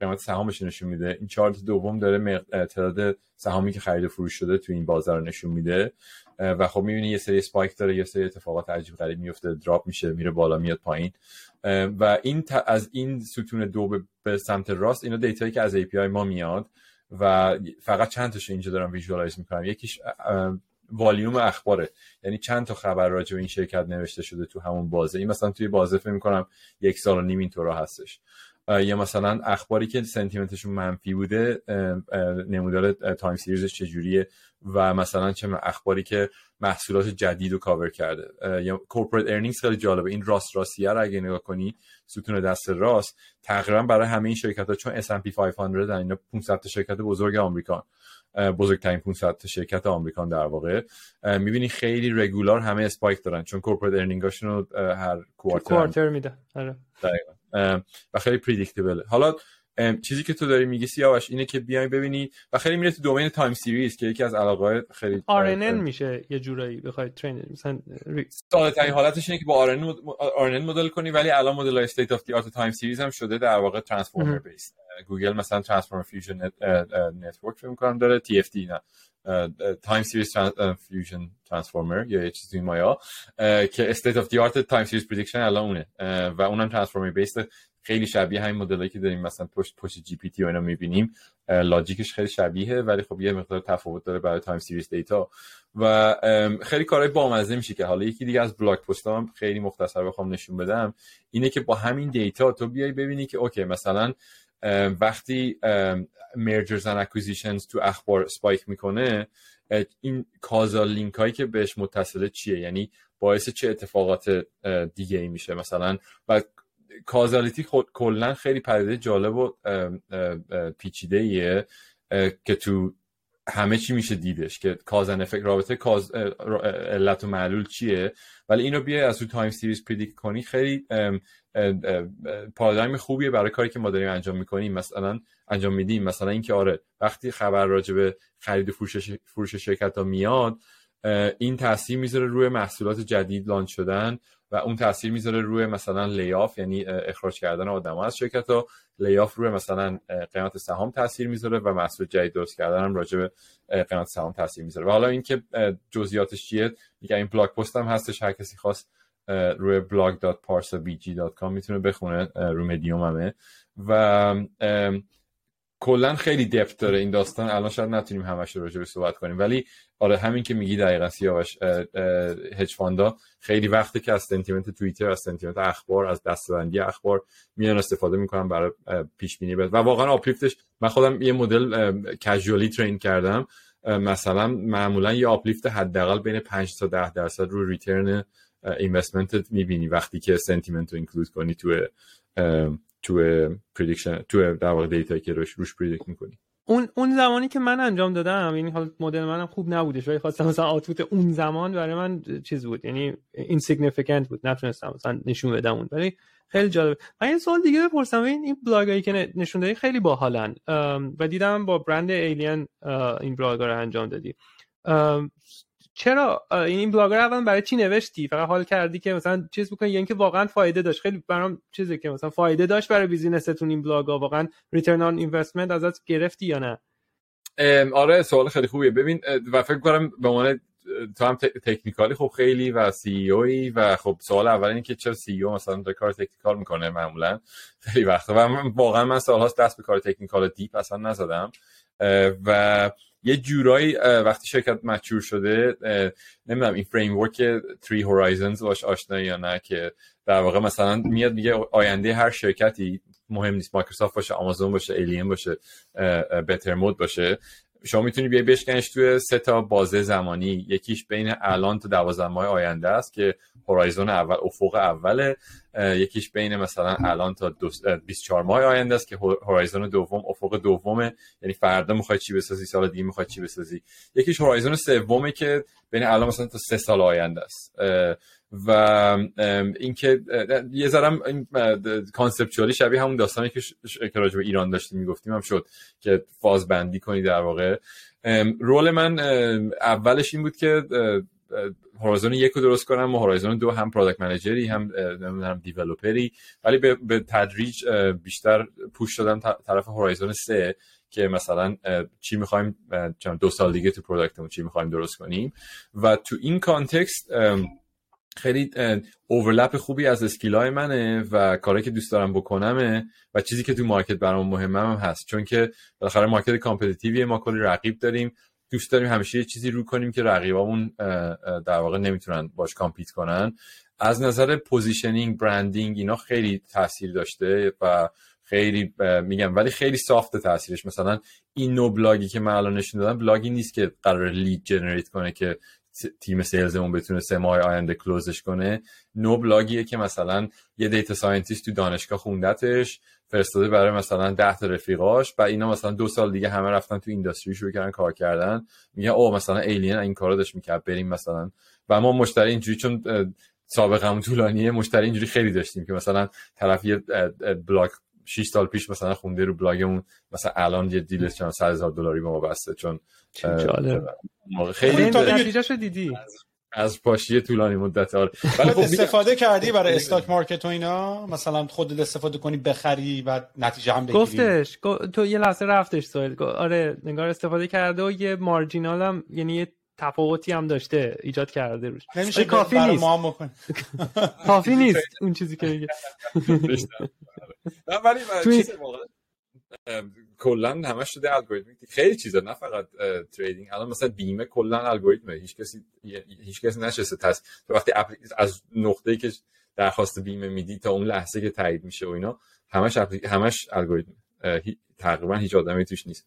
قیمت سهامش نشون میده، این چهار تا دوم داره تعداد سهامی که خرید و فروش شده تو این بازار نشون میده. و خب میبینی یه سری اسپایک داره، یه سری اتفاقات عجیب غریب میفته، دراپ میشه، میره بالا، میاد پایین. و این از این ستون دو به سمت راست اینا دیتایی که از ای پی آی ما میاد و فقط چند تاشو اینجا دارم ویژوالایز میکنم. یکیش والیوم اخباره، یعنی چند تا خبر راجع به این شرکت نوشته شده تو همون بازه. این مثلا توی بازه فکر می‌کنم یک سال و نیم اینطورا هستش، یا مثلا اخباری که سنتیمنتشون منفی بوده نمودار تایم سیریزش چجوریه، و مثلا چه اخباری که محصولات جدید رو کاور کرده. یا کورپوریت ارنینگز خیلی جالبه، این راست راستیه رو اگه نگاه کنی ستون دست راست تقریبا برای همه این شرکت‌ها، چون اس اند پی پانصد اینا پانصد تا شرکت بزرگ آمریکا، بزرگترین پانصد تا شرکت آمریکا در واقع، می‌بینی خیلی رگولار همه اسپایک دارن، چون کورپوریت ارنینگاشون رو هر کوارتر کوارتر میدن. آره دقیقاً، و خیلی پردیکتیبل. حالا چیزی که تو داری میگی سیاوش اینه که بیاین ببینید و خیلی میره تو دومین تایم سیریز که یکی از علاقه‌های خیلی آر ان ان میشه یه جورایی بخواید ترین مثلا ساده‌ترین حالتش اینه که با آر ان ان مدل کنی، ولی الان مدل‌های استیت آف دی آرت تایم سیریز هم شده در واقع ترانسفورمر بیس. گوگل مثلا ترانسفورمر فیوژن نتورک فکر می‌کنم داره، تی اف دی نه تایم سیریز فیوژن ترانسفورمر یا یه چیزی مایا که استیت آف دی آرت تایم سیریز پردیکشن الان اونه و اونم ترانسفورمر بیس، خیلی شبیه همین مدلایی که داریم مثلا پشت پشت جی پی تی و اینا می‌بینیم، لاجیکش خیلی شبیهه، ولی خب یه مقدار تفاوت داره برای تایم سیریز دیتا و خیلی کارهای بامزه میشه. که حالا یکی دیگه از بلاگ پستام خیلی مختصر بخوام نشون بدم اینه که با همین دیتا تو بیای ببینی که اوکی مثلا وقتی mergers and acquisitions تو اخبار اسپایک میکنه این کازال لینک هایی که بهش متصله چیه، یعنی باعث چه اتفاقات دیگه ای میشه مثلا. و کازالیتی خود کلا خیلی پدیده جالب و پیچیده ایه که تو همه چی میشه دیدش که کاز ان افکت، رابطه کاز علت و معلول چیه، ولی اینو بیای از تو تایم سیریز پردیکت کنی خیلی پارادایم خوبیه برای کاری که ما داریم انجام میکنیم، مثلا انجام میدیم. مثلا اینکه آره وقتی خبر راجع به خرید و فروش فروش شرکت ها میاد این تاثیر میذاره روی محصولات جدید لانچ شدن و اون تاثیر میذاره روی مثلا لیاف، یعنی اخراج کردن آدم‌ها از شرکت‌ها، لیاف روی مثلا قیمت سهام تاثیر میذاره و محصول جدید درست کردن هم راجع به قیمت سهام تاثیر میذاره. و حالا اینکه جزئیاتش چیه میگم، این بلاگ پست هم هستش، هر کسی خواست روی بلاگ دات پارسا بی جی دات کام میتونه بخونه، رو مدیوم همه و کلا خیلی دپت داره این داستان. الان شاید نتونیم همش رو راجع به صحبت کنیم، ولی آره همین که میگی دقیقاً سیاوش، هج فاندا خیلی وقته که از سنتیمنت توییتر، از سنتیمنت اخبار، از دسته‌بندی اخبار میان استفاده میکنن برای پیش بینی و واقعا آپلیفتش. من خودم یه مدل کژوالی ترین کردم، مثلا معمولا یه آپلیفت حداقل بین پنج تا ده درصد رو ریترن اینوستمنت میبینی وقتی که سنتیمنت رو اینکلود کنی تو تو پردیکشن، تو در واقع دیتایی که روش روش پردیکت می‌کنی. اون اون زمانی که من انجام دادم، یعنی حالا مدل منم خوب نبودش ولی خواستم مثلا آوتپوت اون زمان برای من چیز بود، یعنی اینسیگنیفیکنت بود، نتونستم مثلا نشون بدم اون. ولی خیلی جالب. من یه سوال دیگه بپرسم، این این بلاگایی که نشون دادی خیلی باحالن و دیدم با برند ایلین این بلاگا رو انجام دادی. چرا این بلاگ رو اول برای چی نوشتی؟ فقط حال کردی که مثلا چیز بکنی، یا یعنی اینکه واقعا فایده داشت؟ خیلی برام چیزی که مثلا فایده داشت برای بیزینستون این بلاگ ها، واقعا ریترن آن اینوستمنت ازت گرفتی یا نه؟ آره سوال خیلی خوبیه. ببین و فکر کنم به معنی تو هم تکنیکالی خب خیلی و سی ای اوی و خب سوال اول اینه که چرا سی ای او مثلا در کار تکنیکال میکنه معمولا خیلی وقتا، و من واقعا من سالهاست دست به کار تکنیکال دیپ اصلا نزدم و یه جورایی وقتی شرکت مچور شده، نمیدونم این فریم ورک تری هورایزنز باش آشنا یا نه، که در واقع مثلا میاد میگه آینده هر شرکتی مهم نیست، مایکروسافت باشه، آمازون باشه، ایلین باشه، بترمود باشه، شما میتونی بیای بشکنش توی سه تا بازه زمانی. یکیش بین الان تا دوازده ماه آینده است که هورایزون اول افق اوله، یکیش بین مثلا الان تا بیست و چهار ماه آینده است که هورایزون دوم افق دومه، یعنی فردا میخوای چی بسازی، سال دیگه میخوای چی بسازی. یکیش هورایزون سومه که بین الان مثلا تا سه سال آینده است و اینکه یه ذرم این کانسپچوالی شبیه همون داستانی که راجع به ایران داشتیم میگفتیم هم شد که فاز بندی کنی در واقع. رول من اولش این بود که هورایزون یک رو درست کنم و هورایزون دو هم پروداکت منیجری هم نمیدونم دیولپری، ولی به, به تدریج بیشتر پوش دادم طرف هورایزون سه که مثلا چی می‌خوایم دو سال دیگه تو پروداکتمون چی می‌خوایم درست کنیم. و تو این کانتکست خیلی اورلپ خوبی از اسکیلای منه و کاری که دوست دارم بکنمه و چیزی که تو مارکت برام مهمه هم هست، چون که بالاخره مارکت کامپتیتیویه، ما کلی رقیب داریم، دوست داریم همیشه یه چیزی رو کنیم که رقیبامون در واقع نمیتونن باش کامپیت کنن. از نظر پوزیشنینگ، برندینگ، اینا خیلی تاثیر داشته و خیلی میگم ولی خیلی سافت تاثیرش. مثلا این نوع بلاگی که من الان نشون دادم بلاگی نیست که قرار لید جنریت کنه که تیم سیلزمون بتونه سه ماه آینده کلوزش کنه. نو بلاگیه که مثلا یه دیتا ساینتیست تو دانشگاه خوندتش فرستاده برای مثلا ده تا رفیقاش و اینا مثلا دو سال دیگه همه رفتن تو اینداستری شروع کردن کار کردن، میگن اوه مثلا ایلین این کارا داشت میکرد بریم مثلا. و ما مشتری اینجوری چون سابقه‌مون طولانیه مشتری اینجوری خیلی داشتیم که مثلا طرف یه بلاگ شش سال پیش مثلا خونده رو بلاگمون، مثلا الان یه دیل چند صد هزار دلاری به ما بسته چون خیلی نتیجه‌شو دیدی از پاشیه طولانی مدت. آره ولی خب استفاده کردی برای استاک مارکت و اینا، مثلا خودت استفاده کنی بخری و نتیجه هم بگیری. گفتش تو یه لحظه رفتش سوال. آره نگار استفاده کرده و یه مارجینال هم یعنی یه تفاوتی هم داشته ایجاد کرده روش. نمیشه کافی نیست کافی نیست اون چیزی که میگه. ولی چیز موقع کلا همش شده الگوریتم، خیلی چیزا نه فقط تریدینگ. الان مثلا بیمه کلا الگوریتمه، هیچ کسی هیچ کسی نشسته تست وقتی از نقطه‌ای که درخواست بیمه میدی تا اون لحظه که تایید میشه و اینا همش همش الگوریتم، تقریبا هیچ آدمی توش نیست.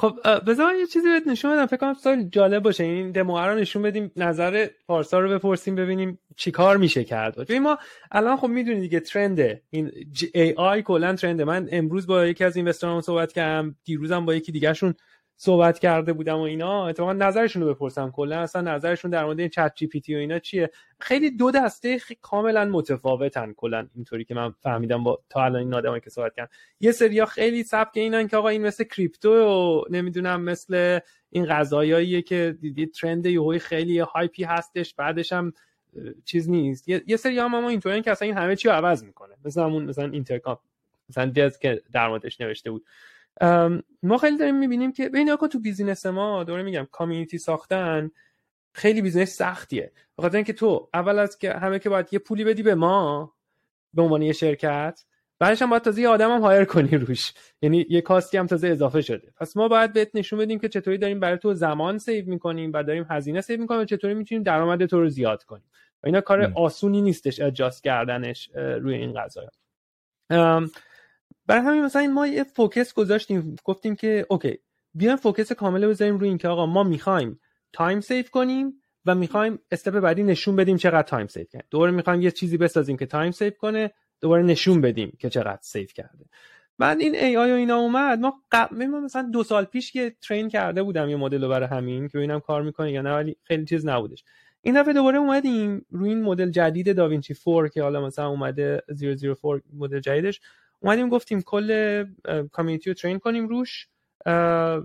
خب بذار یه چیزی بهت نشون بدم، فکر کنم سوال جالب باشه. این دمو رو نشون بدیم، نظر پارسا رو بپرسیم ببینیم چیکار میشه کرد. ببین ما الان خب میدونید دیگه ترنده این ای آی کلا ترنده. من امروز با یکی از اینوسترام صحبت کردم، دیروزم با یکی دیگه‌شون صحبت کرده بودم و اینا، اتفاقا نظرشون رو بپرسم کلا اصلا نظرشون در مورد این چت جی پی تی و اینا چیه. خیلی دو دسته خیلی کاملا متفاوتن کلا اینطوری که من فهمیدم با تا الان این آدمایی که صحبت کردن. یه سریا خیلی سبک اینن که آقا این مثل کریپتو و نمیدونم مثل این قضایاییه که دیدی ترند یهو خیلی هایپی هستش بعدش هم چیز نیست. یه سریا هم اما اینطوریه که اصلا این همه چی رو عوض میکنه، مثلا همون مثلا اینترکام مثلا دز که در موردش نوشته بود. ام ما خیلی داریم میبینیم که ببین آقا تو بیزینس ما دوباره میگم کامیونیتی ساختن خیلی بیزینس سختیه، به خاطر اینکه تو اول از که همه که باید یه پولی بدی به ما به عنوان یه شرکت، بعدش هم باید تازه یه آدم هم هایر کنی روش، یعنی یه کاستی هم تازه اضافه شده. پس ما باید بهت نشون بدیم که چطوری داریم برای تو زمان سیو میکنیم و داریم هزینه سیو میکنیم و چطوری میتونیم درآمد تو رو زیاد کنیم و اینا کار ام. آسونی نیستش ادجاست کردنش روی این قضايا. برای همین مثلا ما یه فوکس گذاشتیم، گفتیم که اوکی بیایم فوکس کامل بذاریم روی این که آقا ما میخوایم تایم سیف کنیم و میخوایم استپ بعدی نشون بدیم چقدر تایم سیف کرد. دوباره میخوایم یه چیزی بسازیم که تایم سیف کنه، دوباره نشون بدیم که چقدر سیف کرده. بعد این ای آی و اینا اومد، ما قبل ما مثلا دو سال پیش که ترین کرده بودم یه مدل رو برای همین که ببینم کار میکنه یا نه، ولی خیلی چیز نبودش. این دفعه دوباره اومدیم روی این مدل جدید داوینچی چهار که حالا مثلا اومده صفر صفر چهار مدل جدیدش، اومدیم گفتیم کل کامیونیتی رو ترین کنیم روش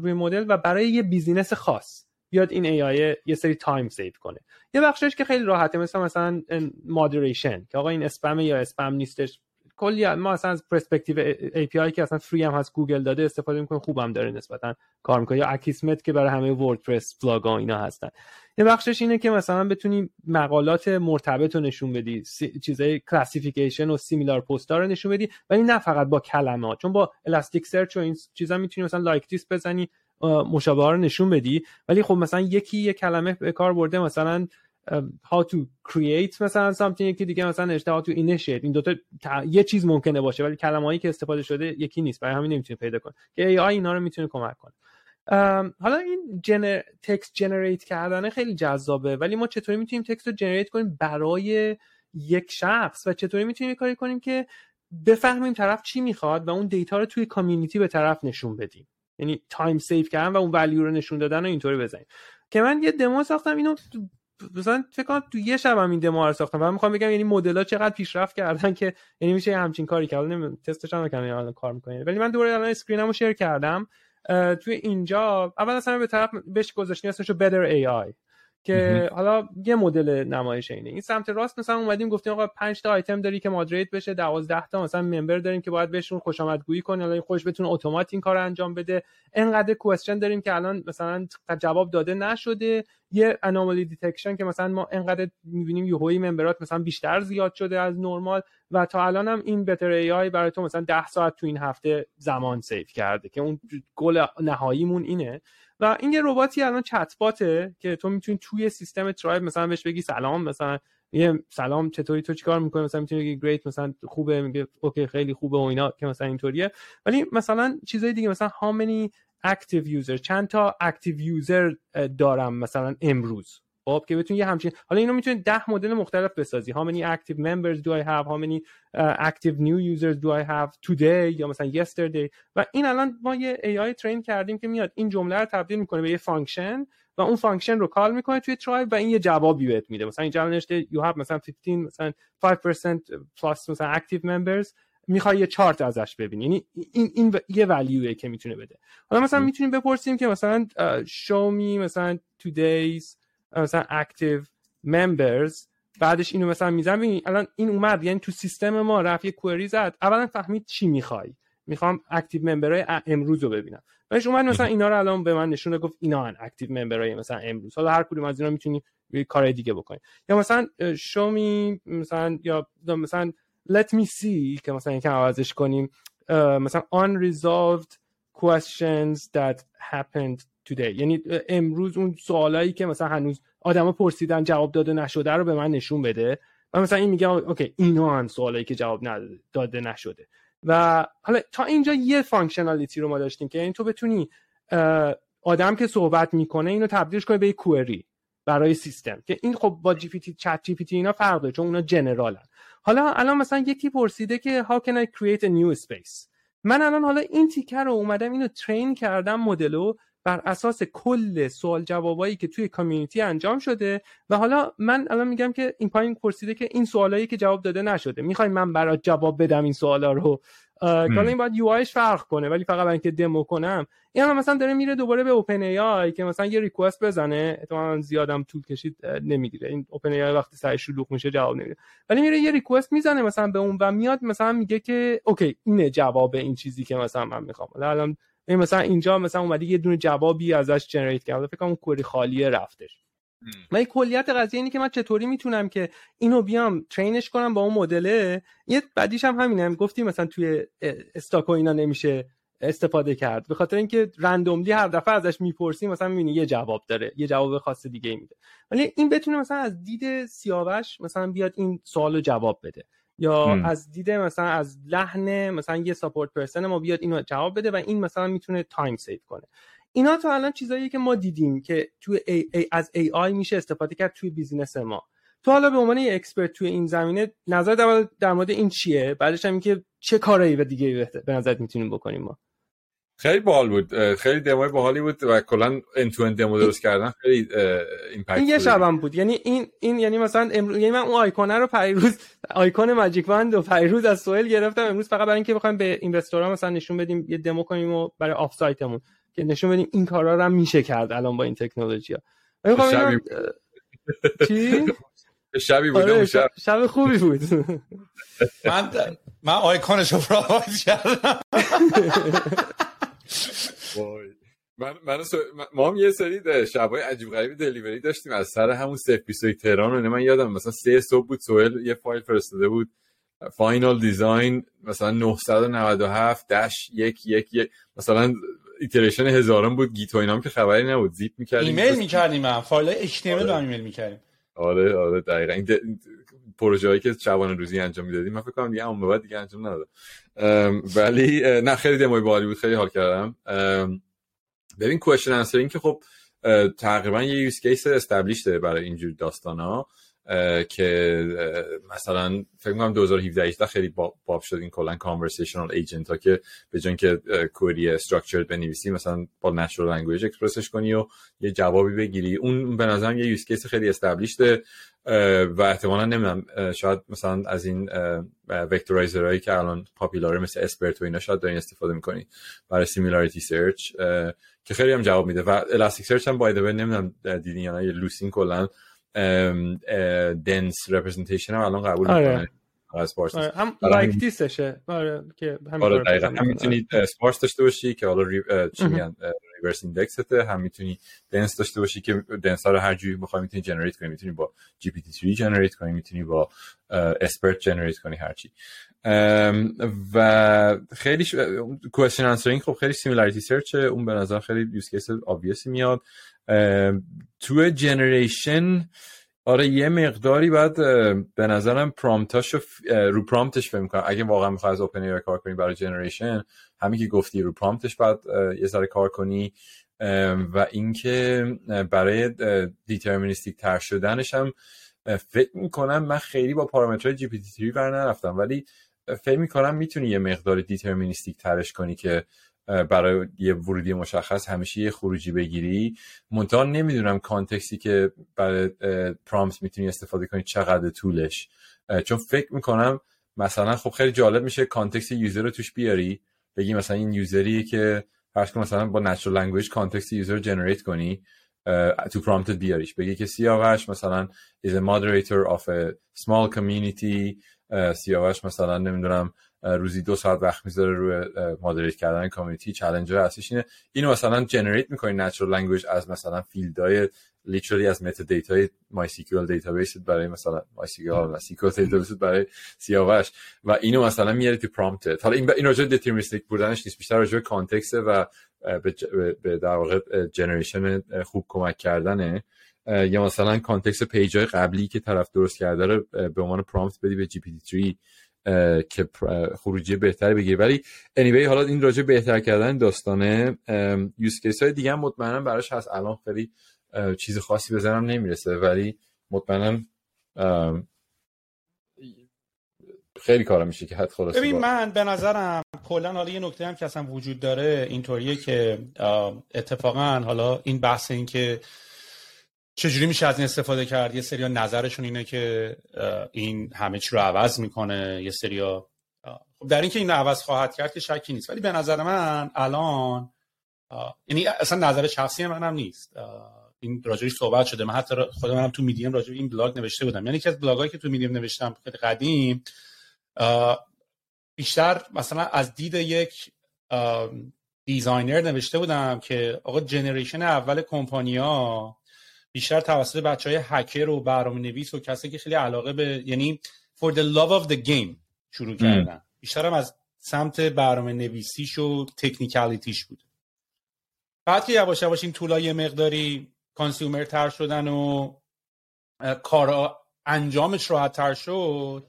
روی مدل و برای یه بیزینس خاص بیاد این ای آی یه سری تایم سیو کنه. یه بخشش که خیلی راحته مثل مثلا مودریشن که آقا این اسپم یا اسپم نیستش. کلی ما اصلا از پرسپکتیو ای پی آی که اصلا فری هم هست گوگل داده استفاده می‌کنه، خوبم داره نسبتا کار می‌کنه، یا اکیسمت که برای همه وردپرس بلاگ ها اینا هستن. یه بخشش اینه که مثلا بتونی مقالات مرتبط رو نشون بدی، چیزای کلاسیفیکیشن و سیمیلار پستا رو نشون بدی، ولی نه فقط با کلمات، چون با الاستیک سرچ و این چیزا می‌تونی مثلا لایک دیس بزنی مشابه ها رو نشون بدی. ولی خب مثلا یکی یه کلمه به کار برده مثلا how to create مثلا something، یکی دیگه مثلا how to initiate، این دوتا یه چیز ممکنه باشه ولی کلمه‌هایی که استفاده شده یکی نیست، برای همین نمیتونی پیدا کنی که ای آی اینا رو میتونه کمک کنه. حالا این جنر... تکست جنریت کردن خیلی جذابه، ولی ما چطوری میتونیم تکست رو جنریت کنیم برای یک شخص و چطوری میتونیم کاری کنیم که بفهمیم طرف چی میخواد و اون دیتا رو توی کامیونیتی به طرف نشون بدیم، یعنی تایم سیو کردن و اون ولیو رو نشون دادن و اینطوری بزنیم. که من یه دمو ساختم اینو مثلا فکر کنم تو یه شب همین دمو رو ساختم. من میخوام بگم یعنی مدل‌ها چقدر پیشرفت کردن که یعنی میشه همچین کاری کرد. نمیدونم تستش هم کمی الان کار می‌کنه. ولی من دوباره الان اسکرینمو شیر کردم توی اینجا. اول اصلا به طرف بهش گذاشتم اسمشو Better ای آی که حالا یه مدل نمایش اینه. این سمت راست مثلا اومدیم گفتیم آقا پنج تا آیتم داری که مادریت بشه، دوازده تا مثلا ممبر داریم که باید بهشون خوشامدگویی کنه، الان خودش بتونه اتومات این کارو انجام بده. اینقدر کوئسچن داریم که الان مثلا جواب داده نشده. یه انومالی دیتکشن که مثلا ما اینقدر می‌بینیم یهویی ممبرات مثلا بیشتر زیاد شده از نرمال. و تا الان هم این بتر ای آی برای تو مثلا ده ساعت تو این هفته زمان سیو کرده که اون گل نهاییمون اینه. و این یه رباتی الان چت باته که تو میتونی توی سیستم ترایب مثلا بهش بگی سلام، مثلا میگه سلام چطوری، تو چیکار می‌کنی، مثلا میتونی بگی گریت، مثلا خوبه، میگه اوکی خیلی خوبه و اینا که مثلا اینطوریه. ولی مثلا چیزای دیگه مثلا how many active user، چند تا active user دارم مثلا امروز، خب که بتونی یه همچین، حالا اینو میتونی ده مدل مختلف بسازی. how many active members do I have، how many uh, active new users do I have today یا مثلا yesterday. و این الان ما یه ای آی ترین کردیم که میاد این جمله رو تبدیل میکنه به یه فانکشن و اون فانکشن رو کال میکنه توی ترایب و این یه جوابی بهت میده. مثلا اینجا نوشته you have مثلا fifteen مثلا five percent plus مثلا active members، میخوای یه چارت ازش ببینی. یعنی این این و... یه ولیوئه که میتونه بده. حالا مثلا میتونیم بپرسیم که مثلا show me مثلا today's مثلا active members، بعدش اینو مثلا میذارم ببین الان این اومد یعنی تو سیستم ما رفت یه کوئری زد، اولا فهمید چی میخوای، میخوام active memberای امروز رو ببینم، بعدش اومد مثلا اینا رو الان به من نشون گفت اینا ان active memberای مثلا امروز. حالا هر کدوم از اینا میتونی کارهای دیگه بکنی. یا مثلا show me مثلا یا مثلا let me see که مثلا یکم عوضش کنیم مثلا unresolved questions that happened today، یعنی امروز اون سوالایی که مثلا هنوز آدما پرسیدن جواب داده نشده رو به من نشون بده. و مثلا این میگه اوکی اینا هم سوالایی که جواب نداده داده نشده. و حالا تا اینجا یه فانکشنالیتی رو ما داشتیم که یعنی تو بتونی آدم که صحبت میکنه اینو تبدیلش کنی به یک کوئری برای سیستم، که این خب با جی پی تی چت جی پی تی اینا فرق داره چون اونا جنرالن. حالا الان مثلا یکی پرسیده که how can I create a new space. من الان حالا این تیکه رو اومدم اینو ترین کردم مدلو بر اساس کل سوال جوابایی که توی کامیونیتی انجام شده. و حالا من الان میگم که این پایین پرسیده که این سوالایی که جواب داده نشده میخوای من برات جواب بدم این سوالا رو، که الان باید یو آیش فرق کنه ولی فقط برای اینکه دمو کنم. این الان مثلا داره میره دوباره به اوپن ای آی که مثلا یه ریکوست بزنه. احتمالاً زیادم طول کشید نمیگیره، این اوپن ای آی وقتی سرش شلوغ میشه جواب نمیده، ولی میره یه ریکوست میزنه مثلا به اون و میاد مثلا میگه که اوکی اینه جواب این چیزی که مثلا من میخوام. الان این مثلا اینجا مثلا اومده یه دونه جوابی ازش جنریت کرده، فکر کنم اون کوئری خالیه رفتش. من کلیت قضیه اینه که من چطوری میتونم که اینو بیام ترینش کنم با اون مدله. یه بعدیش هم همینه، هم گفتیم مثلا توی استاک و اینا نمیشه استفاده کرد به خاطر اینکه رندوملی هر دفعه ازش میپرسیم مثلا میبینی یه جواب داره یه جواب خاص دیگه میده. ولی این بتونه مثلا از دید سیاوش مثلا بیاد این سوالو جواب بده، یا مم. از دیده مثلا از لحن مثلا یه ساپورت پرسن ما بیاد اینو جواب بده و این مثلا میتونه تایم سیو کنه. اینا تا الان چیزاییه که ما دیدیم که توی ای ای از ای آی میشه استفاده کرد توی بیزینس ما. تو حالا به عنوان یه اکسپرت توی این زمینه نظرت اول در مورد این چیه؟ بعدش هم اینکه چه کارایی و دیگه به نظرت میتونیم بکنیم ما؟ خیلی باحال بود، خیلی دموی باحالی بود و کلا ان تو ان دمو درست کردن خیلی ایمپکت. این یه شبم بود، یعنی این این یعنی مثلا امروز یعنی من اون آیکونه رو پیروز آیکون ماجیک واند رو پیروز از سوال گرفتم امروز فقط برای اینکه بخوایم به اینوستورها مثلا نشون بدیم یه دمو کنیم و برای آف سایتمون که نشون بدیم این کارا رو هم میشه کرد الان با این تکنولوژی ها. میگم چی شبی بود، آره شب شب خوبی بود. من من آیکونش رو پروواید کردم. وای من من سو... ما هم یه سری شبای عجیب غریبی دلیوری داشتیم از سر همون سه بیست و یک تهران. من یادم مثلا سه صبح بود سوال یه فایل فرستاده بود فاینال دیزاین مثلا نه نه هفت یک یک یک مثلا ایتریشن هزارم بود گیت و اینام که خبری نبود زیپ می‌کردیم ایمیل می‌کردیم من فایل اچ تی ام ال رو ایمیل می‌کردیم. آره آره دقیقاً این د... پروژه‌ای که شبانه روزی انجام میدادیم من فکر کنم دیگه اون به بعد دیگه انجام ندادم. ولی نه خیلی دموی باحالی بود، خیلی حال کردم. ببین کوشن انسرینگ که خب تقریبا یه یوز کیس استابلیش داره برای اینجور داستانا که مثلا فکر کنم دو هزار و هفده هجده خیلی باب شد این کلا کانورسیشنال ایجنت ها که به جای اینکه کوری استراکچرد بنویسی مثلا با نچرال لنگویج اکسپرسش کنی و یه جوابی بگیری. اون به نظرم یه یوز کیس خیلی استابلیشده و احتمالاً نمیدونم شاید مثلا از این وکتورایزرهایی که الان پاپولاره مثل اسپرت و اینا شاید دارین استفاده میکنی برای سیمیلاریتی سرچ که خیلی هم جواب میده. و الاستیک سرچ هم بای دی وی نمیدونم دیدین یا نه، لوسین کلا دنس رپرزنتیشن هم الان قبول میکنه از پارس هم لایک دیسشه. آره که هم میتونید اسپارس داشته باشی که حالا چی میگن ریورس ایندکست، هم میتونی دنس داشته باشی که دنس ها رو هر جوری بخوای میتونی جنریت کنی، میتونی با جی پی تی سه جنریت کنی، میتونی با اسپرت جنریت کنی، هر چی. و خیلی کوئسچن آنسرینگ خب خیلی سیمیلاریتی سرچ، اون به نظر خیلی یوز کیس اوبویس میاد. تو جنریشن آره یه مقداری بعد به نظرم پرامپتاشو رو پرامپتش فهم کنم اگه واقعا میخوای از اوپن ای کار کنی برای جنریشن، همین که گفتی رو پرامپتش بعد یه ذره کار کنی. و اینکه برای دیترمینیستیک تر شدنش هم فکر میکنم، من خیلی با پارامترهای جی پی تی سه برنرفتم ولی فکر میکنم میتونی یه مقدار دیترمینیستیک ترش کنی که برای یه ورودی مشخص همیشه یه خروجی بگیری. منتها نمیدونم کانتکستی که برای پرامپت میتونی استفاده کنی چقدر طولش، چون فکر میکنم مثلا خب خیلی جالب میشه کانتکست یوزر رو توش بیاری، بگی مثلا این یوزریه که هرچند مثلا با نچرال لنگویج کانتکست یوزر رو جنریت کنی تو پرامپت بیاریش، بگی که سیاوش مثلا is a moderator of a small community، سیاوش مثلا نمیدونم روزی دو ساعت وقت میذاره روی مادریت کردن کامیونیتی، چالنجر اصلیش اینه. اینو مثلا جنریت میکنی نچرال لنگویج از مثلا فیلدهای لیترالی از متا دیتای مای سیکوال دیتابیس برای مثلا مای سیکوال سیکوال دیتابیس برای سیاوش و اینو مثلا میاری تو پرامپت. حالا این این راجع به دیترمینیستیک بودنش نیست، بیشتر راجع به کانتکست و به در واقع جنریشن خوب کمک کردنه. یا مثلا کانتکست پیجای قبلی که طرف درست کرده رو به عنوان پرامپت بدی به جی پی تی سه که خروجی بهتری بگیری. ولی anyway حالا این راجع بهتر کردن داستانه. یوز کیس‌های دیگه هم مطمئنا براش هست، الان خیلی چیز خاصی بزنم نمیرسه ولی مطمئنا خیلی کارا میشه که حد خلاص. ببین من به نظرم کلا حالا یه نکته هم که اصلا وجود داره اینطوریه که اتفاقا حالا این بحث این که چجوری میشه از این استفاده کرد، یه سری نظرشون اینه که این همه چی رو عوض میکنه، یه سری ها در این که این عوض خواهد کرد که شکی نیست، ولی به نظر من الان یعنی اصلا نظر شخصی منم نیست، این راجعش صحبت شده، من حتی خودم تو میدیم راجع به این بلاگ نوشته بودم، یعنی یکی از بلاگایی که تو میدیم نوشتم قدیم بیشتر مثلا از دید یک دیزاینر نوشته بودم که آقا جنریشن اول کمپانی‌ها بیشتر توسط بچهای هکر و برنامه‌نویس و کسایی که خیلی علاقه به یعنی for the love of the game شروع کردن، بیشتر هم از سمت برنامه‌نویسیش و تکنیکالیتیش بود. بعد که یواش یواش این طولای یه مقداری کانسیومر تر شدن و کار انجامش راحت تر شد،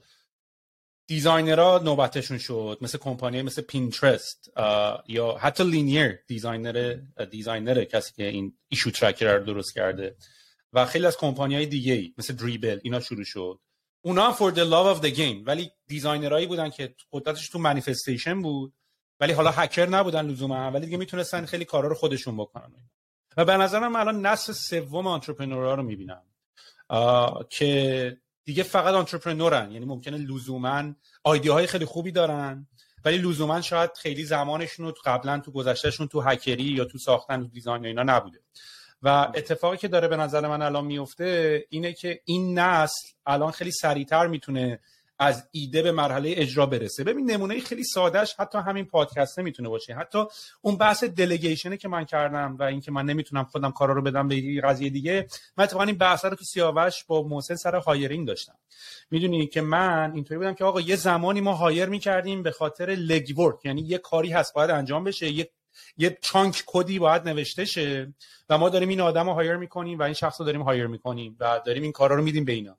دیزاینرها نوبتشون شد، مثل کمپانی مثل پینترست یا حتی لینیر دیزاینر دیزاینر کسی که این ایشو ترکر رو درست کرده و خیلی از کمپانی‌های دیگه‌ای مثل دریبل اینا شروع شد. اونا for the love of the game، ولی دیزاینرایی بودن که قدرتش تو مانیفستیشن بود، ولی حالا هکر نبودن لزوما، ولی دیگه میتونستن خیلی کارا رو خودشون بکنن. و به نظر من الان نسل سوم آنترپرنورها رو میبینم که دیگه فقط انترپرنورن، یعنی ممکنه لزوماً ایده‌های خیلی خوبی دارن ولی لزوماً شاید خیلی زمانشون رو قبلا تو گذشتهشون تو هکری یا تو ساختن تو دیزاین اینا نبوده. و اتفاقی که داره به نظر من الان میفته اینه که این نسل الان خیلی سریعتر میتونه از ایده به مرحله اجرا برسه. ببین نمونه‌ای خیلی سادهش حتی همین پادکست میتونه باشه، حتی اون بحث دلیگیشنی که من کردم و اینکه من نمیتونم خودم کارا رو بدم به یه قضیه دیگه، من اتفاقا این بحث رو تو سیاوش با محسن سر هایرینگ داشتم. میدونی که من اینطوری بودم که آقا یه زمانی ما هایر میکردیم به خاطر لگ ورک، یعنی یه کاری هست باید انجام بشه، یه یه چانک کدی باید نوشته شه و ما داریم این آدمو هایر میکنیم و این شخصو داریم هایر میکنیم و داریم این کارا رو میدیم به اینا.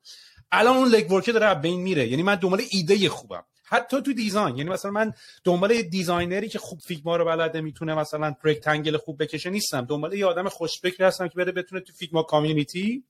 الان اون لگ ورک داره از بین میره، یعنی من دنبال ایده خوبم حتی تو دیزاین، یعنی مثلا من دنبال یه دیزاینری که خوب فیگما رو بلده میتونه مثلا رکتنگل خوب بکشه نیستم، دنبال یه آدم خوشفکر هستم که بره بتونه تو فیگما کامیونیتی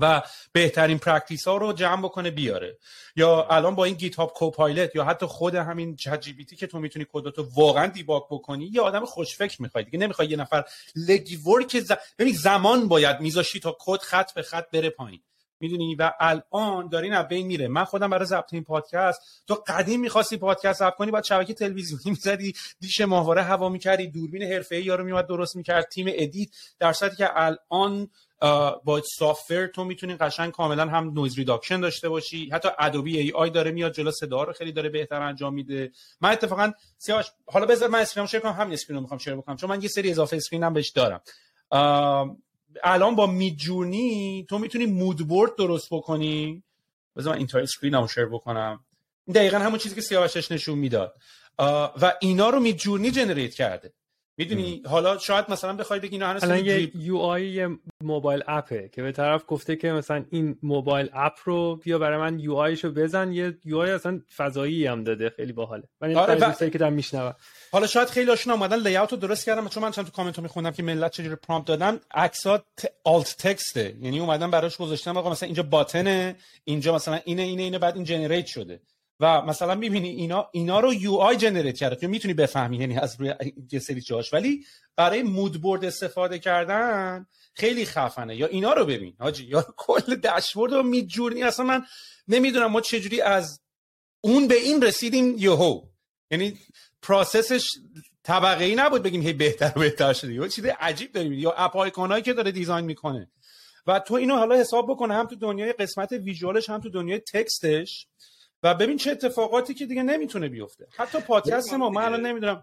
و بهترین پرکتیس ها رو جمع بکنه بیاره. یا الان با این گیت هاب کوپایلت یا حتی خود همین چت جی پی تی که تو میتونی کداتو واقعا دیباگ بکنی، یه آدم خوشفکر میخوای دیگه، نمیخوای یه نفر لگی ورک ز... ببین زمان باید میذاشی تا کد خط به خط بره پایین، میدونی؟ و الان دارین از بین میره. من خودم برای ضبط این پادکست، تو قدیم می‌خواستی پادکست ضبط کنی، بعد شبکه تلویزیونی می‌زدی، دیش ماهواره هوا می‌کردی، دوربین حرفه‌ای یارو میواد درست می‌کرد، تیم ادیت، در صورتی که الان با سافت‌ور تو می‌تونی قشنگ کاملا هم نویز ریداکشن داشته باشی. حتی ادوبی ای آی داره میاد جلو، صدا رو خیلی داره بهتر انجام میده. من اتفاقا سیاوش، حالا بذار من اسکرینم شیر کنم، همین اسکرینو می‌خوام شیر بکنم چون من یه سری اضافه اسکرینم بهش دارم. الان با میدجورنی تو میتونی مودبورد درست بکنی. بذار من اینتایر اسکرینمو شیر بکنم، دقیقا همون چیزی که سیاوشش نشون میداد و اینا رو میدجورنی جنریت کرده، میدونی؟ حالا شاید مثلا بخوای بگی اینا هنوز الان یه یو آی موبایل اپه که به طرف گفته که مثلا این موبایل اپ رو بیا برای من یو آیشو بزن، یه یو آی اصلا فضایی هم داده، خیلی باحاله. من این آره چیزایی که دارم میشنوام، حالا شاید خیلی آشنا اومدن، لی اوت رو درست کردم، چون من چند تو کامنت ها میخوندم که ملت چجوری پرامپت دادن، عکسات آلت تکسته، یعنی اومدن براش گذاشتم آقا مثلا اینجا باتنه، اینجا مثلا اینه اینه اینه، بعد این جنریت شده و مثلا می‌بینی اینا اینا رو یو آی جنریت کرده که می‌تونی بفهمی، یعنی از روی یه سری جاش. ولی برای مودبورد استفاده کردن خیلی خفنه. یا اینا رو ببین حاجی، یا کل داشبورد رو میدجورنی، اصلا من نمیدونم ما چجوری از اون به این رسیدیم یهو، یعنی پروسسش طبقه‌ای نبود بگیم هی بهتر بهتر شده، یا چیز عجیب داریم. یا اپ آیکونایی که داره دیزاین میکنه و تو اینو حالا حساب بکنه هم تو دنیای قسمت ویژوالش هم تو دنیای تکستش، و ببین چه اتفاقاتی که دیگه نمیتونه بیفته. حتی پادکست ما، من الان نمیدونم،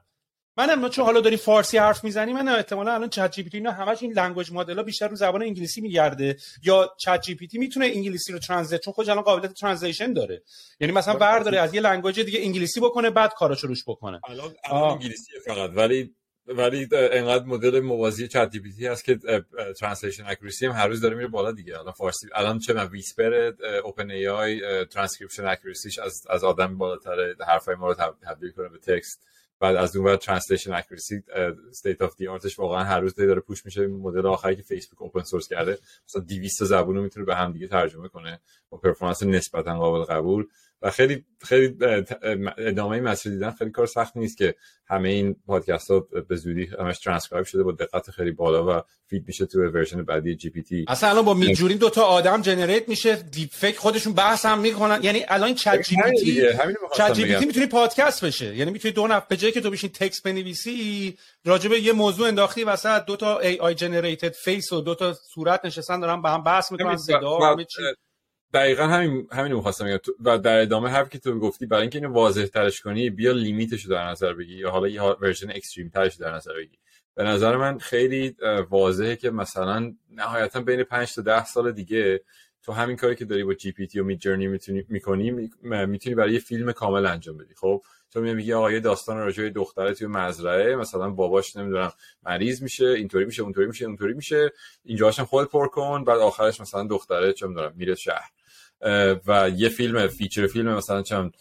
منم چون حالا داریم فارسی حرف میزنیم، من احتمالاً الان چت جی پی تی اینا همش این لنگویج مدل‌ها بیشتر رو زبان انگلیسی میگرده، یا چت جی پی تی میتونه انگلیسی رو ترنسلیت، چون خودش الان قابلیت ترنسلیشن داره، یعنی مثلا برداره از یه لنگویج دیگه انگلیسی بکنه بعد کاراشو روش بکنه. الان الان انگلیسی فقط، ولی ولی اینقدر مدل موازی چت جی پی تی هست که ترنسلیشن اکورسی هم هر روز داره میره بالا دیگه. الان فارسی الان چه من ویسپر اوپن ای آی ترانسکریپشن اکورسیش از از آدم بالاتر، حرفای ما رو تبدیل کنه به تکست، بعد از اون بعد ترنسلیشن اکورسی استیت اف دی آرتش واقعا هر روز داره پوش میشه. مدل آخری که فیسبوک اوپن سورس کرده مثلا دویست زبون رو میتونه به هم دیگه ترجمه کنه با پرفورمنس نسبتا قابل قبول، و خیلی خیلی ادامه این مسئله دیدن خیلی کار سخت نیست که همه این پادکست ها به زودی همش ترانسکرایب شده با دقت خیلی بالا و فید میشه تو ورژن بعدی جی پی تی. اصلا الان با میدجورنی دو تا آدم جنریت میشه، دیپ فیک خودشون بحث هم میکنن، یعنی الان چت جی پی تی چت جی پی تی میتونه پادکست بشه، یعنی میتونی دو نفر به جای که تو بشین تکست بنویسی راجع به یه موضوع انداختی وسط، دو تا ای آی جنریتد فیس و دو تا صورت نشستن دارن با هم بحث میکنن، صدا همه چی. دقیقاً همین همین می‌خواستم بگم، و در ادامه حرفی که تو گفتی، برای اینکه اینو واضح ترش کنی بیا لیمیتش رو در نظر بگی، یا حالا یه ورژن اکستریم ترش در نظر بگی. به نظر من خیلی واضحه که مثلا نهایتاً بین پنج تا ده سال دیگه تو همین کاری که داری با جی پی تی و میدجورنی میتونی می‌کنی میتونی برای یه فیلم کامل انجام بدی. خب تو میگی آقا یه داستان راجع به دختره توی مزرعه، مثلا باباش نمیدونم مریض میشه، اینطوری میشه اونطوری میشه اونطوری میشه، اینجاش هم خودت پر کن، بعد آخرش مثلا دختره چه میدونم میره شهر، و یه فیلم فیچر فیلم مثلا چم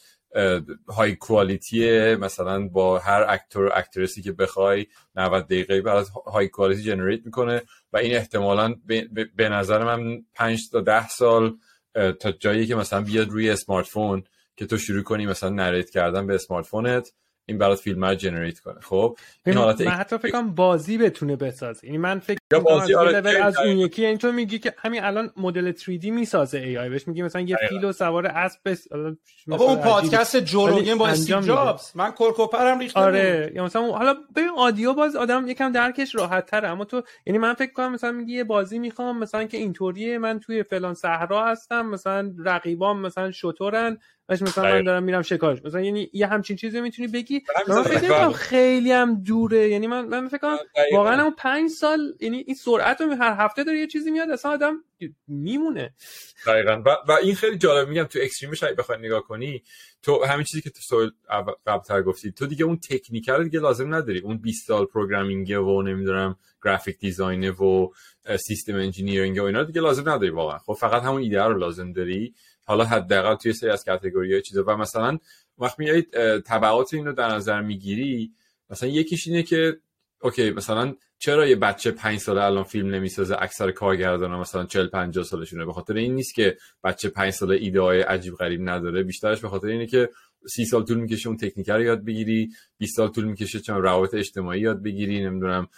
های کوالیتی مثلا با هر اکتور و اکترسی که بخوای نود دقیقه برات های کوالیتی جنریت میکنه. و این احتمالاً به نظر من پنج تا ده سال تا جایی که مثلا بیاد روی اسمارت فون که تو شروع کنی مثلا نریت کردن به اسمارت فونت، این برات فیلم رو جنریت کنه. خب این حالت من حتی فکر کنم بازی بتونه بسازه، یعنی من فکر کنم از لول از اون یکی، یعنی تو میگی که همین الان مدل تری دی میسازه ای آی، بهش میگی مثلا یه فیل و سوار اسب بس... آقا اون پادکست جوروگن با استیو جابز من کورکوپرم ریختم. آره یا مثلا حالا ببین آدیو باز آدم یکم درکش راحت تره، اما تو یعنی من فکر کنم مثلا میگی یه بازی میخوام مثلا که اینطوریه، من توی فلان صحرا هستم، مثلا رقیبام مثلا شترن، باشه مثلا من دارم میرم شکارش، مثلا یعنی یه همچین چیزی میتونی بگی. من فکر کنم خیلی هم دوره، یعنی من من فکر کنم واقعا اون پنج سال، یعنی این سرعت رو هر هفته داره یه چیزی میاد، اصلا آدم میمونه دقیقاً. و, و این خیلی جالب، میگم تو اکستریمش اگه بخوای نگاه کنی، تو همین چیزی که تو قبل‌تر گفتی، تو دیگه اون تکنیکال رو دیگه لازم نداری، اون بیست سال پروگرامینگ و نمیدونم گرافیک دیزاین و سیستم انجینیرینگ و اینا دیگه لازم نداری واقعا. خب فقط همون ایده رو لازم داری، حالا حداقل توی سری از کاتگوری‌های چیزا. و مثلا وقت میای تبعات این رو در نظر میگیری، مثلا یکیش اینه که اوکی مثلا چرا یه بچه پنج ساله الان فیلم نمیسازه؟ اکثر کارگردانا مثلا چهل پنجاه سالشونه. به خاطر این نیست که بچه پنج ساله ایده‌های عجیب غریب نداره، بیشترش به خاطر اینه که سی سال طول میکشه اون تکنیک رو یاد بگیری، بیست سال طول میکشه چون روابط اجتماعی یاد بگیری، نمیدونم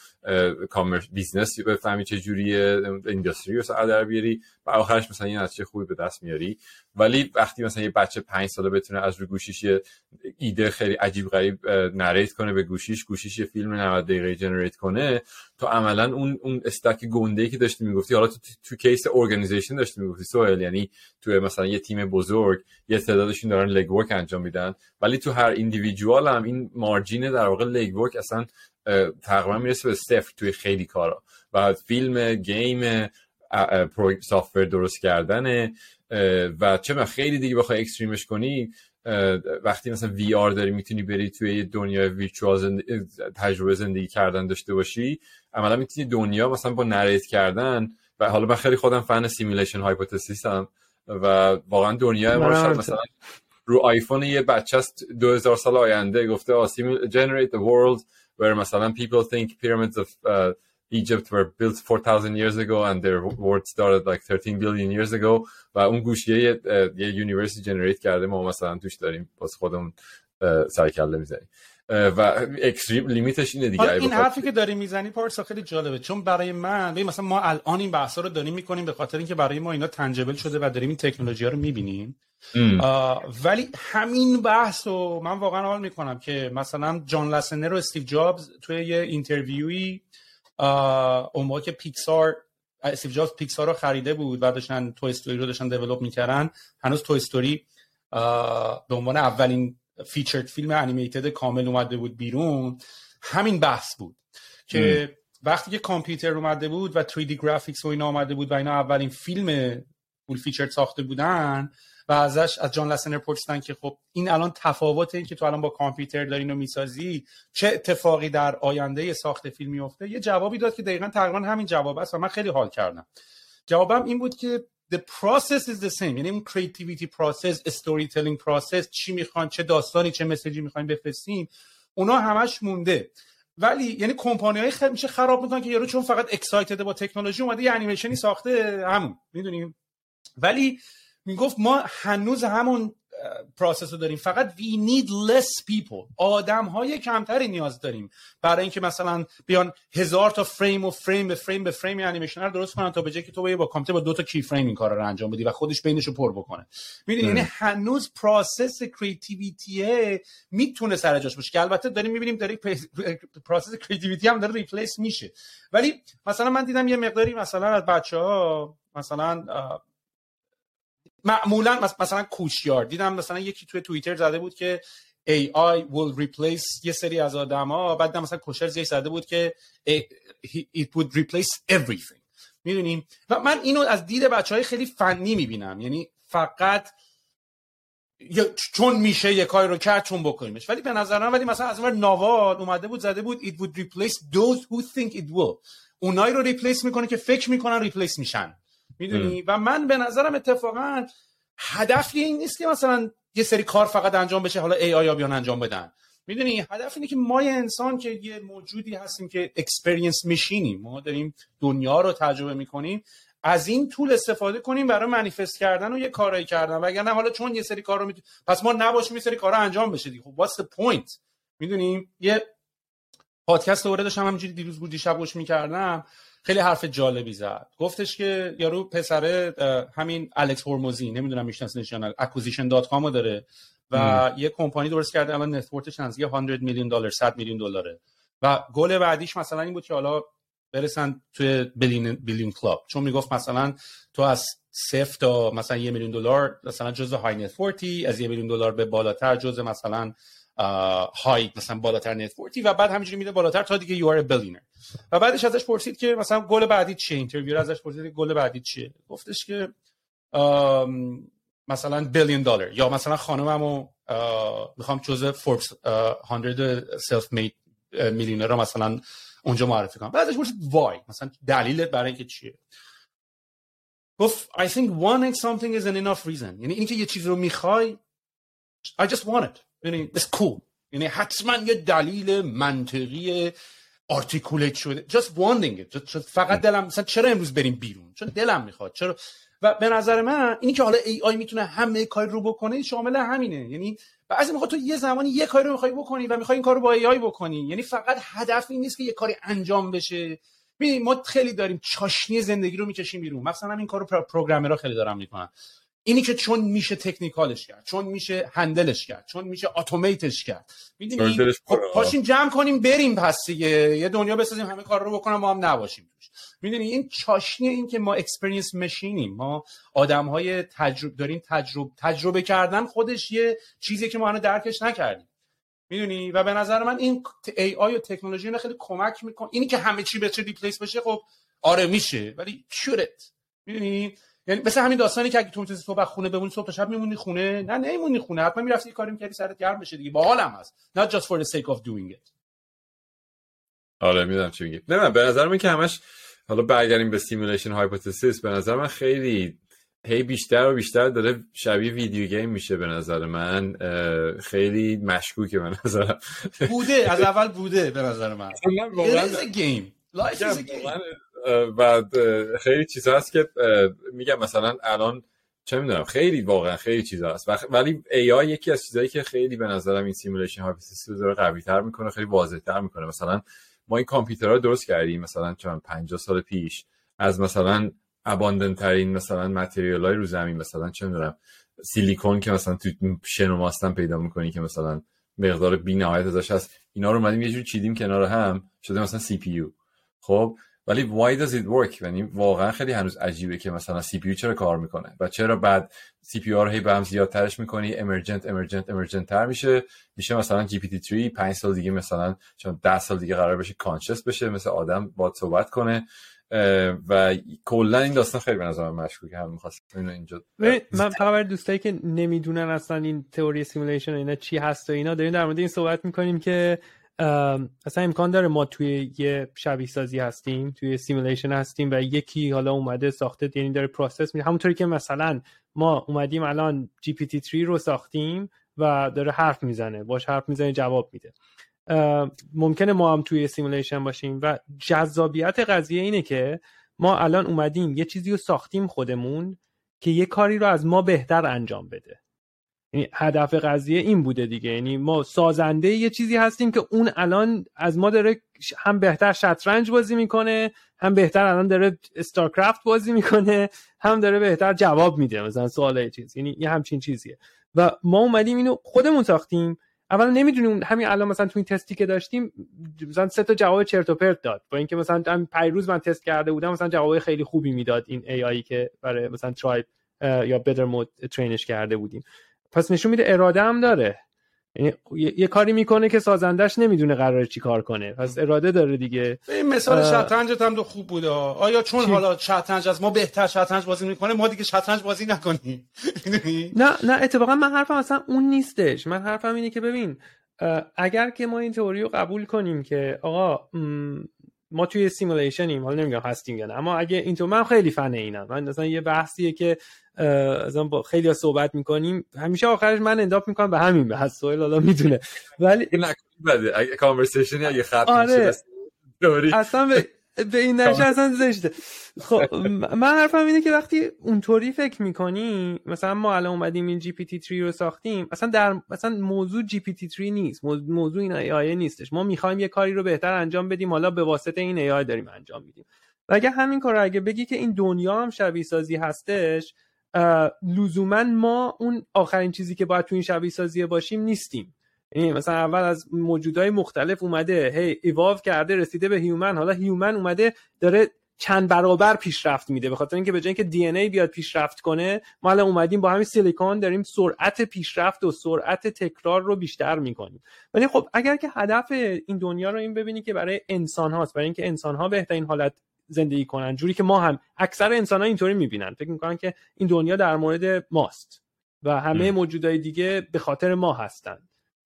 کامرس بیزنس بفهمی چه جوریه، اینداستری رو سر در بیاری و آخرش مثلا یه نتیجه خوبی به دست میاری. ولی وقتی مثلا یه بچه پنج ساله بتونه از رو گوشیش یه ایده خیلی عجیب غریب نریت کنه به گوشیش، گوشیش یه فیلم نود دقیقه‌ای جنریت کنه، تو عملاً اون اون استک گنده‌ای که داشتی میگفتی، حالا تو تو کیس اورگانایزیشن داشتی میگفتی سوال، یعنی تو مثلا یه تیم بزرگ یه تعدادشون دارن لگ ورک انجام میدن، ولی تو هر ایندیویدوال هم این مارجین در واقع لگ ورک اصلا تقریبا میرسه به صفر توی خیلی کارا. و فیلم، گیم، سافتور درست کردنه و چه من خیلی دیگه بخوای اکستریمش کنی، وقتی مثلا وی آر داری میتونی بری توی دنیای ویرچوال زند... تجربه زندگی کردن داشته باشی، عملا میتونی دنیا مثلا با نریت کردن. و حالا من خیلی خودم فن سیمولیشن هایپوتزیسم و واقعا دنیا ما مثلا رو آیفون یه بچه است دو هزار سال آینده گفته generate the world where مثلا people think pyramids of uh, Egypt were built four thousand years ago and their world started like thirteen billion years ago. و اون گوشیه یه, یه یونیورسی جنریت کرده، ما مثلا توش داریم باز خودمون سرکله میزنیم و اکستریم لیمیتش اینه دیگه. این حرفی که داری میزنی پارسا خیلی جالبه، چون برای من مثلا ما الان این بحثا رو داریم میکنیم به خاطر اینکه برای ما اینا تنجبل شده و داریم این تکنولوژی ها رو میبینیم، ولی همین بحث رو من واقعا حال میکنم که مثلا جان لسنر و استیو جابز توی یه اینترویوی اون موقع که پیکسار، استیو جابز پیکسار رو خریده بود و داشتن توی استوری رو داشتن دیولپ میکردن، هنوز توی استوری به عنوان اولین فیچرد فیلم انیمیتد کامل اومده بود بیرون، همین بحث بود که ام. وقتی که کامپیوتر اومده بود و تری دی گرافیکس و اینا اومده بود و اینا اولین فیلم فول فیچرد ساخته بودن و ازش از جان لسنر پرسیدن که خب این الان تفاوت این که تو الان با کامپیوتر داری اینو میسازی چه اتفاقی در آینده ساخت فیلم میفته، یه جوابی داد که دقیقاً تقریباً همین جواب است و من خیلی حال کردم. جوابم این بود که the process is the same، یعنی اون creativity process، storytelling process، چی میخوان، چه داستانی، چه مسیجی میخوایم بفرستیم، اونا همش مونده. ولی یعنی کمپانی‌های خیلی میشه خراب میکنن که یارو چون فقط اکسایتد با تکنولوژی اومده یه انیمیشنی ساخته همون میدونیم، ولی میگفت ما هنوز همون پروسس رو داریم، فقط we need less people، آدم‌های کمتری نیاز داریم برای اینکه مثلا بیان هزار تا فریم و فریم به فریم به فریم انیمیشن رو درست کنن تا به جایی که تو با کامپیوتر با دو تا کی فریم این کارا رو انجام بدی و خودش بینش رو پر بکنه. می‌دونی یعنی هنوز پروسس کریتیویتی میتونه سر جاش باشه که البته داریم می‌بینیم داره پروسس کریتیویتی هم داره ریپلیس میشه، ولی مثلا من دیدم یه مقداری مثلا از بچه‌ها مثلا معمولا مثلا کوچیار دیدم مثلا یکی توی توییتر زده بود که ای آی will replace یه سری از آدم‌ها، بعد مثلا کوشر زیش زده بود که it would replace everything. می‌دونیم و من اینو از دید بچه‌های خیلی فنی می‌بینم، یعنی فقط چون میشه یه کاری رو کرد چون بکنیمش، ولی به نظر من ولی مثلا از اون نواد اومده بود زده بود it would replace those who think it will، اونایی رو ریپلیس می‌کنه که فکر می‌کنن ریپلیس میشن. میدونی و من به نظرم اتفاقا هدفی این نیست که مثلا یه سری کار فقط انجام بشه حالا ای آی بیان انجام بدن، میدونی هدف اینه که ما یه انسان که یه موجودی هستیم که اکسپریانس میشینیم، ما داریم دنیا رو تجربه میکنیم، از این طول استفاده کنیم برای منیفست کردن و یه کارایی کردن، وگرنه حالا چون یه سری کار رو می... پس ما نباشیم یه سری کارا انجام بشه دیگه. خب what's the point؟ میدونی یه پادکست دوره داشتم همینجوری دیروز بود دیشب گوش می‌کردم، خیلی حرف جالبی زد، گفتش که یارو پسره همین الکس هورموزی، نمیدونم میشناسینش یا نه، acquisition dot com داره و ام. یه کمپانی درست کرده الان نتورکش نزدیک صد میلیون دلار صد میلیون دلاره و گل بعدیش مثلا این بود که حالا برسن توی بیلیون بیلیون کلاب، چون میگفت مثلا تو از صفر تا مثلا یک میلیون دلار مثلا جزء های نتورکی، از یک میلیون دلار به بالاتر جزء مثلا های مثلا بالاتر نتورکی و بعد همینجوری میره بالاتر تا دیگه you are a billionaire. و بعدش ازش پرسید که مثلا گل بعدی چیه، اینترویو ازش پرسید گل بعدی چیه، گفتش که مثلا بیلیون دلار یا مثلا خانوممو میخوام جزء فوربس صد سلف مید میلیونر رو مثلا اونجا معرفی کنم. بعدش پرسید وای مثلا دلیلت برای اینکه چیه، گفت I think wanting something isn't enough reason، یعنی اینکه یه چیز رو میخوای I just want it، یعنی it's cool، یعنی حتما یه دلیل منطقی آرتیکولیت شده. just wanting it. just, just فقط دلم مثلا چرا امروز بریم بیرون؟ چون دلم میخواد. چرا؟ و به نظر من اینی که حالا ای آی میتونه همه کار رو بکنه شامل همینه. یعنی بعضی موقع تو یه زمانی یه کاری رو میخوای بکنی و میخوای این کار رو با ای آی بکنی. یعنی فقط هدف این نیست که یه کاری انجام بشه. ببین ما خیلی داریم چاشنی زندگی رو میکشیم بیرون. مثلا این کارو پرو پروگرامرها خیلی دارن میکنن. اینی که چون میشه تکنیکالش کرد، چون میشه هندلش کرد، چون میشه اتوماتش کرد، میدونی خب پاشین جمع کنیم بریم پس دیگه یه دنیا بسازیم همه کار رو بکنم ما هم نباشیم توش. میدونی این چاشنی، این که ما اکسپریانس ماشینیم، ما آدمهای تجربه داریم، تجربه تجربه کردن خودش یه چیزی که ما هنوز درکش نکردیم، میدونی. و به نظر من این ای آی و تکنولوژی رو خیلی کمک میکنه. اینی که همه چی بشه ریپلیس بشه، خب آره میشه، ولی چورت میدونی. یعنی مثلا همین داستانی که اگه تو میتونی صبح خونه بمونی، صبح تا شب میمونی خونه، نه نمیمونی خونه، حتما میرفتی یه کاری میکردی سرت گرم بشه دیگه. باحالم هست. not just for the sake of doing it. آره میدونم چی میگی. نه من به نظر من که همش حالا برگردیم به سیمولیشن هایپوتزیس، به نظر من خیلی هی بیشتر و بیشتر داره شبیه ویدیو گیم میشه. به نظر من خیلی مشکوکه. به نظرم بوده از اول، بوده به نظر من. it is a game. life is a game. و خیلی چیز هست که میگم مثلا الان چه میدونم، خیلی واقعا خیلی چیز هست، ولی ای آی یکی از چیزایی که خیلی به نظرم این سیمولیشن هایپوتزیس رو داره قوی تر میکنه، خیلی واضح تر میکنه. مثلا ما این کامپیوترها درست کردیم مثلا چند پنجاه سال پیش از مثلا اباندنت ترین مثلا متریال های رو زمین، مثلا چه میدونم سیلیکون که مثلا تو شن و ماستم پیدا میکنی که مثلا مقدار بی‌نهایت ازش هست، اینا رو اومدیم یه جوری چیدیم کنار هم شده مثلا سی پی یو. خب ولی why does it work؟ یعنی واقعا خیلی هنوز عجیبه که مثلا سی پی یو چرا کار میکنه و چرا بعد سی پی یو رو هی به هم زیادترش میکنی، امرجنت امرجنت امرجنت تر میشه، میشه مثلا جی پی تی تری پنج سال دیگه، مثلا چون ده سال دیگه قرار بشه کانشس بشه، مثل آدم باهات صحبت کنه. و کلا این داستان خیلی به نظر من مشکوکه. هم می‌خواستم اینو اینجا من فقط برای دوستایی که نمیدونن اصلا این تئوری سیمولیشن اینا چی هست و اینا، داریم در مورد این صحبت میکنیم که اصلا امکان داره ما توی یه شبیه سازی هستیم، توی سیمولیشن هستیم و یکی حالا اومده ساخته، یعنی داره پروسس میشه. همونطوری که مثلا ما اومدیم الان جی پی تی تری رو ساختیم و داره حرف میزنه، باش حرف میزنه جواب میده. ممکنه ما هم توی سیمولیشن باشیم و جذابیت قضیه اینه که ما الان اومدیم یه چیزی رو ساختیم خودمون که یه کاری رو از ما بهتر انجام بده. یعنی هدف قضیه این بوده دیگه، یعنی ما سازنده یه چیزی هستیم که اون الان از ما داره هم بهتر شطرنج بازی میکنه، هم بهتر الان داره استارکرافت بازی میکنه، هم داره بهتر جواب میده مثلا سوالای چیز. یعنی یه همچین چیزیه و ما اومدیم اینو خودمون ساختیم. اولا نمیدونیم همین الان مثلا تو این تستی که داشتیم مثلا سه تا جواب چرت و پرت داد، با اینکه مثلا من پیروز من تست کرده بودم مثلا جواب خیلی خوبی میداد این ای آی که برای مثلا ترایب یا بترمود ترینش کرده بودیم. پس نشون میده اراده هم داره، یعنی یه،, یه کاری میکنه که سازندش نمیدونه قراره چی کار کنه، پس اراده داره دیگه. این مثال آه... شطرنجت هم دو خوب بوده. آیا چون چی؟ حالا شطرنج از ما بهتر شطرنج بازی میکنه ما دیگه شطرنج بازی نکنیم؟ نه نه اتفاقا من حرفم اصلا اون نیستش. من حرفم اینه که ببین اگر که ما این تئوری رو قبول کنیم که آقا ما توی سیمولیشنیم، حالا نمیگم هستیم یا نه، اما اگه اینطور، من خیلی فن اینم، من مثلا یه بحثیه که مثلا با خیلی‌ها صحبت می‌کنیم، همیشه آخرش من انداپ می‌کنم به همین بحث. سوال حالا میدونه ولی نه بده اگه کانورسیشنی اگه ختم میشه اصلا به به این نشه اصلا زشته. خب من حرفم اینه که وقتی اونطوری فکر می‌کنی، مثلا ما الان اومدیم این جی پی تی تری رو ساختیم، اصلا در مثلا موضوع جی پی تی تری نیست، موضوع این ای آی نیستش، ما می‌خوایم یه کاری رو بهتر انجام بدیم، حالا به واسطه این ای آی داریم انجام میدیم. و اگه همین کارو اگه بگی که این دنیا هم شبیه سازی هستش، لزوما ما اون آخرین چیزی که باید تو این شبیه سازی باشیم نیستیم. یعنی مثلا اول از موجودهای مختلف اومده هی ایوالو کرده رسیده به هیومن، حالا هیومن اومده داره چند برابر پیشرفت میده، به خاطر اینکه به جای اینکه دی ان ای بیاد پیشرفت کنه، ما الان اومدیم با همین سیلیکون داریم سرعت پیشرفت و سرعت تکرار رو بیشتر میکنیم. ولی خب اگر که هدف این دنیا رو این ببینی که برای انسان هاست، برای اینکه انسان ها بهترین حالت زندگی کنن، جوری که ما هم اکثر انسان‌ها اینطوری می‌بینن، فکر می‌کنن که این دنیا در مورد ماست و همه موجودات دیگه به خاطر ما هستن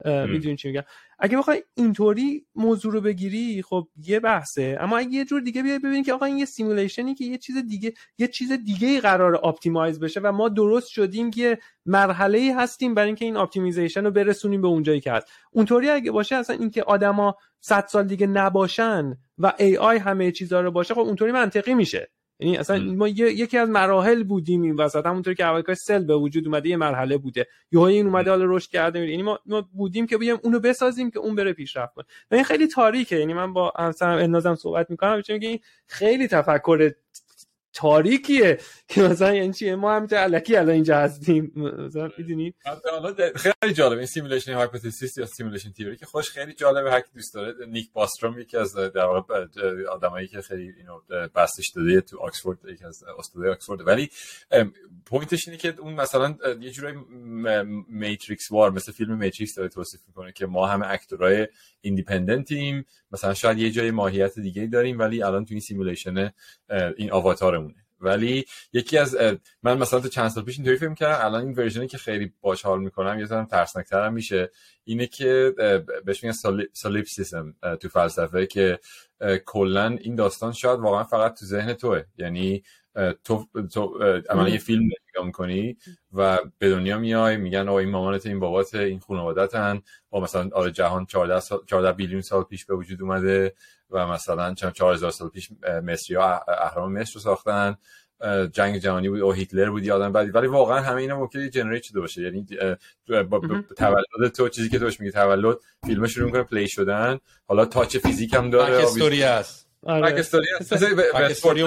میدونی چی میگم. اگه بخوای اینطوری موضوع رو بگیری خب یه بحثه، اما اگه یه جور دیگه بیای ببینی که آقا این یه سیمولیشنی که یه چیز دیگه یه چیز دیگه‌ای قراره آپتیمایز بشه و ما درست شدیم که مرحله‌ای هستیم برای اینکه این آپتیمایزیشن رو برسونیم به اونجایی که هست. اونطوری اگه باشه اصلا اینکه آدما صد سال دیگه نباشن و ای آی همه چیزا رو باشه خب اونطوری منطقی میشه. یعنی اصلا ما یکی از مراحل بودیم این وسط، همونطوری که اول کاش سل به وجود اومده یه مرحله بوده، یهو این اومده حالا رشد کرده میره. یعنی ما ما بودیم که بگیم اونو بسازیم که اون بره پیشرفت کنه. این خیلی تاریکه. یعنی من با همسرم النازم صحبت میکنم میگم که این خیلی تفکر تاریکیه که مثلا یعنی چیه ما هم علکی الان اینجا هستیم مثلا میدونید. حالا خیلی جالب این سیمولیشن هایپوتزیس یا سیمولیشن تیوری که خوش خیلی جالبه، هر کی دوست داره. نیک باستروم یکی از در واقع آدمایی که خیلی اینو بستش داده تو آکسفورد، یکی از استادای آکسفورد، ولی پوینتش اینه که اون مثلا یه جورای میتریکس وار مثل فیلم میتریکس داره توصیف میکنه که ما همه اکتورای ایندیپندنتیم، مثلا شاید یه جای ماهیت دیگه‌ای داریم ولی الان تو این سیمولیشن این آواتارمونه. ولی یکی از من مثلا تو چند سال پیش اینطوری فکر می‌کردم، الان این ورژنی که خیلی باش حال می‌کنم یه ذره ترسناک‌ترم میشه، اینه که بهش میگن سولیپسیسم تو فلسفه، که کلا این داستان شاید واقعا فقط تو ذهن توه. یعنی تو تو عملا یه فیلم نگاه می‌کنی و به دنیا میای، میگن آقا این مامانت، این بابات، این خانواده‌تن، آقا مثلا آره جهان چهارده بیلیون سال پیش به وجود اومده و مثلا چند چهار هزار سال پیش مصری‌ها اهرام مصر رو ساختن، جنگ جهانی بود، او هیتلر بود، یادم بعد. ولی واقعا همه اینا ممکنه جنریت شده باشه. یعنی تولد تو چیزی که توش میگه تولد، فیلم شروع می‌کنه پلی شدن، حالا تاچ فیزیک هم داره، بک استوری است، بک استوری است، بک استوری.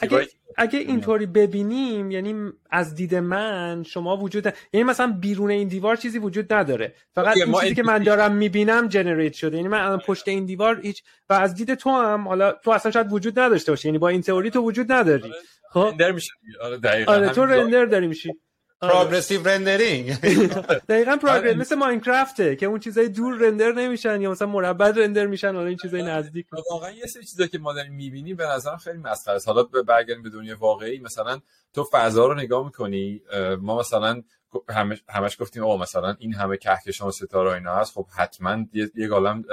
اگه, اگه اینطوری ببینیم، یعنی از دید من شما وجود نداره. یعنی مثلا بیرون این دیوار چیزی وجود نداره، فقط این چیزی که من دارم میبینم جنریت شده. یعنی من پشت این دیوار هیچ، و از دید تو هم حالا تو اصلا شاید وجود نداشته باشی، یعنی با این تئوری تو وجود نداری. آره رندر میشه. آره دقیقاً. آره تو رندر داری میشی، پروگرسیو رندرینگ. دقیقاً پروگرس مثل ماینکرافته که اون چیزای دور رندر نمیشن یا مثلا مربع رندر میشن، حالا این چیزای نزدیک. واقعاً یه سری چیزا که ما داریم می‌بینیم به نظرم خیلی مسخره است. حالا برگردیم به دنیای واقعی، مثلا تو فضا رو نگاه می‌کنی، ما مثلا همش همش گفتیم آقا مثلا این همه کهکشان و ستاره اینا هست، خب حتماً یه عالم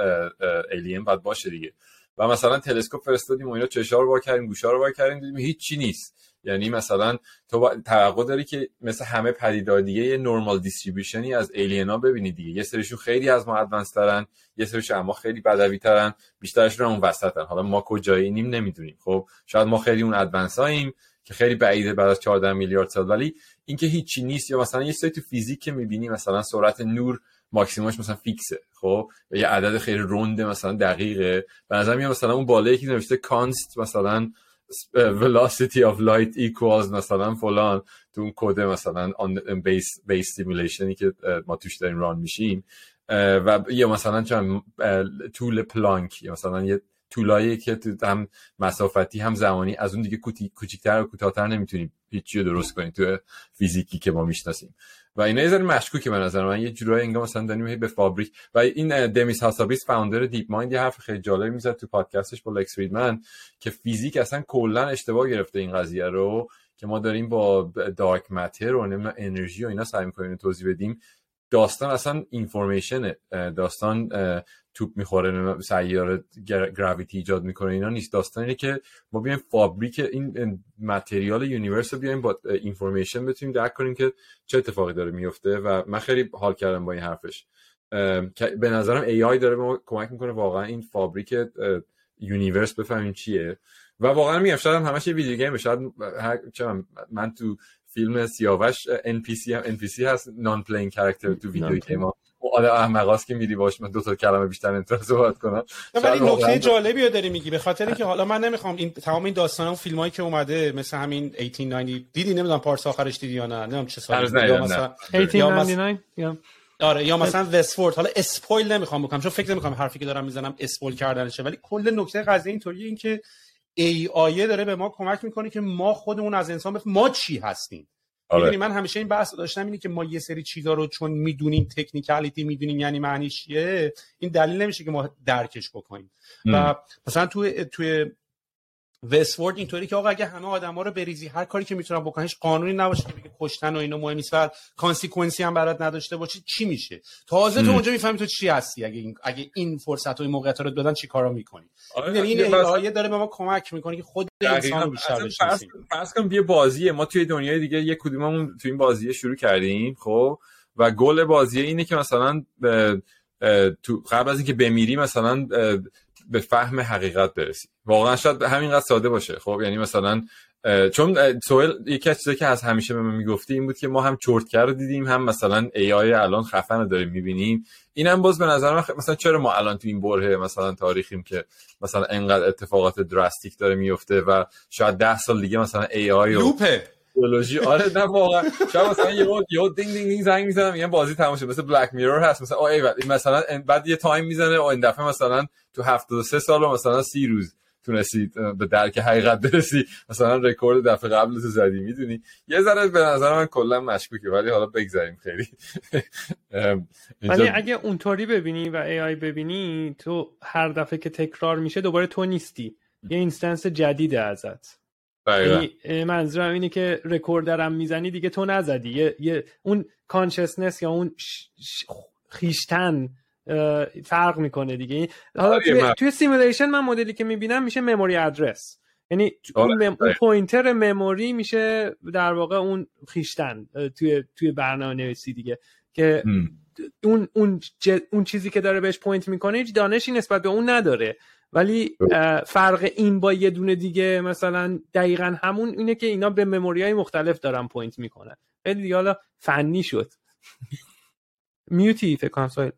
الین باید باشه دیگه. و مثلا تلسکوپ فرستادیم و اینا، چشا رو وا کردیم، گوشا رو وا کردیم، دیدیم هیچ چی نیست. یعنی مثلا تو توقع داری که مثل همه پدیدهای دیگه یه نورمال دیستریبیوشنی از ایلینا ببینی دیگه. یه سریشون خیلی از ما ادوانس ترن، یه سریشون اما خیلی بدوی ترن، بیشترشون اون وسطن. حالا ما کجایی نیم نمیدونیم. خب شاید ما خیلی اون ادوانساییم که خیلی بعیده بعد از چهارده میلیارد سال، ولی اینکه هیچی نیست. یا مثلا یه سری تو فیزیک که میبینی مثلا سرعت نور ماکسیمومش مثلا فیکسه، خب یه عدد خیلی رنده مثلا دقیقه. به نظر میاد مثلا اون بالایی که نوشته کانست مثلا velocity of light equals مثلا فلان تو اون کد مثلا on base base simulationی که ما توش داریم ران میشیم، و یا مثلا چون طول پلانک یا مثلا یه طولایی که هم مسافتی هم زمانی از اون دیگه کوچیک‌تر و کوتاه‌تر نمیتونیم هیچ چیزی درست کنیم تو فیزیکی که ما میشناسیم. و اینا یه ذره مشکوکه به نظر من، یه جورایی انگار مثلا داریم به فابریک. و این دمیس هاسابیس فاوندر دیپ مایند یه حرف خیلی جالب میزد تو پادکستش با لکس فریدمن که فیزیک اصلا کلا اشتباه گرفته این قضیه رو که ما داریم با دارک ماتر و نمیدونم انرژی و اینا سعی می‌کنیم توضیح بدیم. داستان اصلا اینفورمیشنه، داستان توپ میخوره سیاره گراویتی ایجاد میکنه اینا نیست. داستان اینه که ما بیایم فابریک این متریال یونیورس رو بیایم با اینفورمیشن بتونیم درک کنیم که چه اتفاقی داره میفته. و من خیلی حال کردم با این حرفش که به نظرم ای آی داره به ما کمک میکنه واقعا این فابریک یونیورس بفهمیم چیه. و واقعا میگم شاید همش یه ویدیو گیمه، شاید چرا من تو فیلم سیاوش ان پی سی هم ان پی سی هست، نان پلینگ کاراکتر تو ویدیو گیم ها. آره احمقاست که میری باش من دو تا کلمه بیشتر نمیتونم صحبت کنم. ولی نکته جالبی رو داری میگی، به خاطر اینکه حالا من نمیخوام این تمام این داستانا و فیلمایی که اومده مثل همین هزار و هشتصد و نود دیدی، نمیدونم پارس آخرش دیدی یا نه، نمیدونم چه سالی، یا مثلا هزار و هشتصد و نود و نه یا آره یا مثلا وستفورد. حالا اسپویل نمیخوام بکنم چون فکر نمیکنم حرفی که دارم میزنم اسپویل کردنشه، ولی کل نکته قضیه اینطوریه اینکه ای آی داره به ما کمک میکنه که ما خودمون از انسان بف... ما چی هستیم. میدونی من همیشه این بحث داشتم اینه که ما یه سری چیزا رو چون میدونیم تکنیکالیتی میدونیم یعنی معنیش چیه، این دلیل نمیشه که ما درکش بکنیم. ام. و مثلا توی توی وستورد اینطوری که آقا اگه همه آدما رو بریزی هر کاری که میتونن بکننش قانونی نباشه که بگه کشتن و اینا مهم نیست و کانسیکوئنسی هم برات نداشته باشه چی میشه؟ تازه تو اونجا میفهمی تو چی هستی اگه این اگه این فرصت و این موقعیت‌ها رو دادن چیکارا می‌کنی. این الهیه داره به ما کمک می‌کنه که خود انسان بیشتر بشه. فرض کن یه بازیه ما توی دنیای دیگه یک کدوممون تو این بازیه شروع کردیم خب و گل بازیه اینه که مثلا تو قبل از اینکه بمیری مثلا به فهم حقیقت برسی. واقعا شاید همینقدر ساده باشه. خب یعنی مثلا چون سوال یکی از چیزایی که از همیشه به من میگفتی این بود که ما هم چرتکر رو دیدیم هم مثلا ای آی الان خفن رو داریم میبینیم. اینم باز به نظر من خ... مثلا چرا ما الان تو این برهه مثلا تاریخیم که مثلا انقدر اتفاقات دراستیک داره میفته و شاید ده سال دیگه مثلا ای آی و بیولوژی آره نه واقعا شاید مثلا یه یه دینگ دینگ دینگ زنگ میزنه میگم بازی تموم شد مثلا بلک میرور هست مثلا آی بعد مثلا بعد یه تایم میزنه و این دفعه مثلا تو هفتاد و سه سال و مثلا سی روز تونستی به درک حقیقت برسی مثلا رکورد دفعه قبل تو زدی میدونی یه ذره به نظر من کلا مشکوکه ولی حالا بگذاریم خیلی ولی اگه اونطوری ببینی و ای آی ببینی تو هر دفعه که تکرار میشه دوباره تو نیستی یه اینستنس جدید ازت یعنی منظورم اینه که رکوردرم میزنی دیگه تو نزدی یه, یه اون کانشسنس یا اون ش... ش... خیشتن فرق میکنه دیگه حالا توی, توی سیمولیشن من مدلی که میبینم میشه مموری ادرس یعنی اون, مم... اون پوینتر مموری میشه در واقع اون خیشتن توی, توی برنامه‌نویسی دیگه که م. اون, اون, ج... اون چیزی که داره بهش پوینت میکنه هیچ دانشی نسبت به اون نداره ولی فرق این با یه دونه دیگه مثلا دقیقاً همون اینه که اینا به مموری‌های مختلف دارن پوینت میکنن خیلی دیگه حالا فنی شد میوتی فکر کنم سوال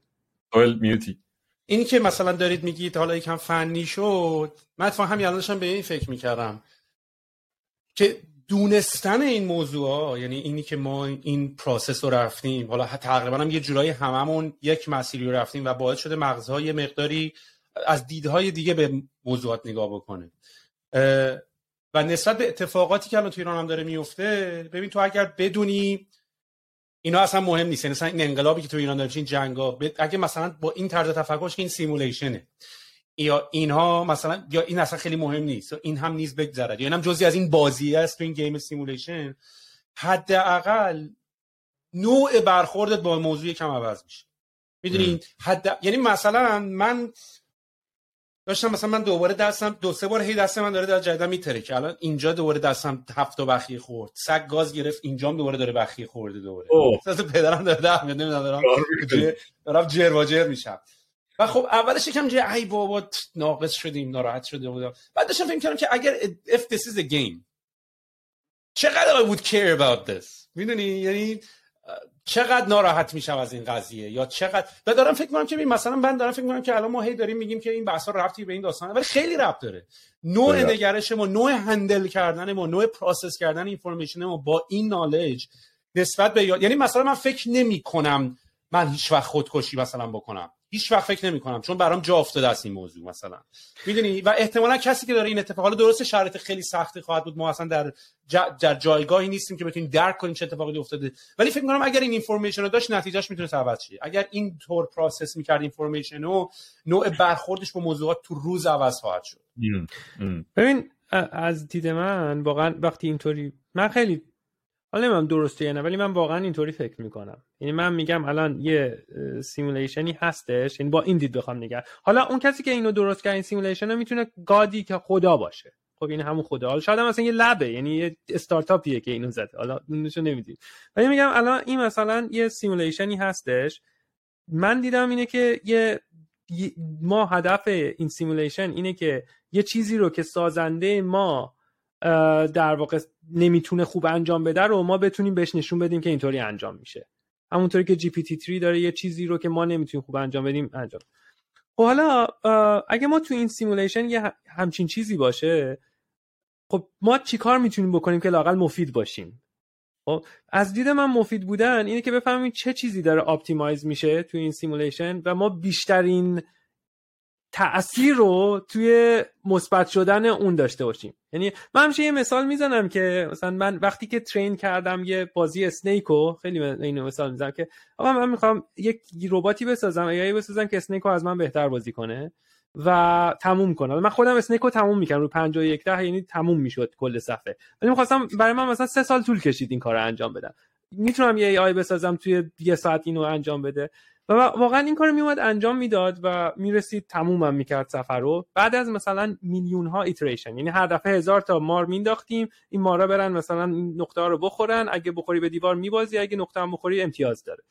سوال میوتی اینی که مثلا دارید میگید حالا یکم فنی شد من اتفاقاً همین الانشم به این فکر میکردم که دونستن این موضوعا یعنی اینی که ما این پروسس رو رفتیم حالا تقریباً هم یه جورایی هممون یک مسیری رو رفتیم و باعث شده مغزها یه مقداری از دیدهای دیگه به موضوعات نگاه بکنه و نسبت به اتفاقاتی که الان تو ایران هم داره میفته ببین تو اگر بدونی اینا اصلا مهم نیست مثلا این انقلابی که تو ایران داره میشه این جنگا اگه مثلا با این طرز تفکرش که این سیمولیشنه یا اینها مثلا یا این اصلا خیلی مهم نیست یا این هم نیز بگذره یا اینم جزئی از این بازی است تو این گیم سیمولیشن حداقل نوع برخوردت با موضوع کم عوض میشه میدونین حد یعنی مثلا من داشتم مثلا من دوباره دستم دو سه بار هی دست من داره در جدیدا میترکه الان اینجا دوباره دستم هفت تا بخیه خورد سگ گاز گرفت اینجام دوباره داره بخیه خورده دوباره احساس پدرم داره ده میاد نمیدونم دارم دارم جر و جر میشم و خب اولش یکم جه ای بابا ناقص شدیم ناراحت شده بودم بعد داشتم فکر می‌کردم که اگر if this is a game چقدر I would care about this میدونی یعنی چقدر ناراحت میشم از این قضیه یا چقدر و دارم فکر میکنم که مثلا من دارم فکر میکنم که الان ما هی داریم میگیم که این بحثا ربطی به این داستانه ولی خیلی ربط داره نوع نگرش ما نوع هندل کردن ما نوع پروسس کردن اینفورمیشن ما با این نالج نسبت به یعنی مثلا من فکر نمی کنم من هیچ وقت خودکشی مثلا بکنم هیچ وقت فکر نمی کنم چون برام جا افتاده است این موضوع مثلا میدونی و احتمالاً کسی که داره این اتفاقا درست شرایط خیلی سختی خواهد بود ما اصلا در جا در جایگاهی نیستیم که بتونیم درک کنیم چه اتفاقی افتاده ولی فکر می‌کنم اگر این اینفورمیشن رو داشت نتیجهش میتونه عوض شه اگر این طور پروسس می‌کرد اینفورمیشن رو نوع برخوردش با موضوعات تو روز عوض خواهد شد ببین از دید من واقعا وقتی اینطوری من خیلی حالا نمیدونم درسته یا نه ولی من واقعا اینطوری فکر میکنم یعنی من میگم الان یه سیمولیشنی هستش یعنی با این دید بخوام نگرد حالا اون کسی که اینو درست کرد این سیمولیشن رو میتونه گادی که خدا باشه خب این همون خدا حالا شاید هم مثلا یه لبه یعنی یه استارتاپیه که اینو زده حالا نشو نمیدید ولی میگم الان این مثلا یه سیمولیشنی هستش من دیدم اینه که یه ما هدف این سیمولیشن اینه که یه چیزی رو که سازنده ما در واقع نمیتونه خوب انجام بده رو ما بتونیم بهش نشون بدیم که اینطوری انجام میشه همونطوری که جی پی تی تری داره یه چیزی رو که ما نمیتونیم خوب انجام بدیم انجام خب حالا اگه ما تو این سیمولیشن یه همچین چیزی باشه خب ما چیکار میتونیم بکنیم که لااقل مفید باشیم خب از دید من مفید بودن اینه که بفهمیم چه چیزی داره آپتیمایز میشه تو این سیمولیشن و ما بیشترین تأثیر رو توی مثبت شدن اون داشته باشیم یعنی من همیشه یه مثال میزنم که مثلا من وقتی که ترین کردم یه بازی اسنیکو خیلی اینو مثال میزنم که آقا من میخوام یک رباتی بسازم ای آی بسازم که اسنیکو از من بهتر بازی کنه و تموم کنم. من خودم اسنیکو تموم میکنم رو پنجاه و یک ده، یعنی تموم میشد کل صفحه. ولی می‌خواستم، برای من مثلا سه سال طول کشید این کارو انجام بدم. میتونم یه ای آی بسازم توی یه ساعت اینو انجام بده و واقعا این کارو میومد انجام میداد و میرسید تمومم میکرد سفر رو، بعد از مثلا میلیون ها ایتریشن. یعنی هر دفعه هزار تا مار مینداختیم، این مارا برن مثلا این نقطه ها رو بخورن، اگه بخوری به دیوار میبازی، اگه نقطه هم بخوری امتیاز داره.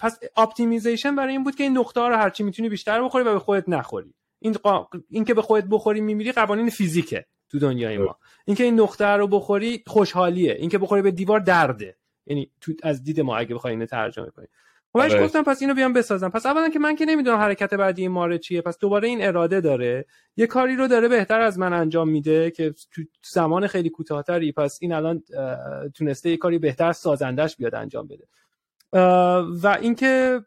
پس اپتیمایزیشن برای این بود که این نقطه ها رو هرچی میتونی بیشتر بخوری و به خودت نخوری. این قا... این که به خودت بخوری میمیری قوانین فیزیکه تو دنیای ما. اینکه این نقطه رو بخوری خوشحالیه، اینکه بخوری به دیوار درده. یعنی تو از دید ما اگه بخوایم اینو ترجمه کنیم. خودش گفتم پس اینو بیام بسازم. پس اولا که من که نمیدونم حرکت بعدی این ماره چیه، پس دوباره این اراده داره، یه کاری رو داره بهتر از من انجام میده که تو زمان خیلی کوتاه‌تری، پس این الان تونسته یه کاری بهتر سازندش بیاد انجام بده. و اینکه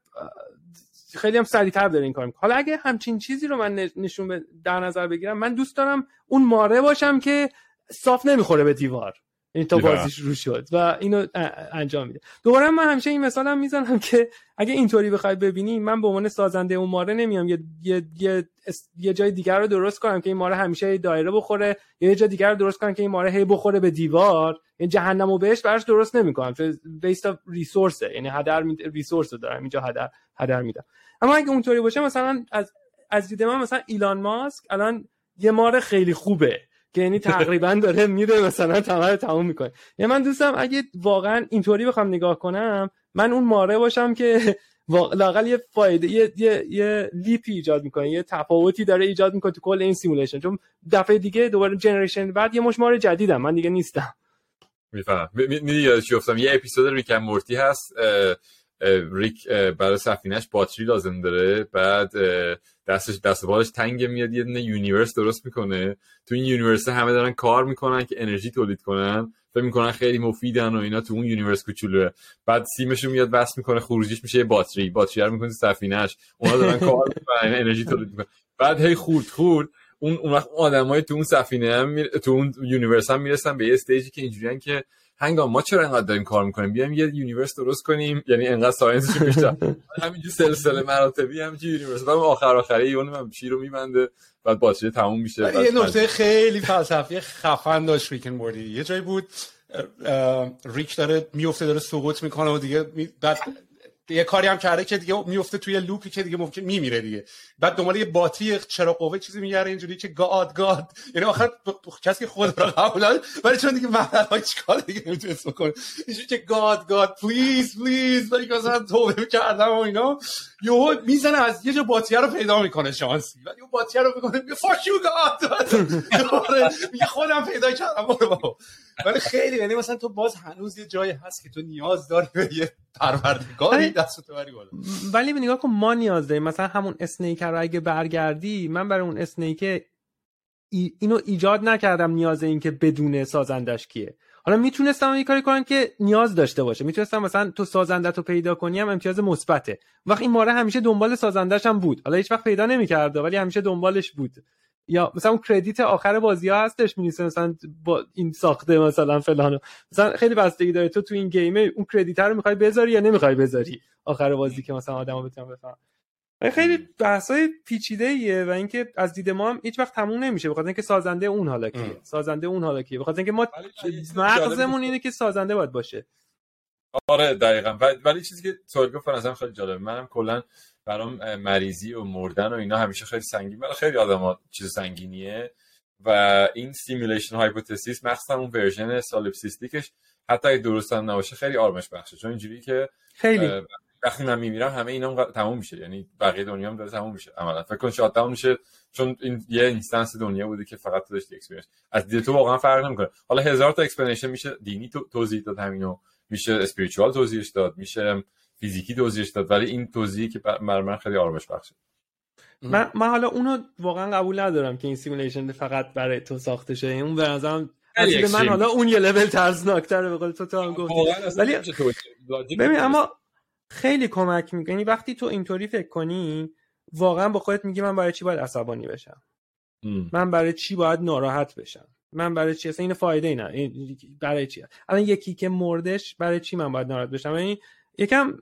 خیلی هم سریع‌تر داره این کار میکنه. حالا اگه همچین چیزی رو من نشون در نظر بگیرم، من دوست دارم اون ماره باشم که صاف نمیخوره به دیوار، این تا بازیش رو شد و اینو انجام میده. دوباره من همیشه این مثالم میزنم که اگه اینطوری بخوای ببینی، من به عنوان سازنده اون ماره نمیام یه یه یه, یه جای دیگر رو درست کنم که این ماره همیشه دایره بخوره، یا یه جای دیگر رو درست کنم که این ماره هی بخوره به دیوار. این جهنمو بهش براش درست نمیکنم، چون waste of resources، یعنی هدر ریسورس دارم اینجا، هدر هدر میدم. اما اگه اونطوری باشه، مثلا از از دید من مثلا ایلان ماسک الان یه ماره خیلی خوبه که یعنی تقریبا داره میره مثلا تمام تموم میکنه. یعنی من دوستم اگه واقعا اینطوری بخوام نگاه کنم، من اون ماره باشم که لااقل یه فایده یه یه, یه لیپی ایجاد میکنه، یه تفاوتی داره ایجاد میکنه تو کل این سیمولیشن. چون دفعه دیگه دوباره جنریشن بعد یه مش ماره جدیدم، من دیگه نیستم. میفهمم. میدونی یادش افتادم یه اپیزود ریک اند مورتی هست، ریک برای سفینه‌اش باتری لازم داره، بعد دستش دست بالش تنگه، میاد یه دونه یونیورس درست میکنه. تو این یونیورس همه دارن کار میکنن که انرژی تولید کنن، فکر میکنن خیلی مفیدن و اینا، تو اون یونیورس کوچولوه. بعد سیمش رو میاد وصل میکنه، خروجیش میشه باتری، باتری رو میکنه سفینه‌اش، اونا دارن کار میکنن انرژی تولید میکنن. بعد هی خورد خورد اون اون وقت آدمای تو اون سفینه هم می... تو اون یونیورس هم میرسن به یه استیجی که اینجوریان که هنگام ما چرا انقدر داریم کار میکنیم، بیایم یه یونیورس درست کنیم، یعنی انقدر ساینسش بیشتر. همینجوری سلسله مراتبی همینجوری یونیورس، بعد آخر آخره یونم هم شیرو میبنده، بعد باتری تموم میشه. یه نکته خیلی فلسفی خفن داشت ریک اند مورتی، یه جایی بود ریک داره میفته، داره سقوط میکنه و دیگه می... بعد یه کاری هم کرده که دیگه میفته توی لوپی که دیگه ممکن میمیره دیگه، بعد دنبال یه باتری چرا قوه چیزی میگره اینجوری که گاد گاد، یعنی آخر کسی که خود را قبول داره، ولی چون دیگه معلومه چیکار دیگه نمیتونه بکنه، اینجوری که گاد گاد پلیز پلیز، ولی گاز هم توبه کردم و اینا، یهو میزنه از یه جا باتری رو پیدا میکنه شانسی، ولی اون باتری رو میکنه میگه فاک یو گاد، میگه خودم پیدا کردم بابا. ولی خیلی، یعنی مثلا تو باز هنوز یه جایی هست که تو نیاز داری به یه پروردگاری دست تو بری بالا. ولی نگاه کن ما نیاز داریم، مثلا همون اسنیکر رو اگه برگردی، من برای اون اسنیکر ای اینو ایجاد نکردم نیاز این که بدون سازندش کیه. حالا میتونستم یه کاری کنم که نیاز داشته باشه، میتونستم مثلا تو سازندت رو پیدا کنی، هم امتیاز مثبته. وقتی این ماره همیشه دنبال سازندش هم بود، حالا هیچ وقت پیدا نمی‌کرد ولی همیشه دنبالش بود. یا مثلا اون کردیت آخر بازی‌ها هستش می‌نویسه مثلا با این ساخته مثلا فلانو، مثلا خیلی بستگی داره تو تو این گیمه اون کردیت رو می‌خوای بذاری یا نمی‌خوای بذاری آخر بازی که مثلا آدمو بتونن بفهمن. خیلی بحث‌های پیچیده‌ایه و اینکه از دید ما هم هیچ وقت تموم نمیشه، بخاطر اینکه سازنده اون حالا کیه، سازنده اون حالا کیه، بخاطر اینکه ما مغزمون اینه که سازنده باید باشه. آره دقیقاً. ولی چیزی که سوال گفت مثلا خیلی جالبه، منم کلاً برام مریضی و مردن و اینا همیشه خیلی سنگین، برای خیلی آدم‌ها چیز سنگینیه و این سیمولیشن هایپوتزیس، مخصوصا اون ورژن سالپسیستیکش حتی اگه درست هم نباشه خیلی آرامش بخشه، چون اینجوری که خیلی وقتی من میمیرم همه اینا تموم میشه، یعنی بقیه دنیا هم داره تموم میشه عملاً. فکر کن شات داون میشه، چون این یه اینستنس دنیا بوده که فقط تو داشتی اکسپریانس، از دید تو واقعا فرق نمیکنه. حالا هزار تا اکسپلنیشن میشه، دینی تو توضیح داد همینو، میشه اسپریچوال توضیحش داد، میشه فیزیکی توضیحش داد، ولی این توضیحی که برای من خیلی آرامش بخشه. من من حالا اونو واقعا قبول ندارم که این سیمولیشن فقط برای تو ساخته شده، اون به نظرم از من حالا اون یه لول ترسناک‌تره به قول تو تو هم گفتی. ولی ببین اما خیلی کمک میکنه، یعنی وقتی تو اینطوری فکر کنی واقعا با خودت میگی من برای چی باید عصبانی بشم، ام. من برای چی باید ناراحت بشم، من برای چی اصلا این فایده ای نه، این برای چی الان یکی که مردش برای چی من باید ناراحت بشم. یعنی یکم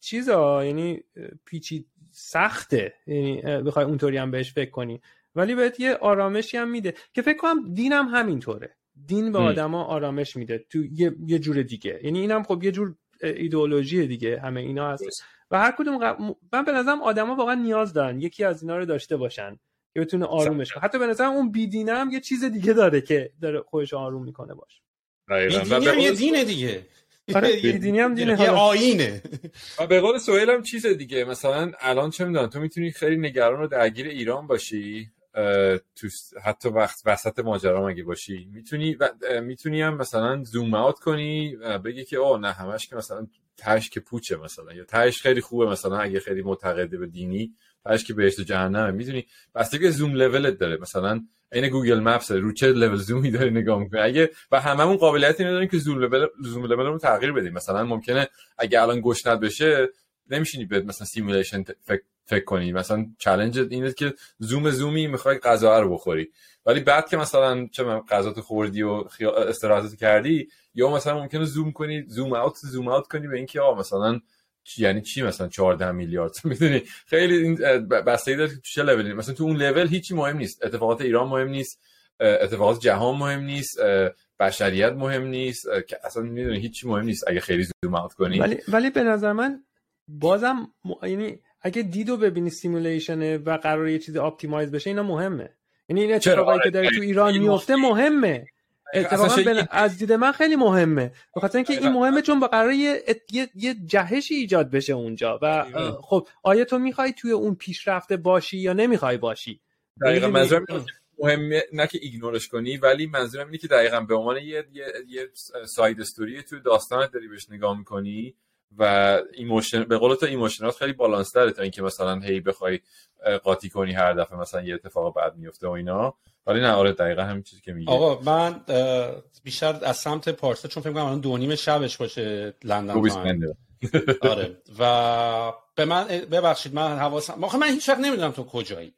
چیزا، یعنی پیچی سخته، یعنی بخوای اونطوری هم بهش فکر کنی، ولی بهت یه آرامشی هم میده که فکر کنم دینم همینطوره. دین به آدما آرامش میده تو یه یه جور دیگه، یعنی اینم خب یه جور ایدئولوژی دیگه، همه اینا هست و هر کدوم غ... من به نظرم آدما واقعا نیاز دارن یکی از اینا رو داشته باشن که بتونه آرومش کنه. حتی به نظرم اون بی دینم یه چیز دیگه داره که داره خودش آروم میکنه باش. دینم یه دینه دیگه. آره یه دینی هم دینه، یه آیینه. و به قول سهیل هم چیز دیگه، مثلا الان چه میدونم تو میتونی خیلی نگران و درگیر ایران باشی تو حتی وقت وسط ماجرا مگه باشی، میتونی میتونی هم مثلا زوم اوت کنی بگی که آه نه همش که مثلا تهش که پوچه مثلا، یا تهش خیلی خوبه مثلا اگه خیلی معتقد به دینی تهش که بهشت و جهنمه، میدونی بستگی زوم لولت داره. مثلا این گوگل مپس رو چه لول زومی داره نگاه میکنه، اگه و هممون قابلیتی نداریم که زوم لول زوم لول رو تغییر بدیم. مثلا ممکنه اگه الان گشنت بشه نمیشینی بهت مثلا سیمولیشن فکر, فکر کنی، مثلا چالش اینه که زوم زومی میخوای غذا رو بخوری، ولی بعد که مثلا چه غذا تو خوردی و استراحت کردی، یا مثلا ممکنه زوم کنی زوم اوت زوم اوت کنی به اینکه آ مثلا یعنی چی مثلا چهارده میلیارد، میدونی خیلی این بستگی داره تو چه لولی. مثلا تو اون لول هیچی مهم نیست، اتفاقات ایران مهم نیست، اتفاقات جهان مهم نیست، بشریت مهم نیست، که اصلا میدونی هیچی مهم نیست اگه خیلی زوم اوت کنی. ولی ولی به نظر من بازم م... یعنی اگه دیدو ببینی سیمولیشنه و قراره یه چیز آپتیمایز بشه، اینا مهمه، یعنی این اتفاقایی که داره تو ایران میفته مهمه. اتفاقا بل... از دید من خیلی مهمه، بخاطر اینکه این مهمه چون قراره یه یه جهشی ایجاد بشه اونجا و خب آیا تو میخوای توی اون پیشرفته باشی یا نمیخوای باشی. دقیقاً منظورم مهمه نه که ایگنورش کنی، ولی منظورم اینه که دقیقاً به عنوان یه یه, یه ساید استوری تو داستانت داری بهش نگاه می‌کنی و ایموشن به قول تو ایموشنات خیلی بالانس داره تا اینکه مثلا هی بخوای قاطی کنی هر دفعه مثلا یه اتفاق بعد میفته و اینا. ولی نه آره دقیقاً همین چیزی که میگه. آقا من بیشتر از سمت پارسا چون فکر کنم الان دو نیم شبش باشه لندن تایم. آره و به من ببخشید من حواسم آخه من هیچ وقت نمیدونم تو کجایی،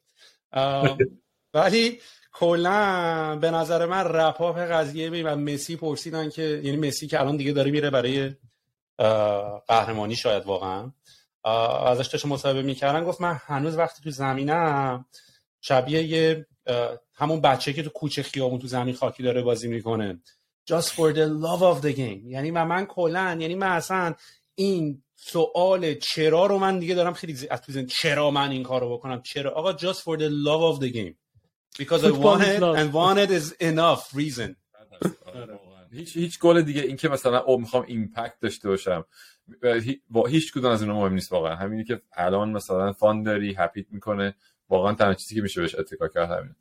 ولی کلا به نظر من رپاپ قضیه می و مسی پرسیدن که یعنی مسی که الان دیگه داره میره برای قهرمانی شاید واقعا ازش داشت مصاحبه میکردن، گفت من هنوز وقتی تو زمینم شبیه یه همون بچه که تو کوچه خیابون تو زمین خاکی داره بازی میکنه just for the love of the game. یعنی و من کلا یعنی من اصلا این سوال چرا رو من دیگه دارم خیلی از تو ذهن چرا من این کارو بکنم، چرا آقا just for the love of the game because I want it and want it is enough reason. هیچ هیچ گل دیگه اینکه مثلا او میخوام ایمپکت داشته باشم با هیچ کدوم از اونها مهم نیست واقعا. همینی که الان مثلا فان داری هپیت میکنه واقعا تنها چیزی که میشه بهش اتکا کرد همین.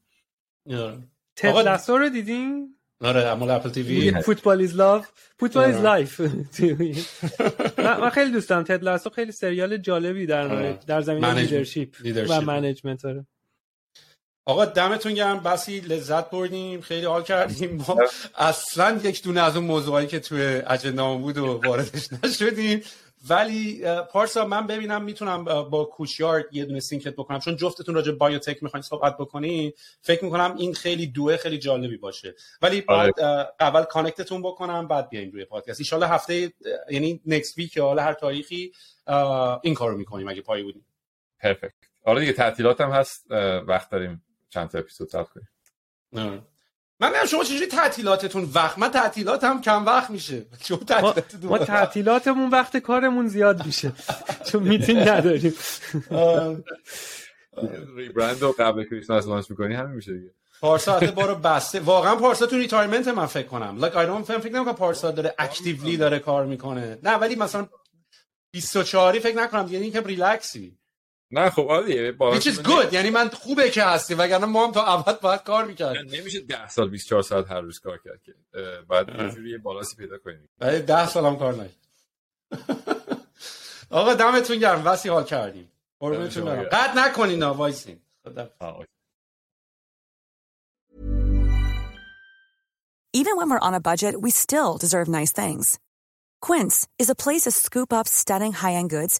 تد لاسو رو دیدین؟ آره مال اپل تی وی. فوتبال از لاف، فوتبال از لایف. من خیلی دوست دارم تد لاسو، خیلی سریال جالبی در در زمینه لیدرشپ و منیجمنت داره. آقا دمتون گرم، بسی لذت بردیم، خیلی حال کردیم، ما اصلا یک دونه از اون موضوعایی که توی اجندامون بود و واردش نشدیم. ولی پارسا من ببینم میتونم با کوچیارد یه دونه سینکت بکنم چون جفتتون راجع بایوتک میخواین صحبت بکنین، فکر میکنم این خیلی دوئه خیلی جالبی باشه. ولی بعد اول کانکتتون بکنم بعد بیایم روی پادکست ان شاءالله هفته یعنی نکست ویک یا حالا هر تاریخی این کارو میکنیم اگه پای بودیم. پرفکت. آره دیگه تعطیلات هم هست، وقت داریم چند تا اپیزود ضبط کنیم. من میگم شما چجوری تعطیلاتتون وقت، من تعطیلاتم کم وقت میشه چون تعطیلات ما, ما تعطیلاتمون وقت کارمون زیاد میشه چون میتینگ نداریم. ریبرندو قبل کریسمس لانچ میکنی همین میشه دیگه. پارسا حتی بارو بسته واقعا، پارسا تو ریتایرمنت من فکر کنم لایک آی دونت فکر نمیکنم پارسا داره اکتیولی داره کار میکنه. نه ولی مثلا بیست و چهار فکر نکنم دیگه، اینکه ریلکسی. نه خب عالیه which is good، یعنی من خوبه که هستی وگرنه ما هم تا ابد باید کار میکردیم. نمیشه ده سال بیست و چهار ساعت هر روز کار کرد که بعد یه جوری بالاسی پیدا کنیم. بعد ده سال هم کار نکردیم. آقا دمتون گرم، وسی حال کردیم، قربونتون برم. قد نکنین ها، وایسین. Even when we're on a budget we still deserve nice things. Quince is a place to scoop up stunning high-end goods